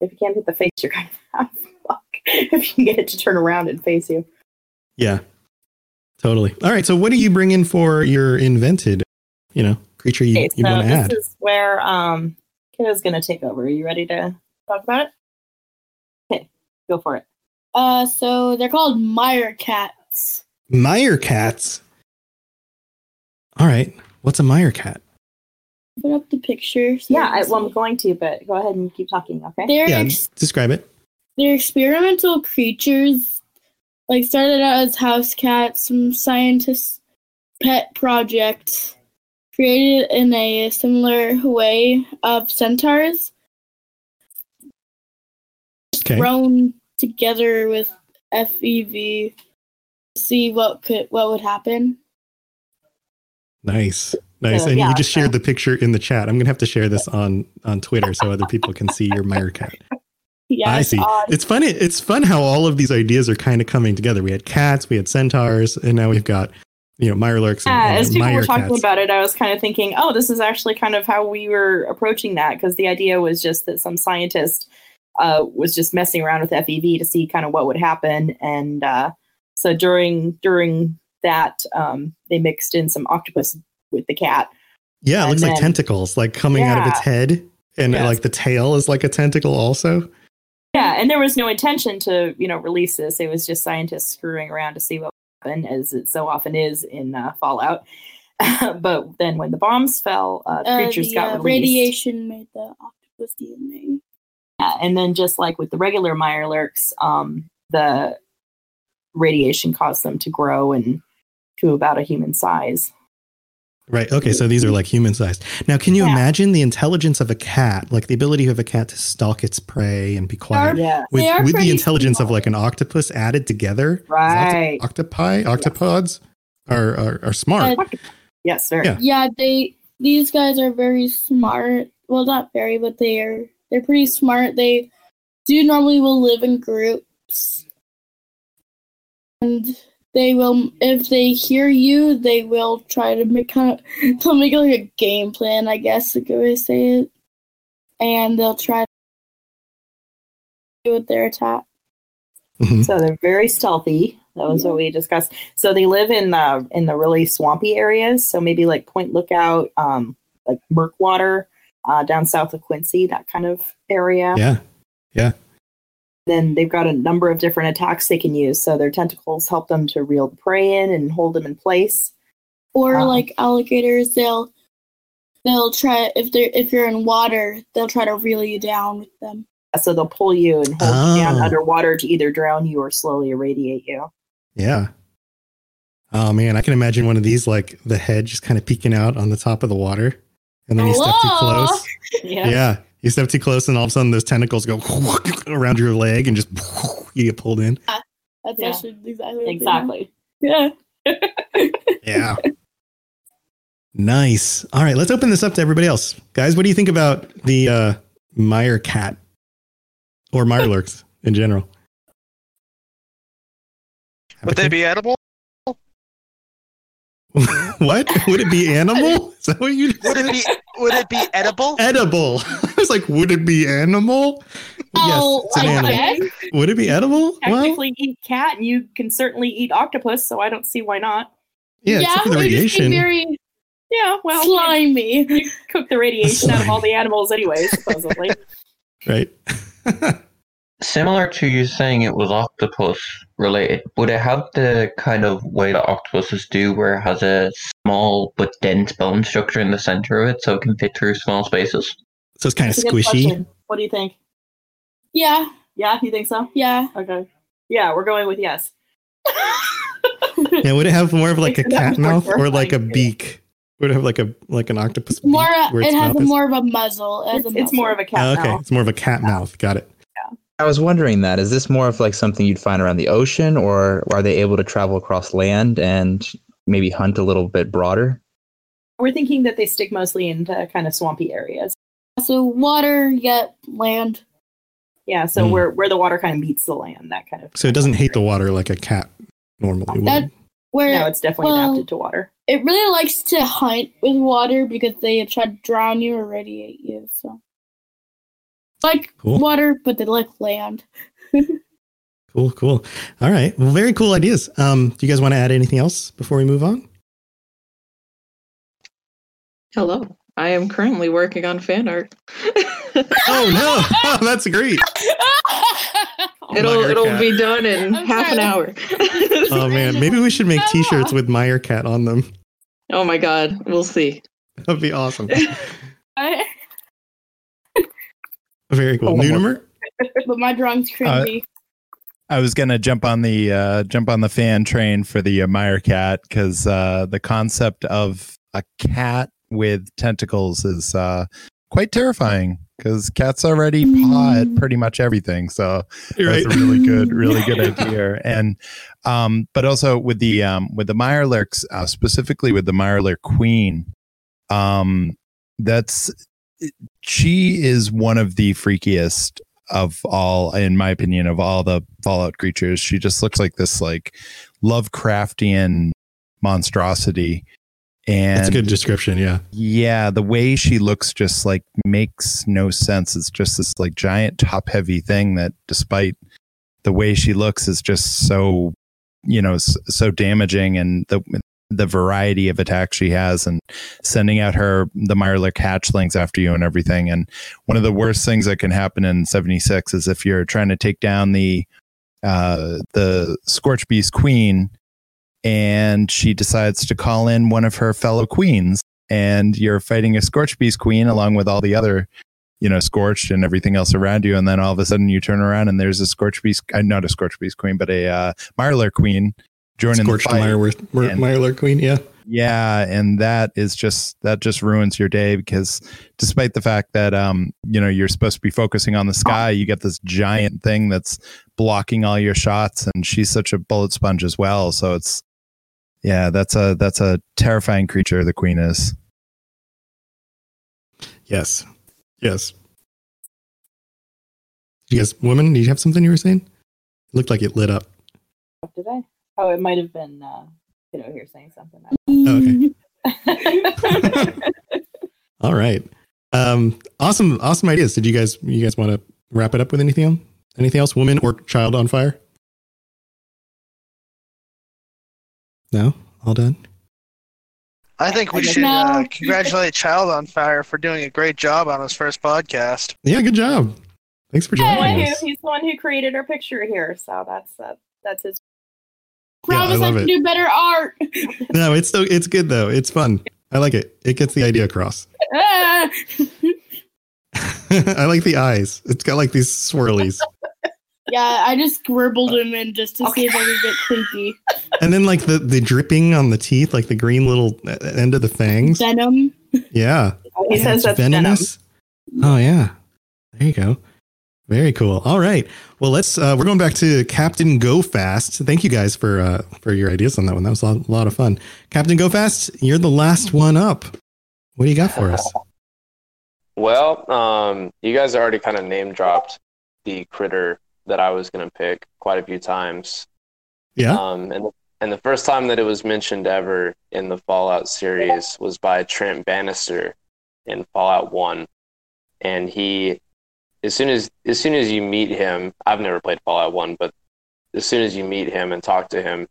If you can't hit the face, you're kind of out of luck. If you can get it to turn around and face you. Yeah, totally. All right, so what do you bring in for your invented, creature you want to add? This is where Kiddo's going to take over. Are you ready to talk about it? Okay, go for it. So they're called Mirelurks. Mirelurks? All right, what's a Mirelurk? Put up the picture. So I'm going to, but go ahead and keep talking, okay? Describe it. They're experimental creatures, started out as house cats, some scientist pet project, created in a similar way of centaurs. Okay. Thrown together with FEV to see what would happen. Nice. So, and you just shared the picture in the chat. I'm going to have to share this on Twitter so other people can see your meerkat. Yeah, I see. It's funny. It's fun how all of these ideas are kind of coming together. We had cats, we had centaurs, and now we've got, Mirelurks. Yeah, as people were talking about it, I was kind of thinking, this is actually kind of how we were approaching that, because the idea was just that some scientist was just messing around with FEV to see kind of what would happen. And so during that, they mixed in some octopus with the cat. Yeah, it looks like tentacles coming out of its head. And the tail is like a tentacle also. Yeah, and there was no intention to, release this. It was just scientists screwing around to see what would happen, as it so often is in Fallout. But then when the bombs fell, creatures got released. Radiation made the octopus DNA. Yeah, and then just like with the regular Mirelurks, the radiation caused them to grow and to about a human size. Right. Okay. So these are human sized. Now, can you imagine the intelligence of a cat, the ability of a cat to stalk its prey and be quiet with the intelligence of an octopus added together? Right. Octopods are smart. Yes, sir. Yeah. These guys are very smart. Well, not very, but they're pretty smart. They do normally will live in groups, and they will, if they hear you, they will try to make a game plan, I guess, is a good way to say it. And they'll try to do with their attack. Mm-hmm. So they're very stealthy. That was what we discussed. So they live in the really swampy areas. So maybe Point Lookout, Murkwater, down south of Quincy, that kind of area. Yeah, yeah. Then they've got a number of different attacks they can use. So their tentacles help them to reel the prey in and hold them in place. Or like alligators, they'll try, if you're in water, they'll try to reel you down with them. So they'll pull you and hold you down underwater to either drown you or slowly irradiate you. Yeah. Oh man, I can imagine one of these the head just kind of peeking out on the top of the water, and then you step too close. Yeah. You step too close, and all of a sudden, those tentacles go around your leg, and just you get pulled in. That's actually exactly. Yeah. Yeah. Nice. All right, let's open this up to everybody else, guys. What do you think about the Meerkat or Mirelurks in general? Would they be edible? What? Would it be animal? Is that what you said? Would it be edible? Edible. I was like, would it be animal? Oh, yes, it's an animal. Would it be edible? Technically, eat cat, and you can certainly eat octopus, so I don't see why not. Yeah, except for the radiation. Slimy. You cook the radiation out of all the animals anyway, supposedly. Right. Similar to you saying it was octopus related, would it have the kind of way that octopuses do where it has a small but dense bone structure in the center of it so it can fit through small spaces? So it's kind of squishy. What do you think? Yeah. Yeah, you think so? Yeah. Okay. Yeah, we're going with yes. Yeah, would it have more of a cat mouth or a beak? Would it have an octopus beak? It has more of a muzzle. It's more of a cat mouth. Okay, it's more of a cat mouth. Got it. I was wondering that. Is this more of something you'd find around the ocean, or are they able to travel across land and maybe hunt a little bit broader? We're thinking that they stick mostly into kind of swampy areas. So water, yet land. Yeah, so where the water kind of meets the land, that kind of thing. So it doesn't hate the water like a cat normally would. No, it's definitely adapted to water. It really likes to hunt with water because they try to drown you or radiate you, so... cool. Water, but they like land. Cool. All right. Well, very cool ideas. Do you guys want to add anything else before we move on? Hello. I am currently working on fan art. Oh, no. Oh, that's great. It'll be done in half an hour. Oh, man. Maybe we should make T-shirts with Meerkat on them. Oh, my God. We'll see. That would be awesome. Very cool. Nuunomer? But my drawing's cringy. I was gonna jump on the fan train for the Meerkat because the concept of a cat with tentacles is quite terrifying because cats already paw at pretty much everything. So that's a really good idea. And but also with the Mirelurks, specifically with the Mirelurk Queen, she is one of the freakiest of all, in my opinion, of all the Fallout creatures. She just looks like this like Lovecraftian monstrosity. And that's a good description. Yeah. The way she looks just like makes no sense. It's just this like giant top heavy thing that, despite the way she looks, is just so, so damaging. And the variety of attacks she has, and sending out the Mirelurk hatchlings after you and everything. And one of the worst things that can happen in 76 is if you're trying to take down the Scorch Beast Queen, and she decides to call in one of her fellow queens, and you're fighting a Scorch Beast Queen along with all the other, Scorched and everything else around you. And then all of a sudden you turn around and there's a Mirelurk Queen joining the fight. Mirelurk Queen, yeah. Yeah, and that just ruins your day, because despite the fact that you're supposed to be focusing on the sky, you get this giant thing that's blocking all your shots, and she's such a bullet sponge as well. So it's that's a terrifying creature, the Queen is. Yes. You guys, woman, did you have something you were saying? It looked like it lit up. Did I? Oh, it might have been here saying something. Okay. All right. Awesome ideas. Did you guys want to wrap it up with anything else? Woman or child on fire? No? All done? I think we should congratulate Child on Fire for doing a great job on his first podcast. Yeah, good job. Thanks for joining us. He's the one who created our picture here, so that's his. Promise I can do better art. No, it's good though. It's fun. I like it. It gets the idea across. I like the eyes. It's got like these swirlies. Yeah, I just scribbled them in just to see if I could get creepy. And then like the dripping on the teeth, like the green little end of the fangs. Venom. Yeah. He says that's venomous. Venom. Oh yeah. There you go. Very cool. All right. Well, we're going back to Captain GoFast. Thank you guys for your ideas on that one. That was a lot of fun. Captain GoFast, you're the last one up. What do you got for us? Well, you guys already kind of name dropped the critter that I was going to pick quite a few times. Yeah. And the first time that it was mentioned ever in the Fallout series was by Trent Bannister in Fallout 1. And he... As soon as you meet him, I've never played Fallout 1, but as soon as you meet him and talk to him,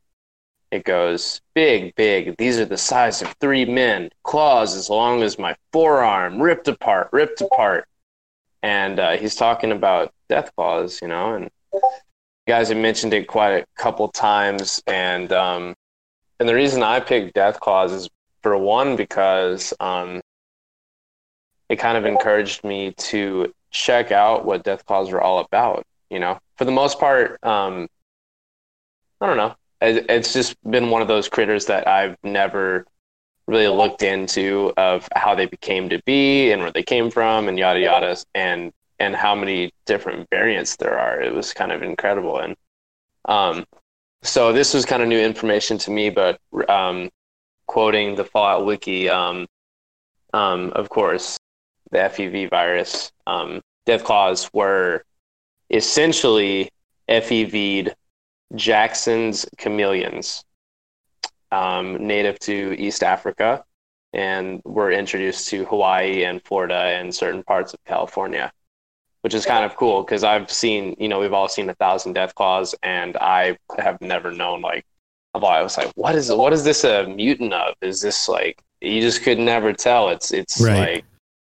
it goes, big, these are the size of 3 men, claws as long as my forearm, ripped apart. And he's talking about death claws, and you guys have mentioned it quite a couple times. And the reason I picked death claws is, for one, because it kind of encouraged me to check out what death claws are all about. For the most part, I don't know. It's just been one of those critters that I've never really looked into, of how they became to be and where they came from and yada yada, and how many different variants there are. It was kind of incredible, and so this was kind of new information to me. But quoting the Fallout Wiki, of course, the FEV virus, death claws were essentially FEV'd Jackson's chameleons, native to East Africa, and were introduced to Hawaii and Florida and certain parts of California, which is kind of cool, because I've seen, we've all seen 1,000 death claws, and I have never known, I was like, what is this a mutant of? Is this like, you just could never tell. It's right.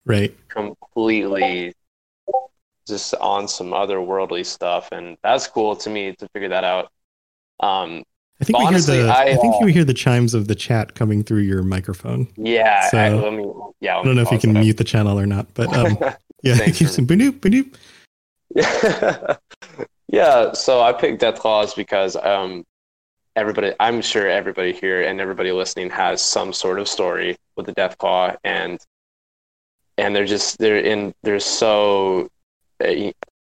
Right, completely just on some otherworldly stuff, and that's cool to me to figure that out. I think you hear the chimes of the chat coming through your microphone. Yeah, so, I don't know if you can mute the channel or not, but yeah, it keeps boop. Yeah, so I picked death claws because everybody, I'm sure everybody here and everybody listening has some sort of story with the Deathclaw, and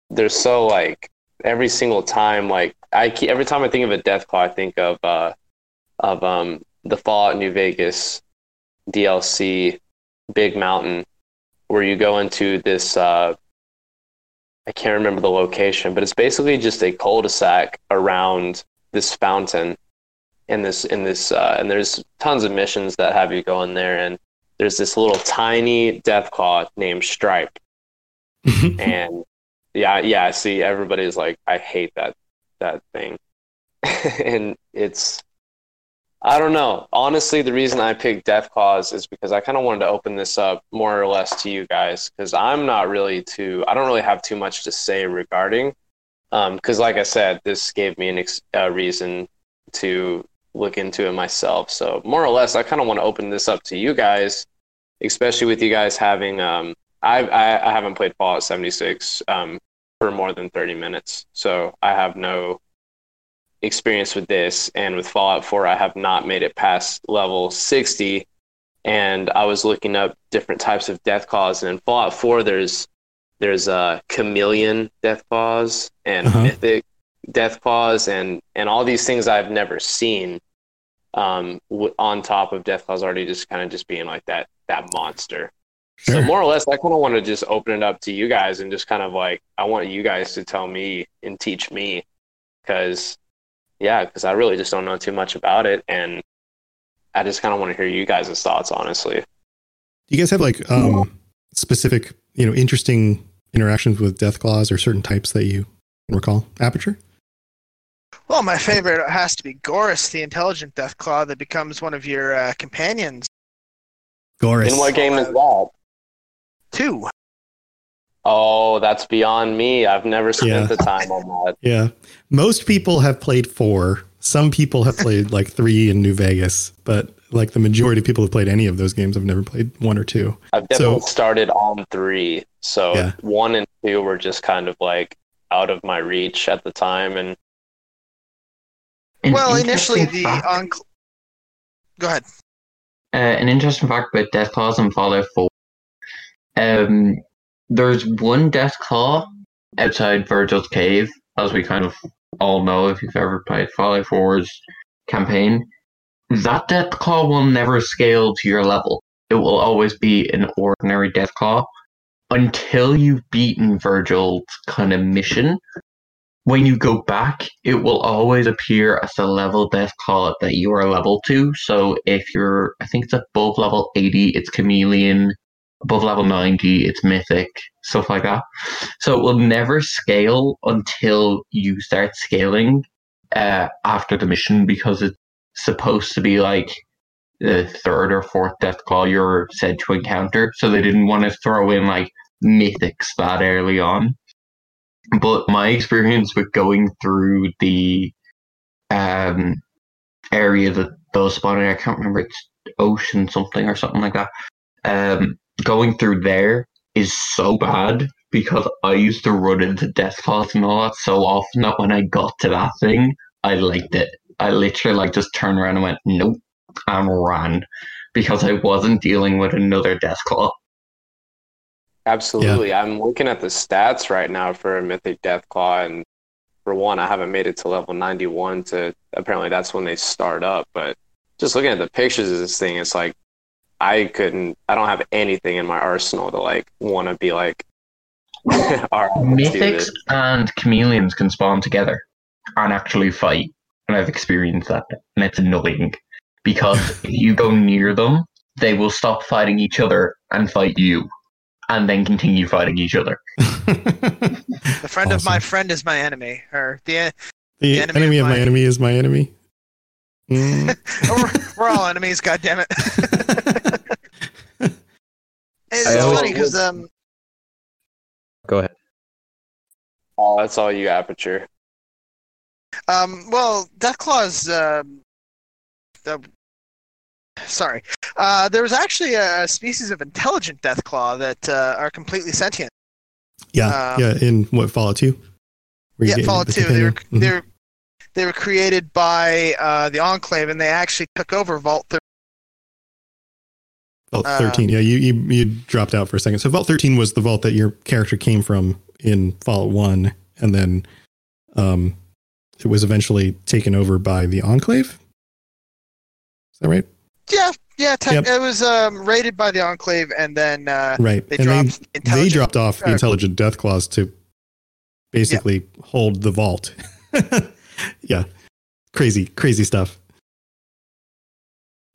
they're so like every single time, like every time I think of a Deathclaw, I think of the Fallout New Vegas DLC Big Mountain, where you go into this I can't remember the location, but it's basically just a cul-de-sac around this fountain and there's tons of missions that have you go in there, and there's this little tiny Deathclaw named Stripe. And yeah, see, everybody's like, I hate that thing. And it's, I don't know. Honestly, the reason I picked Deathclaws is because I kind of wanted to open this up more or less to you guys, because I don't really have too much to say regarding, because like I said, this gave me a reason to look into it myself. So more or less, I kind of want to open this up to you guys, especially with you guys having, I haven't played Fallout 76 for more than 30 minutes, so I have no experience with this, and with Fallout 4 I have not made it past level 60, and I was looking up different types of Deathclaws, and in Fallout 4 there's chameleon Deathclaws and mythic Deathclaws and all these things I've never seen, on top of Deathclaws already just kind of just being like that monster. Sure. So more or less, I kind of want to just open it up to you guys and just kind of like, I want you guys to tell me and teach me, because I really just don't know too much about it, and I just kind of want to hear you guys' thoughts, honestly. Do you guys have like specific, interesting interactions with Deathclaws or certain types that you recall? Aperture? Well, my favorite has to be Goris, the intelligent Deathclaw that becomes one of your companions. Goris. In what game is that? 2. Oh, that's beyond me. I've never spent the time on that. Yeah. Most people have played 4. Some people have played like 3 in New Vegas, but like the majority of people who played any of those games have never played 1 or 2. I've definitely started on 3. So 1 and 2 were just kind of like out of my reach at the time. Well, initially go ahead. An interesting fact about Deathclaws in Fallout 4. There's one Deathclaw outside Virgil's cave, as we kind of all know if you've ever played Fallout 4's campaign. That Deathclaw will never scale to your level. It will always be an ordinary Deathclaw until you've beaten Virgil's kind of mission. When you go back, it will always appear as the level Deathclaw that you are level to. So if you're, I think it's above level 80, it's chameleon. Above level 90, it's mythic, stuff like that. So it will never scale until you start scaling after the mission, because it's supposed to be like the 3rd or 4th Deathclaw you're said to encounter. So they didn't want to throw in like mythics that early on. But my experience with going through the area that those spawn in, I can't remember, it's Ocean something or something like that. Going through there is so bad because I used to run into Deathclaws and all that so often that when I got to that thing, I liked it. I literally just turned around and went, nope, and ran, because I wasn't dealing with another Deathclaw. Absolutely. Yeah. I'm looking at the stats right now for a mythic Deathclaw, and for one, I haven't made it to level 91 to, apparently that's when they start up, but just looking at the pictures of this thing, it's like, I don't have anything in my arsenal to want to be like. All right, mythics and chameleons can spawn together and actually fight, and I've experienced that, and it's annoying because if you go near them, they will stop fighting each other and fight you, and then continue fighting each other. The friend of my friend is my enemy, or the enemy of my enemy is my enemy. We're all enemies, goddammit. It's funny because go ahead. Oh, that's all you, Aperture. Well, Deathclaw's sorry. There was actually a species of intelligent Deathclaw that are completely sentient. Yeah, in what, Fallout 2? Fallout 2. They were created by the Enclave, and they actually took over Vault 13. Vault 13. Yeah, you dropped out for a second. So Vault 13 was the vault that your character came from in Fallout 1, and then it was eventually taken over by the Enclave. Is that right? Yeah. Yep. It was raided by the Enclave, and then right. They dropped off the Intelligent Deathclaws to basically hold the vault. Yeah, crazy stuff.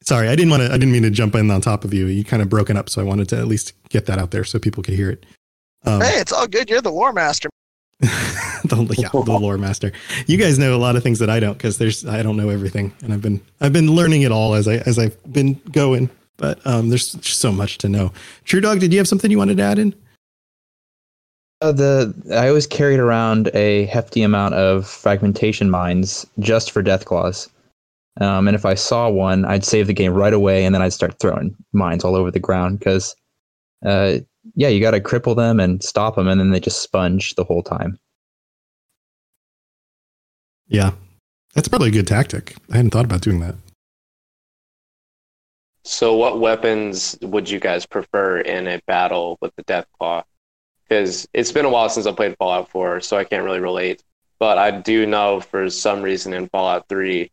Sorry, I didn't mean to jump in on top of you. You kind of broken up, so I wanted to at least get that out there so people could hear it. Hey, it's all good. You're the lore master. The lore master. You guys know a lot of things that I don't, because I don't know everything, and I've been learning it all as I've been going. But there's so much to know. True Dog, did you have something you wanted to add in? I always carried around a hefty amount of fragmentation mines just for Deathclaws. And if I saw one, I'd save the game right away, and then I'd start throwing mines all over the ground because, you got to cripple them and stop them, and then they just sponge the whole time. Yeah, that's probably a good tactic. I hadn't thought about doing that. So what weapons would you guys prefer in a battle with the Deathclaw? Because it's been a while since I played Fallout 4, so I can't really relate. But I do know for some reason in Fallout 3,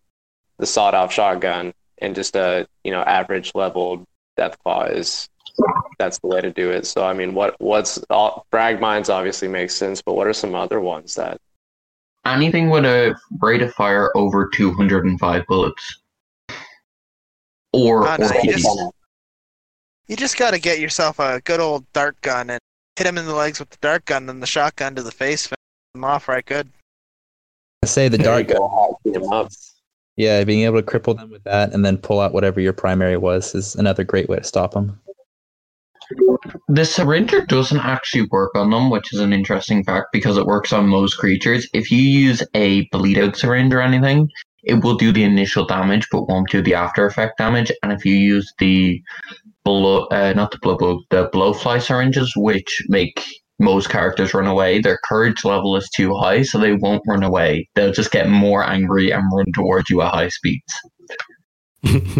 the sawed-off shotgun and just a average leveled Deathclaw that's the way to do it. So I mean, frag mines obviously makes sense, but what are some other ones that? Anything with a rate of fire over 205 bullets, or you just got to get yourself a good old dart gun and hit him in the legs with the dart gun, then the shotgun to the face, finish him off right good. I say the dart gun. Beat him up. Yeah, being able to cripple them with that and then pull out whatever your primary was is another great way to stop them. The syringe doesn't actually work on them, which is an interesting fact because it works on most creatures. If you use a bleed-out syringe or anything, it will do the initial damage but won't do the after-effect damage. And if you use the blowfly syringes, which make most characters run away, their courage level is too high, so they won't run away. They'll just get more angry and run towards you at high speeds.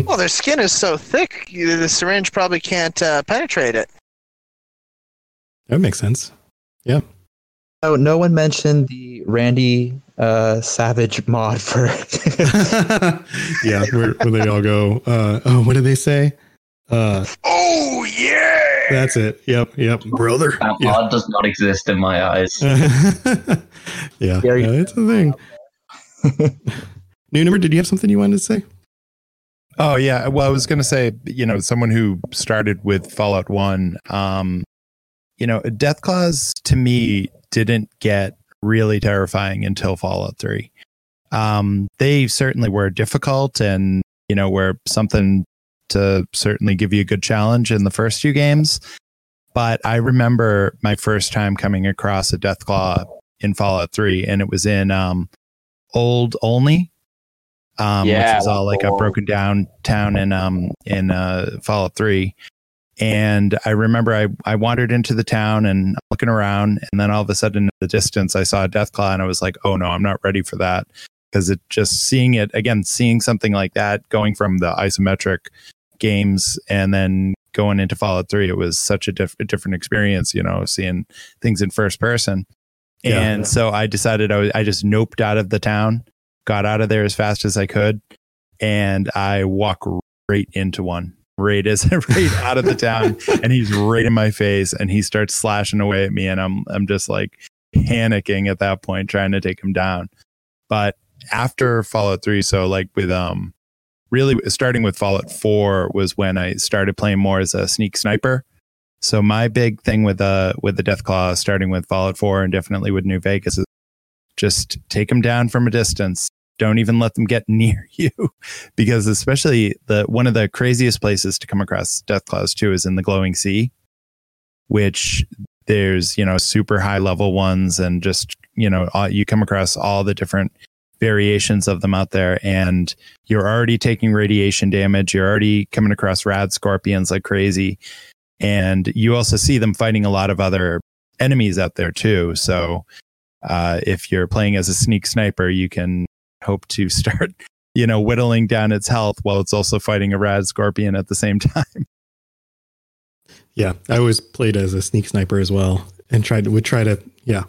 Well, their skin is so thick, the syringe probably can't penetrate it. That makes sense. Yeah. Oh, no one mentioned the Randy Savage mod for it. Yeah, where they all go, what did they say? Oh, yeah! That's it. Yep, brother. That mod does not exist in my eyes. Yeah, it's a thing. Nuunomer, did you have something you wanted to say? Oh, yeah. Well, I was going to say, someone who started with Fallout 1, Deathclaws to me didn't get really terrifying until Fallout 3. They certainly were difficult and, were something to certainly give you a good challenge in the first few games. But I remember my first time coming across a Deathclaw in Fallout 3, and it was in Old Olney, which is all like a broken down town in Fallout 3. And I remember I wandered into the town and looking around, and then all of a sudden in the distance I saw a Deathclaw, and I was like, oh no, I'm not ready for that. Because it just seeing something like that, going from the isometric games and then going into Fallout 3, it was such a different experience, seeing things in first person. Yeah. And so I decided I just noped out of the town, got out of there as fast as I could, and I walk right into one. Right out of the town, and he's right in my face, and he starts slashing away at me, and I'm just like panicking at that point, trying to take him down. But after Fallout 3, so like with really starting with Fallout 4 was when I started playing more as a sneak sniper. So my big thing with the Deathclaw, starting with Fallout 4 and definitely with New Vegas, is just take them down from a distance. Don't even let them get near you, because especially one of the craziest places to come across Deathclaws too is in the Glowing Sea, which there's super high level ones, and just you come across all the different variations of them out there, and you're already taking radiation damage, you're already coming across rad scorpions like crazy, and you also see them fighting a lot of other enemies out there too. So if you're playing as a sneak sniper, you can hope to start whittling down its health while it's also fighting a rad scorpion at the same time. Yeah, I always played as a sneak sniper as well, and would try to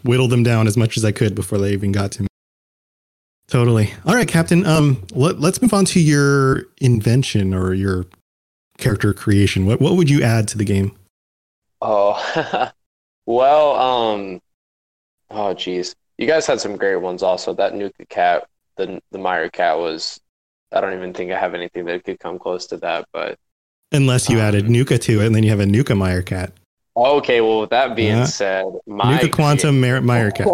whittle them down as much as I could before they even got to me. Totally. All right, Captain. Let's move on to your invention or your character creation. What would you add to the game? Oh, geez, you guys had some great ones. Also, that Nuka Cat, the Meyer Cat was. I don't even think I have anything that could come close to that, but. Unless you added Nuka to it, and then you have a Nuka Meyer Cat. Okay, well, with that being said, Nuka Quantum Meyer Cat.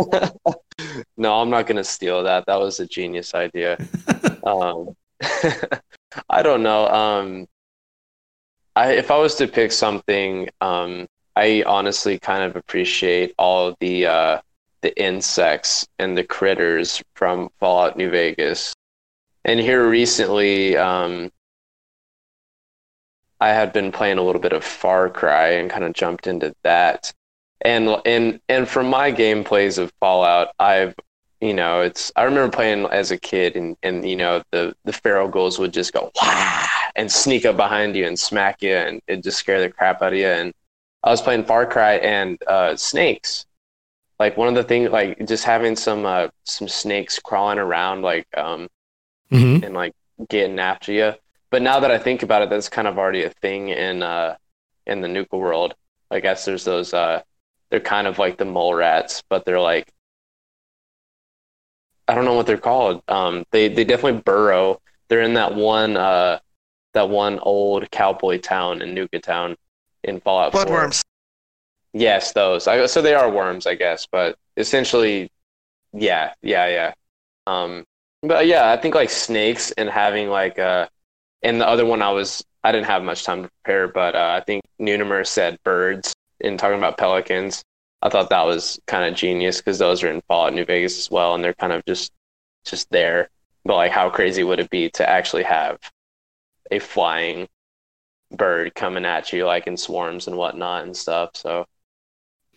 No, I'm not going to steal that. That was a genius idea. I don't know. If I was to pick something, I honestly kind of appreciate all of the insects and the critters from Fallout New Vegas. And here recently, I had been playing a little bit of Far Cry and kind of jumped into that. And from my gameplays of Fallout, I remember playing as a kid and the feral ghouls would just go, wah, and sneak up behind you and smack you and it'd just scare the crap out of you. And I was playing Far Cry and snakes. Like one of the things, like just having some snakes crawling around, like, mm-hmm. and like getting after you. But now that I think about it, that's kind of already a thing in the Nuka World. I guess there's those they're kind of like the mole rats, but they're like I don't know what they're called. They definitely burrow. They're in that one old cowboy town in Nuka Town in Fallout 4. Bloodworms. Yes, those. So they are worms, I guess, but essentially yeah. But yeah, I think like snakes and having like and the other one I didn't have much time to prepare, but I think Nuunomer said birds and talking about pelicans. I thought that was kind of genius because those are in Fallout New Vegas as well, and they're kind of just there. But like, how crazy would it be to actually have a flying bird coming at you, like in swarms and whatnot and stuff? So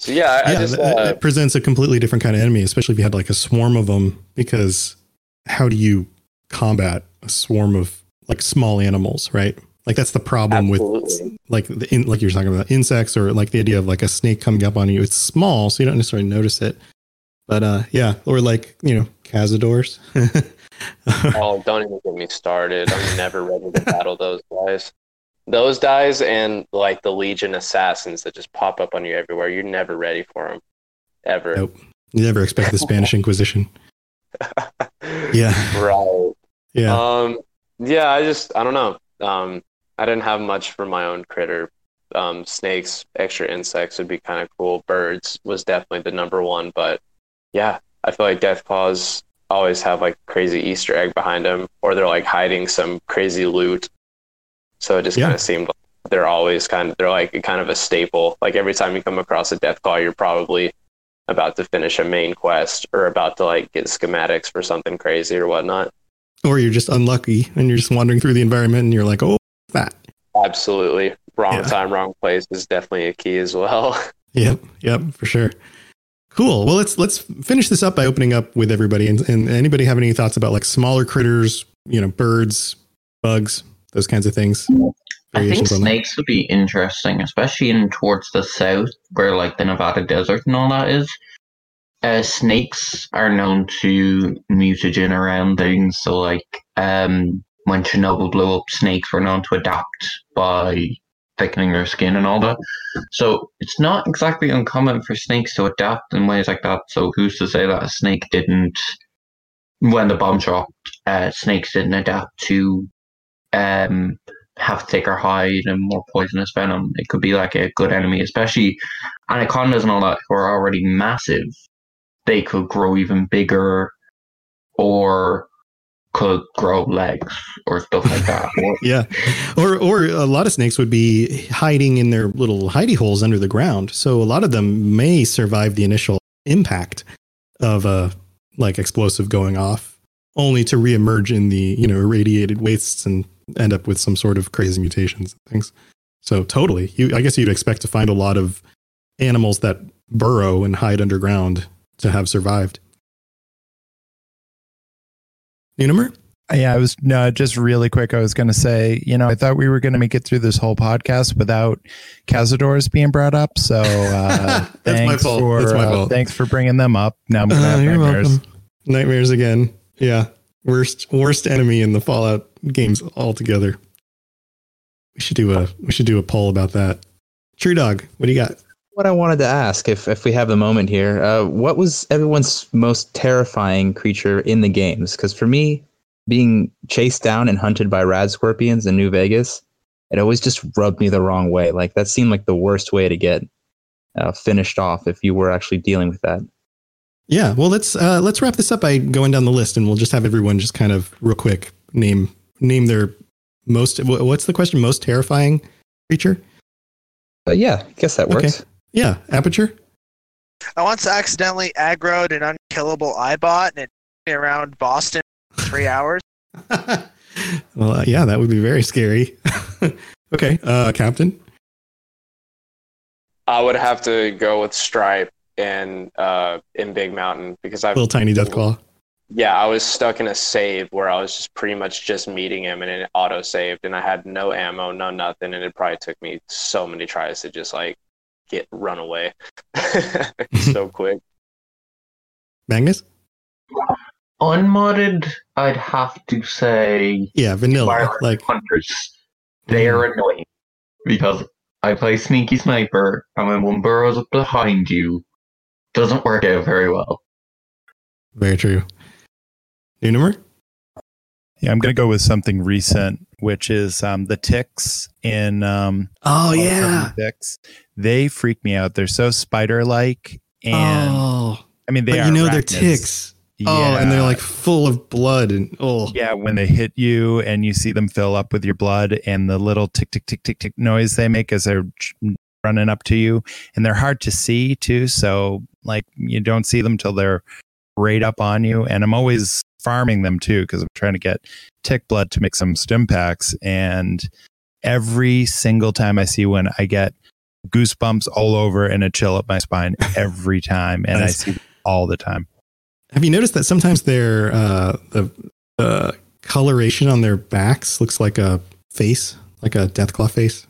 yeah, it presents a completely different kind of enemy, especially if you had like a swarm of them, because. How do you combat a swarm of like small animals, right? Like that's the problem Absolutely. With like like you're talking about insects or like the idea of like a snake coming up on you. It's small, so you don't necessarily notice it. But or like cazadors. Oh, don't even get me started. I'm never ready to battle those guys. Those guys and like the Legion assassins that just pop up on you everywhere. You're never ready for them, ever. Nope. You never expect the Spanish Inquisition. Yeah. Right. Yeah. I don't know. I didn't have much for my own critter. Snakes, extra insects would be kind of cool. Birds was definitely the number one, but yeah, I feel like Deathclaws always have like crazy Easter egg behind them, or they're like hiding some crazy loot. So it just kind of seemed like they're always they're like kind of a staple. Like every time you come across a Deathclaw, you're probably about to finish a main quest or about to like get schematics for something crazy or whatnot. Or you're just unlucky and you're just wandering through the environment and you're like, oh, that. Absolutely. Wrong time, wrong place is definitely a key as well. Yep, for sure. Cool. Well, let's finish this up by opening up with everybody. And anybody have any thoughts about like smaller critters, birds, bugs, those kinds of things? I think snakes would be interesting, especially towards the south, where like the Nevada desert and all that is. Snakes are known to mutagen around things, so like when Chernobyl blew up, snakes were known to adapt by thickening their skin and all that. So it's not exactly uncommon for snakes to adapt in ways like that. So who's to say that a snake didn't, when the bomb dropped, snakes didn't adapt to have thicker hide and more poisonous venom. It could be like a good enemy, especially anacondas and all that, who are already massive. They could grow even bigger or could grow legs or stuff like that. Yeah. Or a lot of snakes would be hiding in their little hidey holes under the ground. So a lot of them may survive the initial impact of a like explosive going off, only to reemerge in the, irradiated wastes and end up with some sort of crazy mutations and things. So totally. I guess you'd expect to find a lot of animals that burrow and hide underground to have survived. Nuunomer? Yeah, I was just really quick. I was going to say, I thought we were going to make it through this whole podcast without Cazadores being brought up. So thanks for bringing them up. Now I'm going to have nightmares. Welcome. Nightmares again. Yeah, worst enemy in the Fallout games altogether. We should do a poll about that. True Dog, what do you got? What I wanted to ask, if we have the moment here, what was everyone's most terrifying creature in the games? Because for me, being chased down and hunted by rad scorpions in New Vegas, it always just rubbed me the wrong way. Like, that seemed like the worst way to get finished off if you were actually dealing with that. Yeah, well, let's wrap this up by going down the list, and we'll just have everyone just kind of real quick name their most. What's the question? Most terrifying creature? Yeah, I guess that works. Okay. Yeah, Aperture. I once accidentally aggroed an unkillable iBot and it took me around Boston for 3 hours. Well, that would be very scary. Okay, Captain? I would have to go with Stripe in Big Mountain because I've... Little tiny Deathclaw. Yeah, I was stuck in a save where I was just pretty much just meeting him and it auto-saved and I had no ammo, no nothing, and it probably took me so many tries to just run away so quick. Magnus? Unmodded, I'd have to say... Yeah, vanilla. Like hunters. They are annoying because I play Sneaky Sniper and when one burrows up behind you, doesn't work out very well. Very true. Nuunomer? Yeah, I'm going to go with something recent, which is the ticks in... They freak me out. They're so spider-like. And I mean, they are. They're ticks. Yeah. Oh, and they're like full of blood. And yeah, when they hit you and you see them fill up with your blood and the little tick, tick, tick, tick, tick noise they make as they're running up to you. And they're hard to see, too. So, you don't see them till they're right up on you. And I'm always farming them too because I'm trying to get tick blood to make some stim packs, and every single time I see one I get goosebumps all over and a chill up my spine every time. And nice. I see them all the time. Have you noticed that sometimes their the coloration on their backs looks like a face, like a Deathclaw face?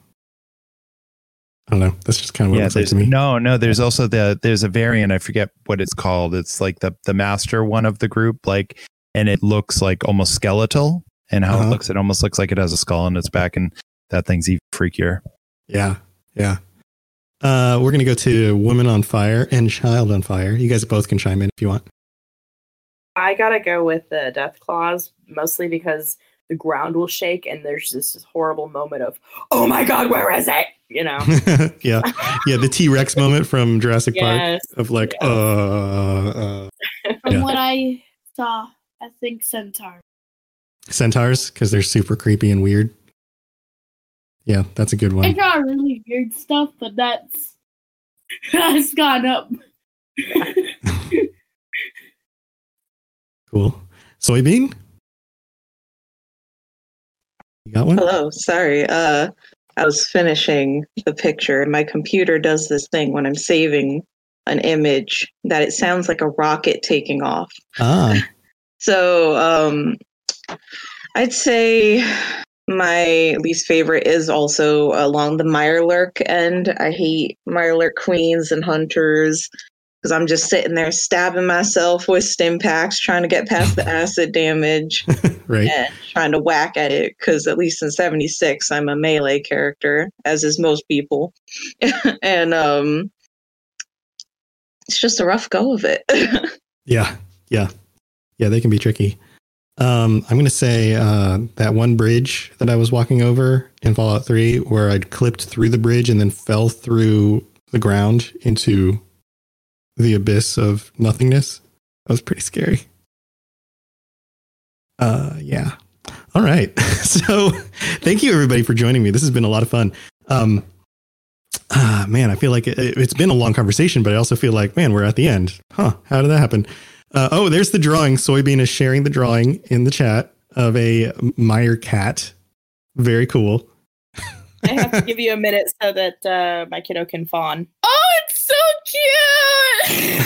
I don't know. That's just kind of what it looks like to me. No. There's also there's a variant. I forget what it's called. It's like the master one of the group. And it looks like almost skeletal, and how it looks, it almost looks like it has a skull on its back, and that thing's even freakier. Yeah. Yeah. We're going to go to Woman on Fire and Child on Fire. You guys both can chime in if you want. I got to go with the death claws, mostly because the ground will shake and there's this horrible moment of, oh my God, where is it? Yeah. Yeah. The T-Rex moment from Jurassic Park of From what I saw, I think centaurs because they're super creepy and weird. Yeah, that's a good one. I draw really weird stuff, but that's gone up. Cool. Soybean, you got one? Hello. Sorry, I was finishing the picture, and my computer does this thing when I'm saving an image that it sounds like a rocket taking off. So I'd say my least favorite is also along the Mirelurk end. I hate Mirelurk queens and hunters because I'm just sitting there stabbing myself with stim packs, trying to get past the acid damage and trying to whack at it. Because at least in 76, I'm a melee character, as is most people. And it's just a rough go of it. Yeah, they can be tricky. I'm going to say that one bridge that I was walking over in Fallout 3 where I'd clipped through the bridge and then fell through the ground into the abyss of nothingness. That was pretty scary. Yeah. All right. So thank you, everybody, for joining me. This has been a lot of fun. Man, I feel like it's been a long conversation, but I also feel like, man, we're at the end. Huh, how did that happen? There's the drawing. Soybean is sharing the drawing in the chat of a Meyer cat. Very cool. I have to give you a minute so that my kiddo can fawn. Oh, it's so cute!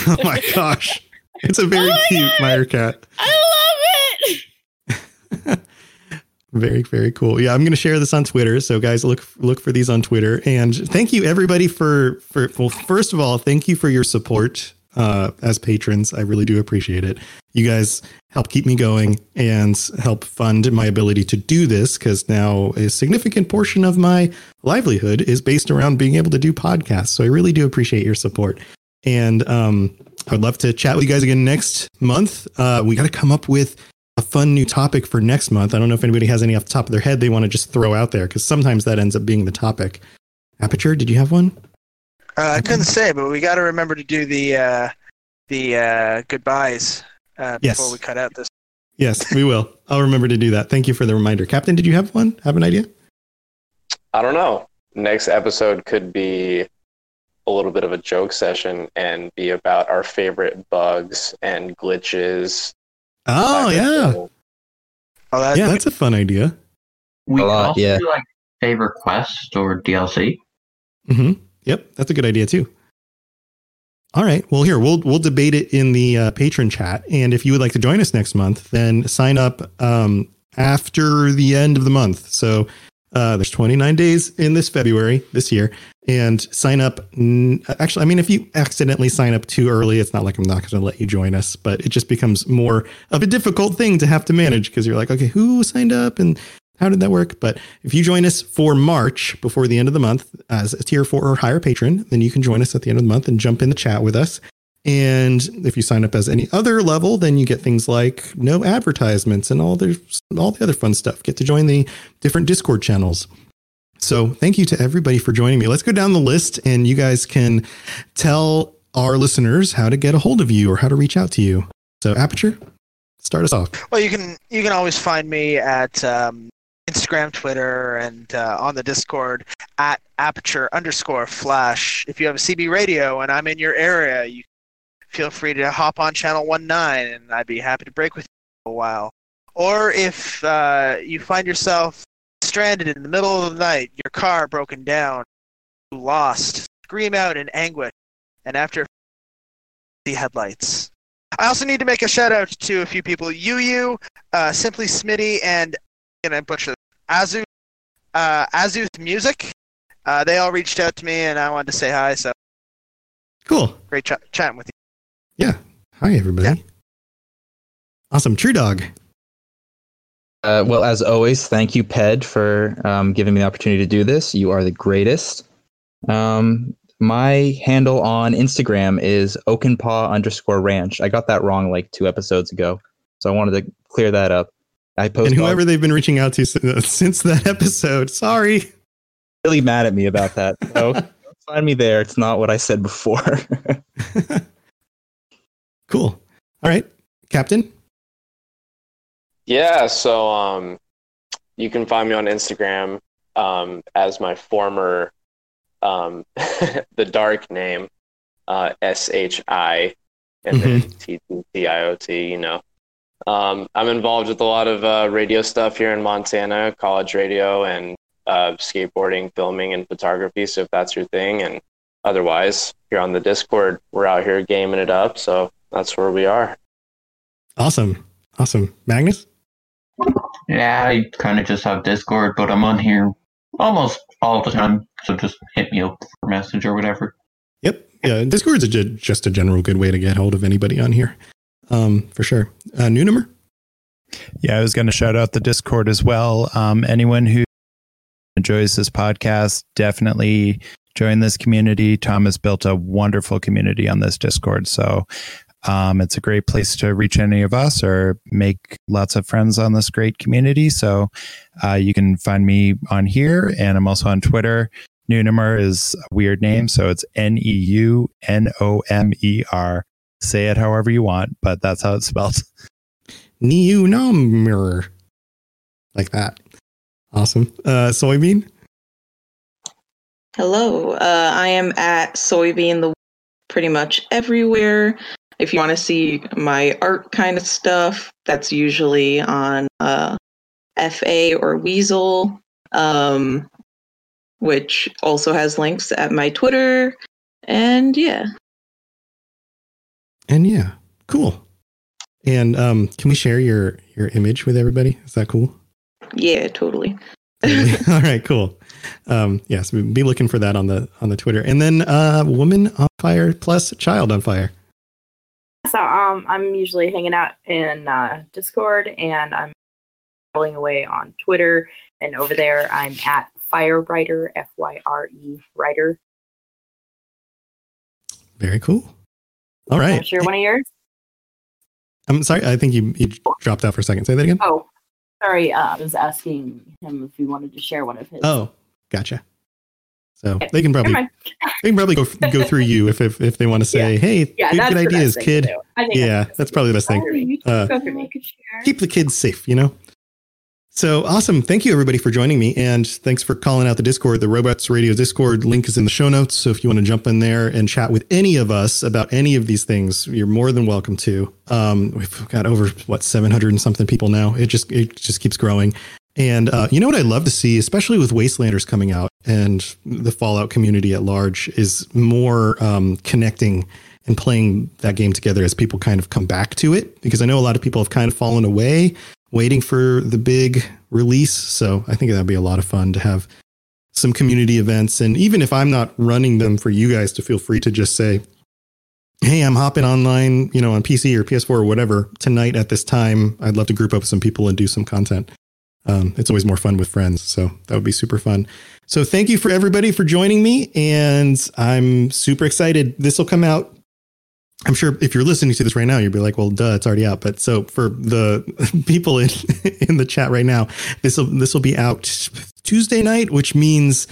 Oh my gosh. It's a very cute Meyer cat. I love it! Very, very cool. Yeah, I'm going to share this on Twitter. So guys, look for these on Twitter. And thank you everybody for well, first of all, thank you for your support as patrons. I really do appreciate it. You guys help keep me going and help fund my ability to do this, because now a significant portion of my livelihood is based around being able to do podcasts. So I really do appreciate your support. And I'd love to chat with you guys again next month. We got to come up with a fun new topic for next month. I don't know if anybody has any off the top of their head they want to just throw out there, because sometimes that ends up being the topic. Aperture, did you have one? I couldn't say, but we got to remember to do the goodbyes before we cut out this. Yes, we will. I'll remember to do that. Thank you for the reminder. Captain, did you have one? Have an idea? I don't know. Next episode could be a little bit of a joke session and be about our favorite bugs and glitches. Oh, yeah. Yeah, that's a fun idea. We also do like favorite quest or DLC. Mm-hmm. Yep, that's a good idea, too. All right. Well, here, we'll debate it in the patron chat. And if you would like to join us next month, then sign up after the end of the month. So there's 29 days in this February this year. And sign up. Actually, I mean, if you accidentally sign up too early, it's not like I'm not going to let you join us, but it just becomes more of a difficult thing to have to manage, because you're like, okay, who signed up and how did that work? But if you join us for March before the end of the month as a tier 4 or higher patron, then you can join us at the end of the month and jump in the chat with us. And if you sign up as any other level, then you get things like no advertisements and all the other fun stuff. Get to join the different Discord channels. So thank you to everybody for joining me. Let's go down the list, and you guys can tell our listeners how to get a hold of you or how to reach out to you. So Aperture, start us off. Well, you can always find me at Instagram, Twitter, and on the Discord at Aperture_Flash. If you have a CB radio and I'm in your area, you feel free to hop on channel 19, and I'd be happy to break with you for a while. Or if you find yourself stranded in the middle of the night, your car broken down, you lost, scream out in anguish, and after the headlights. I also need to make a shout out to a few people: Yu, Simply Smitty, and I butcher Azuth, Azuth Music. They all reached out to me, and I wanted to say hi. So cool, great chatting with you. Yeah, hi everybody. Yeah. Awesome, True Dog. Well, as always, thank you, Ped, for giving me the opportunity to do this. You are the greatest. My handle on Instagram is oakenpaw_ranch. I got that wrong like 2 episodes ago, so I wanted to clear that up. I post and whoever they've been reaching out to since that episode. Sorry. Really mad at me about that. So don't find me there. It's not what I said before. Cool. All right, Captain. Yeah, so you can find me on Instagram as my former, the dark name, SHI, and then TTIOT, you know. I'm involved with a lot of radio stuff here in Montana, college radio and skateboarding, filming, and photography, so if that's your thing. And otherwise, here on the Discord, we're out here gaming it up, so that's where we are. Awesome. Magnus? Yeah, I kind of just have Discord, but I'm on here almost all the time. So just hit me up for message or whatever. Yep. Yeah, Discord's just a general good way to get hold of anybody on here, for sure. Nuunomer? Yeah, I was going to shout out the Discord as well. Anyone who enjoys this podcast, definitely join this community. Tom has built a wonderful community on this Discord, so it's a great place to reach any of us or make lots of friends on this great community. So you can find me on here, and I'm also on Twitter. Nuunomer is a weird name, so it's Neunomer. Say it however you want, but that's how it's spelled. Nuunomer. Like that. Awesome. Soybean? Hello. I am at Soybean pretty much everywhere. If you want to see my art kind of stuff, that's usually on FA or Weasel, which also has links at my Twitter. And yeah, cool. And can we share your image with everybody? Is that cool? Yeah, totally. All right, cool. Yes, be looking for that on the Twitter. And then Woman on Fire plus Child on Fire. So I'm usually hanging out in Discord, and I'm rolling away on Twitter. And over there, I'm at FireWriter, F-Y-R-E, writer. Very cool. All right. I'm sure one of yours. I'm sorry. I think you dropped out for a second. Say that again. Oh, sorry. I was asking him if he wanted to share one of his. Oh, gotcha. So okay. they can probably go through you if they want to say, yeah. Hey, good ideas, kid. Yeah, that's probably the best thing. Keep the kids safe, you know? So awesome. Thank you, everybody, for joining me. And thanks for calling out the Discord. The Robots Radio Discord link is in the show notes. So if you want to jump in there and chat with any of us about any of these things, you're more than welcome to. We've got over, 700 and something people now. It just keeps growing. And you know what I love to see, especially with Wastelanders coming out and the Fallout community at large, is more connecting and playing that game together as people kind of come back to it. Because I know a lot of people have kind of fallen away, waiting for the big release. So I think that'd be a lot of fun to have some community events. And even if I'm not running them for you guys, to feel free to just say, hey, I'm hopping online, on PC or PS4 or whatever tonight at this time. I'd love to group up with some people and do some content. It's always more fun with friends. So that would be super fun. So thank you for everybody for joining me. And I'm super excited. This will come out. I'm sure if you're listening to this right now, you'll be like, well, duh, it's already out. But so for the people in the chat right now, this will be out Tuesday night, which means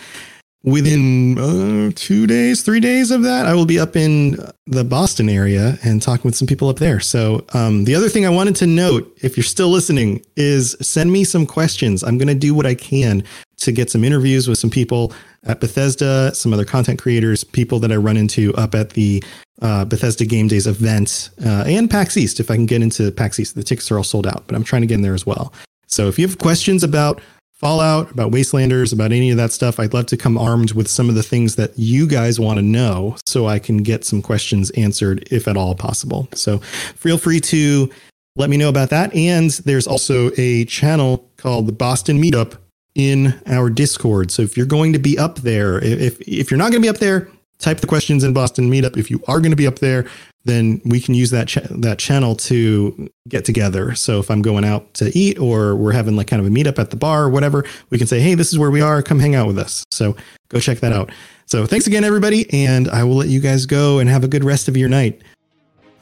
within 2 days, 3 days of that, I will be up in the Boston area and talking with some people up there. So the other thing I wanted to note, if you're still listening, is send me some questions. I'm going to do what I can to get some interviews with some people at Bethesda, some other content creators, people that I run into up at the Bethesda Game Days event and PAX East. If I can get into PAX East, the tickets are all sold out, but I'm trying to get in there as well. So if you have questions about Fallout, about Wastelanders, about any of that stuff, I'd love to come armed with some of the things that you guys want to know so I can get some questions answered if at all possible. So feel free to let me know about that. And there's also a channel called the Boston Meetup in our Discord. So if you're going to be up there, if you're not going to be up there, type the questions in Boston Meetup. If you are going to be up there, then we can use that that channel to get together. So if I'm going out to eat or we're having like kind of a meetup at the bar or whatever, we can say, hey, this is where we are. Come hang out with us. So go check that out. So thanks again, everybody. And I will let you guys go and have a good rest of your night.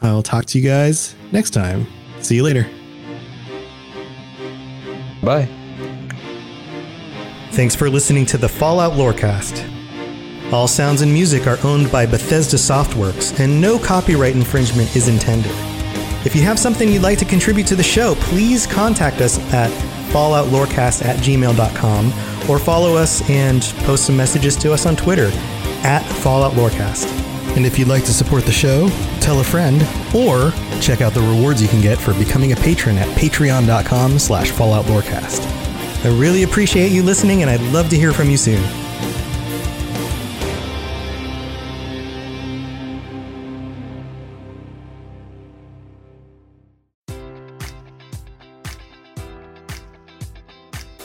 I'll talk to you guys next time. See you later. Bye. Thanks for listening to the Fallout Lorecast. All sounds and music are owned by Bethesda Softworks, and no copyright infringement is intended. If you have something you'd like to contribute to the show, please contact us at falloutlorecast@gmail.com or follow us and post some messages to us on Twitter @FalloutLorecast. And if you'd like to support the show, tell a friend, or check out the rewards you can get for becoming a patron at patreon.com/FalloutLorecast. I really appreciate you listening, and I'd love to hear from you soon.